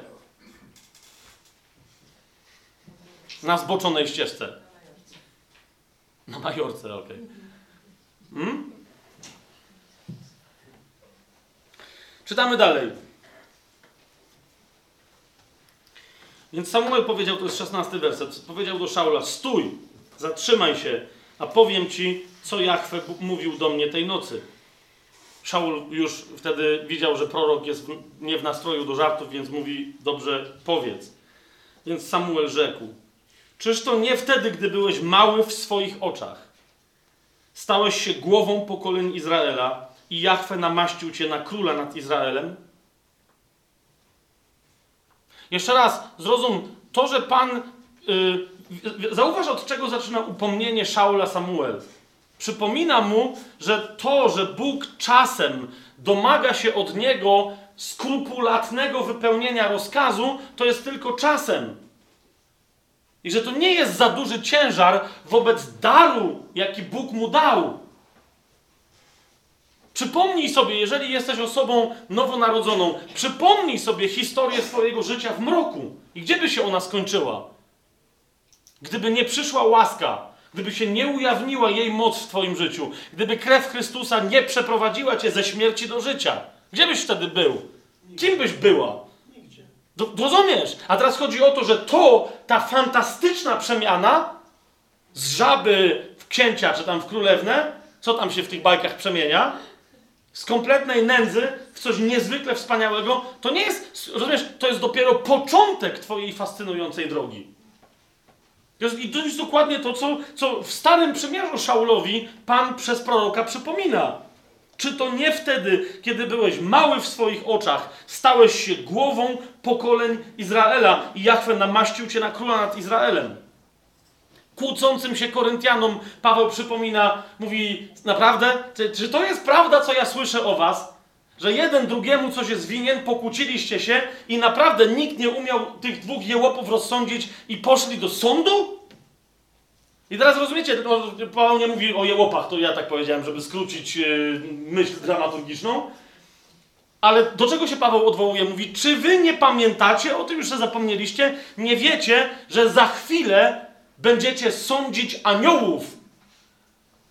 na zboczonej ścieżce. Na Majorce, okej. Okay. Hmm? Czytamy dalej. Więc Samuel powiedział, to jest 16 werset, powiedział do Szaula: stój, zatrzymaj się, a powiem ci, co Jahwe mówił do mnie tej nocy. Szaul już wtedy widział, że prorok jest nie w nastroju do żartów, więc mówi: dobrze, powiedz. Więc Samuel rzekł: czyż to nie wtedy, gdy byłeś mały w swoich oczach? Stałeś się głową pokoleń Izraela i Jahwe namaścił cię na króla nad Izraelem? Jeszcze raz, zrozum to, że Pan... Zauważ, od czego zaczyna upomnienie Szaula Samuel. Przypomina mu, że to, że Bóg czasem domaga się od niego skrupulatnego wypełnienia rozkazu, to jest tylko czasem. I że to nie jest za duży ciężar wobec daru, jaki Bóg mu dał. Przypomnij sobie, jeżeli jesteś osobą nowonarodzoną, przypomnij sobie historię swojego życia w mroku. I gdzie by się ona skończyła? Gdyby nie przyszła łaska, gdyby się nie ujawniła jej moc w twoim życiu, gdyby krew Chrystusa nie przeprowadziła cię ze śmierci do życia. Gdzie byś wtedy był? Kim byś była? Rozumiesz? A teraz chodzi o to, że ta fantastyczna przemiana z żaby w księcia, czy tam w królewnę, co tam się w tych bajkach przemienia, z kompletnej nędzy w coś niezwykle wspaniałego, to nie jest, rozumiesz, to jest dopiero początek twojej fascynującej drogi. I to jest dokładnie to, co w Starym Przymierzu Szaulowi Pan przez proroka przypomina. Czy to nie wtedy, kiedy byłeś mały w swoich oczach, stałeś się głową pokoleń Izraela i Jahwe namaścił cię na króla nad Izraelem? Kłócącym się Koryntianom Paweł przypomina, mówi: naprawdę? Czy to jest prawda, co ja słyszę o was? Że jeden drugiemu coś jest winien, pokłóciliście się i naprawdę nikt nie umiał tych dwóch jełopów rozsądzić i poszli do sądu? I teraz rozumiecie, Paweł nie mówi o jełopach, to ja tak powiedziałem, żeby skrócić myśl dramaturgiczną. Ale do czego się Paweł odwołuje? Mówi: czy wy nie pamiętacie, o tym już się zapomnieliście, nie wiecie, że za chwilę będziecie sądzić aniołów.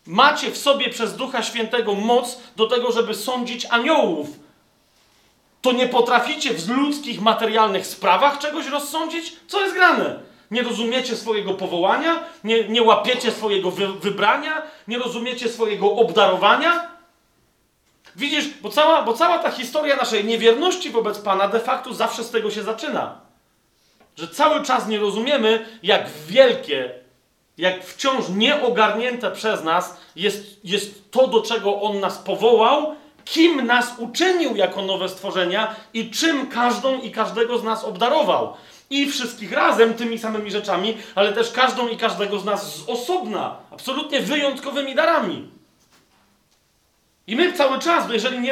Macie w sobie przez Ducha Świętego moc do tego, żeby sądzić aniołów. To nie potraficie w ludzkich, materialnych sprawach czegoś rozsądzić? Co jest grane? Nie rozumiecie swojego powołania? Nie łapiecie swojego wybrania? Nie rozumiecie swojego obdarowania? Widzisz, bo cała ta historia naszej niewierności wobec Pana de facto zawsze z tego się zaczyna. Że cały czas nie rozumiemy, jak wielkie, jak wciąż nieogarnięte przez nas jest to, do czego On nas powołał, kim nas uczynił jako nowe stworzenia i czym każdą i każdego z nas obdarował. I wszystkich razem, tymi samymi rzeczami, ale też każdą i każdego z nas z osobna, absolutnie wyjątkowymi darami. I my cały czas, jeżeli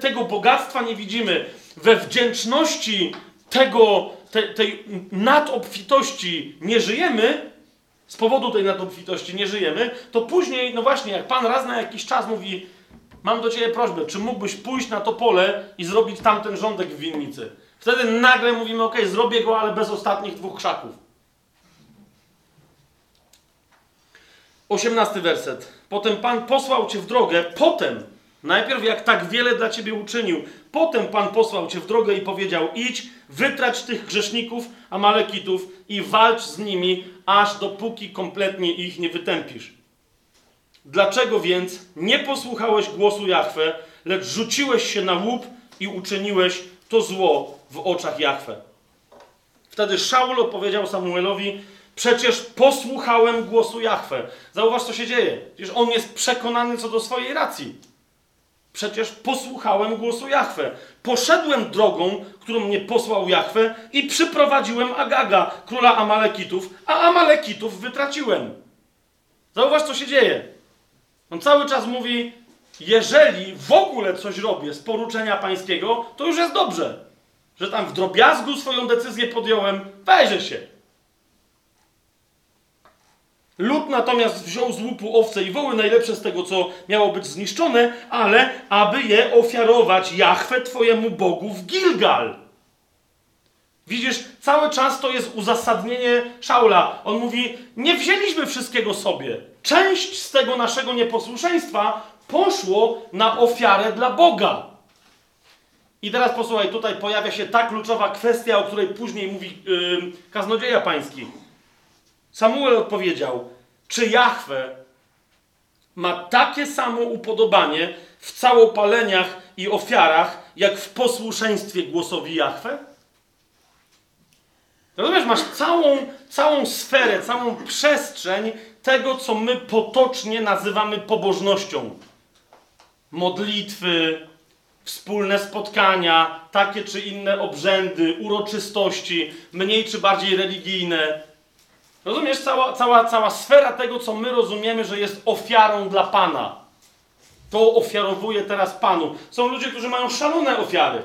tego bogactwa nie widzimy we wdzięczności tego, tej nadobfitości nie żyjemy, z powodu tej nadobfitości nie żyjemy, to później, no właśnie, jak Pan raz na jakiś czas mówi: mam do Ciebie prośbę, czy mógłbyś pójść na to pole i zrobić tamten rządek w winnicy? Wtedy nagle mówimy: ok, zrobię go, ale bez ostatnich dwóch krzaków. 18 werset. Potem Pan posłał Cię w drogę, najpierw jak tak wiele dla Ciebie uczynił, potem Pan posłał Cię w drogę i powiedział: idź, wytrać tych grzeszników, Amalekitów i walcz z nimi, aż dopóki kompletnie ich nie wytępisz. Dlaczego więc nie posłuchałeś głosu Jahwe, lecz rzuciłeś się na łup i uczyniłeś to zło w oczach Jahwe? Wtedy Szaul odpowiedział Samuelowi: przecież posłuchałem głosu Jahwe. Zauważ, co się dzieje. Przecież on jest przekonany co do swojej racji. Przecież posłuchałem głosu Jahwe. Poszedłem drogą, którą mnie posłał Jahwe, i przyprowadziłem Agaga, króla Amalekitów, a Amalekitów wytraciłem. Zauważ, co się dzieje. On cały czas mówi: jeżeli w ogóle coś robię z poruczenia pańskiego, to już jest dobrze. Że tam w drobiazgu swoją decyzję podjąłem, weźże się. Lud natomiast wziął z łupu owce i woły, najlepsze z tego, co miało być zniszczone, ale aby je ofiarować Jahwe Twojemu Bogu w Gilgal. Widzisz, cały czas to jest uzasadnienie Szaula. On mówi: nie wzięliśmy wszystkiego sobie. Część z tego naszego nieposłuszeństwa poszło na ofiarę dla Boga. I teraz posłuchaj, tutaj pojawia się ta kluczowa kwestia, o której później mówi kaznodzieja pański. Samuel odpowiedział: czy Jahwe ma takie samo upodobanie w całopaleniach i ofiarach, jak w posłuszeństwie głosowi Jahwe? Rozumiesz, masz całą sferę, całą przestrzeń tego, co my potocznie nazywamy pobożnością. Modlitwy, wspólne spotkania, takie czy inne obrzędy, uroczystości, mniej czy bardziej religijne. Rozumiesz, cała sfera tego, co my rozumiemy, że jest ofiarą dla Pana. To ofiarowuje teraz Panu. Są ludzie, którzy mają szalone ofiary.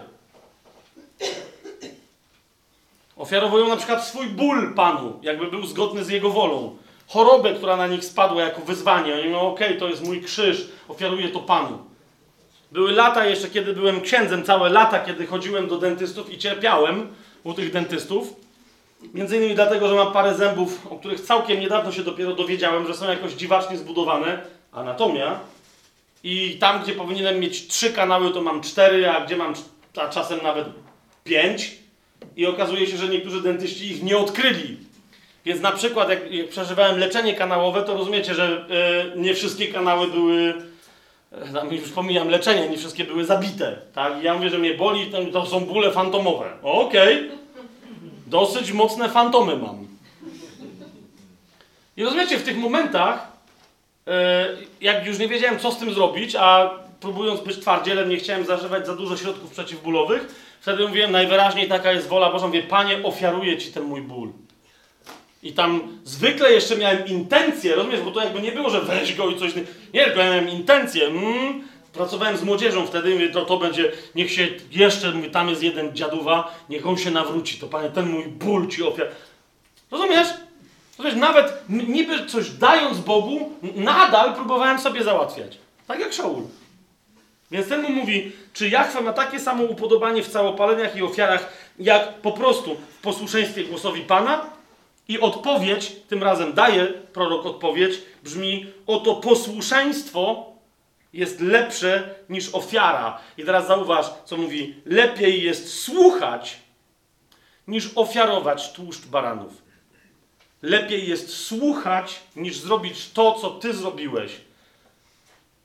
Ofiarowują na przykład swój ból Panu, jakby był zgodny z Jego wolą. Chorobę, która na nich spadła jako wyzwanie. Oni mówią: okej, to jest mój krzyż, ofiaruję to Panu. Były lata jeszcze, kiedy byłem księdzem, całe lata, kiedy chodziłem do dentystów i cierpiałem u tych dentystów. Między innymi dlatego, że mam parę zębów, o których całkiem niedawno się dopiero dowiedziałem, że są jakoś dziwacznie zbudowane. Anatomia. I tam, gdzie powinienem mieć 3 kanały, to mam 4, a gdzie mam czasem nawet 5. I okazuje się, że niektórzy dentyści ich nie odkryli. Więc na przykład, jak przeżywałem leczenie kanałowe, to rozumiecie, że nie wszystkie kanały były... Już pomijam leczenie, nie wszystkie były zabite. Tak? Ja mówię, że mnie boli, to są bóle fantomowe. Okej. Dosyć mocne fantomy mam. I rozumiecie, w tych momentach, jak już nie wiedziałem, co z tym zrobić, a próbując być twardzielem, nie chciałem zażywać za dużo środków przeciwbólowych, wtedy mówiłem: najwyraźniej taka jest wola Boża. Mówię: Panie, ofiaruję Ci ten mój ból. I tam zwykle jeszcze miałem intencję, rozumiesz, bo to jakby nie było, że weź go i coś... Nie, tylko ja miałem intencję. Pracowałem z młodzieżą wtedy, mówię: to będzie, niech się jeszcze, mówię, tam jest jeden dziaduwa, niech on się nawróci, to Panie, ten mój ból Ci ofiaruje. Rozumiesz? Rozumiesz, nawet niby coś dając Bogu, nadal próbowałem sobie załatwiać. Tak jak Szaul. Więc ten mu mówi: czy Jahwe ma takie samo upodobanie w całopaleniach i ofiarach, jak po prostu w posłuszeństwie głosowi Pana? I odpowiedź, tym razem daje prorok odpowiedź, brzmi: oto posłuszeństwo jest lepsze niż ofiara. I teraz zauważ, co mówi: lepiej jest słuchać, niż ofiarować tłuszcz baranów. Lepiej jest słuchać, niż zrobić to, co ty zrobiłeś,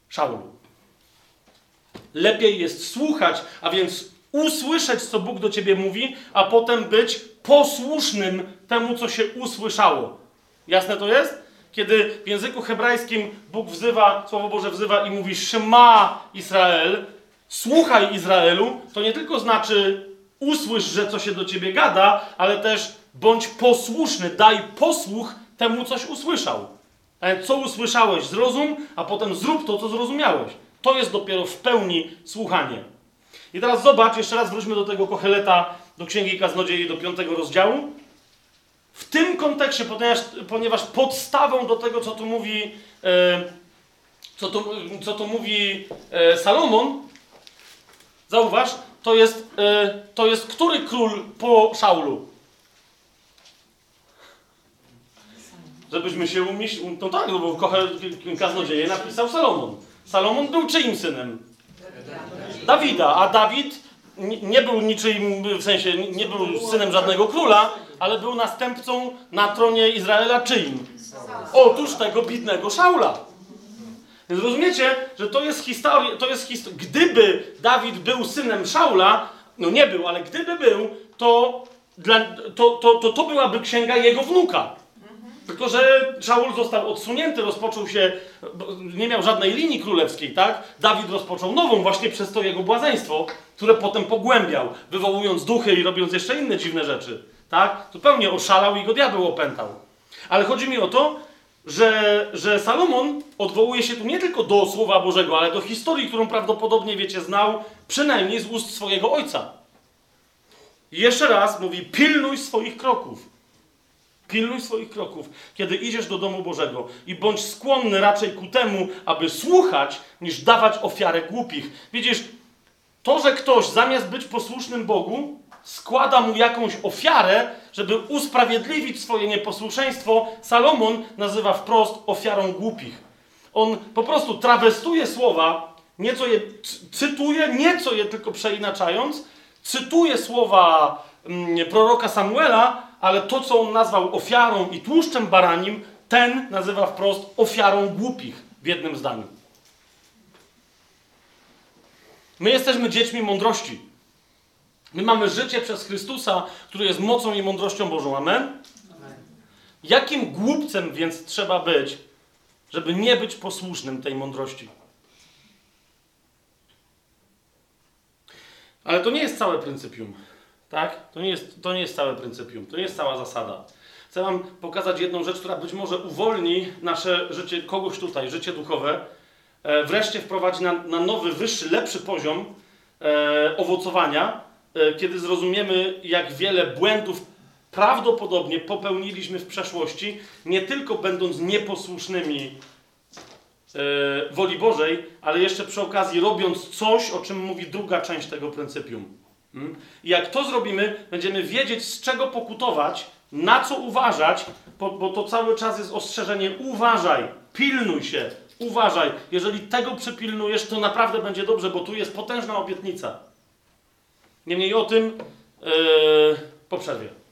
Szaulu. Lepiej jest słuchać, a więc usłyszeć, co Bóg do ciebie mówi, a potem być posłusznym temu, co się usłyszało. Jasne to jest? Kiedy w języku hebrajskim Bóg wzywa, Słowo Boże wzywa i mówi: Shema Izrael, słuchaj Izraelu, to nie tylko znaczy usłysz, że co się do ciebie gada, ale też bądź posłuszny, daj posłuch temu, coś usłyszał. A więc co usłyszałeś, zrozum, a potem zrób to, co zrozumiałeś. To jest dopiero w pełni słuchanie. I teraz zobacz, jeszcze raz wróćmy do tego Koheleta do Księgi Kaznodziei, do 5 rozdziału. W tym kontekście, ponieważ podstawą do tego, co tu mówi Salomon, zauważ, to jest który król po Szaulu? Żebyśmy się umieścili. No tak, no bo Kaznodzieje napisał Salomon. Salomon był czyim synem? Dawida. A Dawid nie był niczym, w sensie nie był synem żadnego króla, ale był następcą na tronie Izraela czyim? Otóż tego biednego Szaula. Więc rozumiecie, że to jest historia, gdyby Dawid był synem Szaula, no nie był, ale gdyby był, to byłaby księga jego wnuka. Tylko że Szaul został odsunięty, rozpoczął się, nie miał żadnej linii królewskiej, tak? Dawid rozpoczął nową, właśnie przez to jego błazeństwo, które potem pogłębiał, wywołując duchy i robiąc jeszcze inne dziwne rzeczy, tak? Zupełnie oszalał i go diabeł opętał. Ale chodzi mi o to, że Salomon odwołuje się tu nie tylko do Słowa Bożego, ale do historii, którą prawdopodobnie, wiecie, znał przynajmniej z ust swojego ojca. I jeszcze raz mówi, pilnuj swoich kroków. Pilnuj swoich kroków, kiedy idziesz do domu Bożego i bądź skłonny raczej ku temu, aby słuchać, niż dawać ofiarę głupich. Widzisz, to, że ktoś zamiast być posłusznym Bogu, składa mu jakąś ofiarę, żeby usprawiedliwić swoje nieposłuszeństwo, Salomon nazywa wprost ofiarą głupich. On po prostu trawestuje słowa, nieco je cytuje, nieco je tylko przeinaczając, cytuje słowa proroka Samuela, ale to, co on nazwał ofiarą i tłuszczem baranim, ten nazywa wprost ofiarą głupich w jednym zdaniu. My jesteśmy dziećmi mądrości. My mamy życie przez Chrystusa, który jest mocą i mądrością Bożą. Amen? Amen. Jakim głupcem więc trzeba być, żeby nie być posłusznym tej mądrości? Ale to nie jest całe pryncypium. Tak? To nie jest całe pryncypium, to nie jest cała zasada. Chcę wam pokazać jedną rzecz, która być może uwolni nasze życie kogoś tutaj, życie duchowe. Wreszcie wprowadzi na nowy, wyższy, lepszy poziom owocowania, kiedy zrozumiemy, jak wiele błędów prawdopodobnie popełniliśmy w przeszłości, nie tylko będąc nieposłusznymi woli Bożej, ale jeszcze przy okazji robiąc coś, o czym mówi druga część tego pryncypium. I jak to zrobimy, będziemy wiedzieć, z czego pokutować, na co uważać, bo to cały czas jest ostrzeżenie. Uważaj, pilnuj się, uważaj. Jeżeli tego przypilnujesz, to naprawdę będzie dobrze, bo tu jest potężna obietnica. Niemniej o tym po przerwie.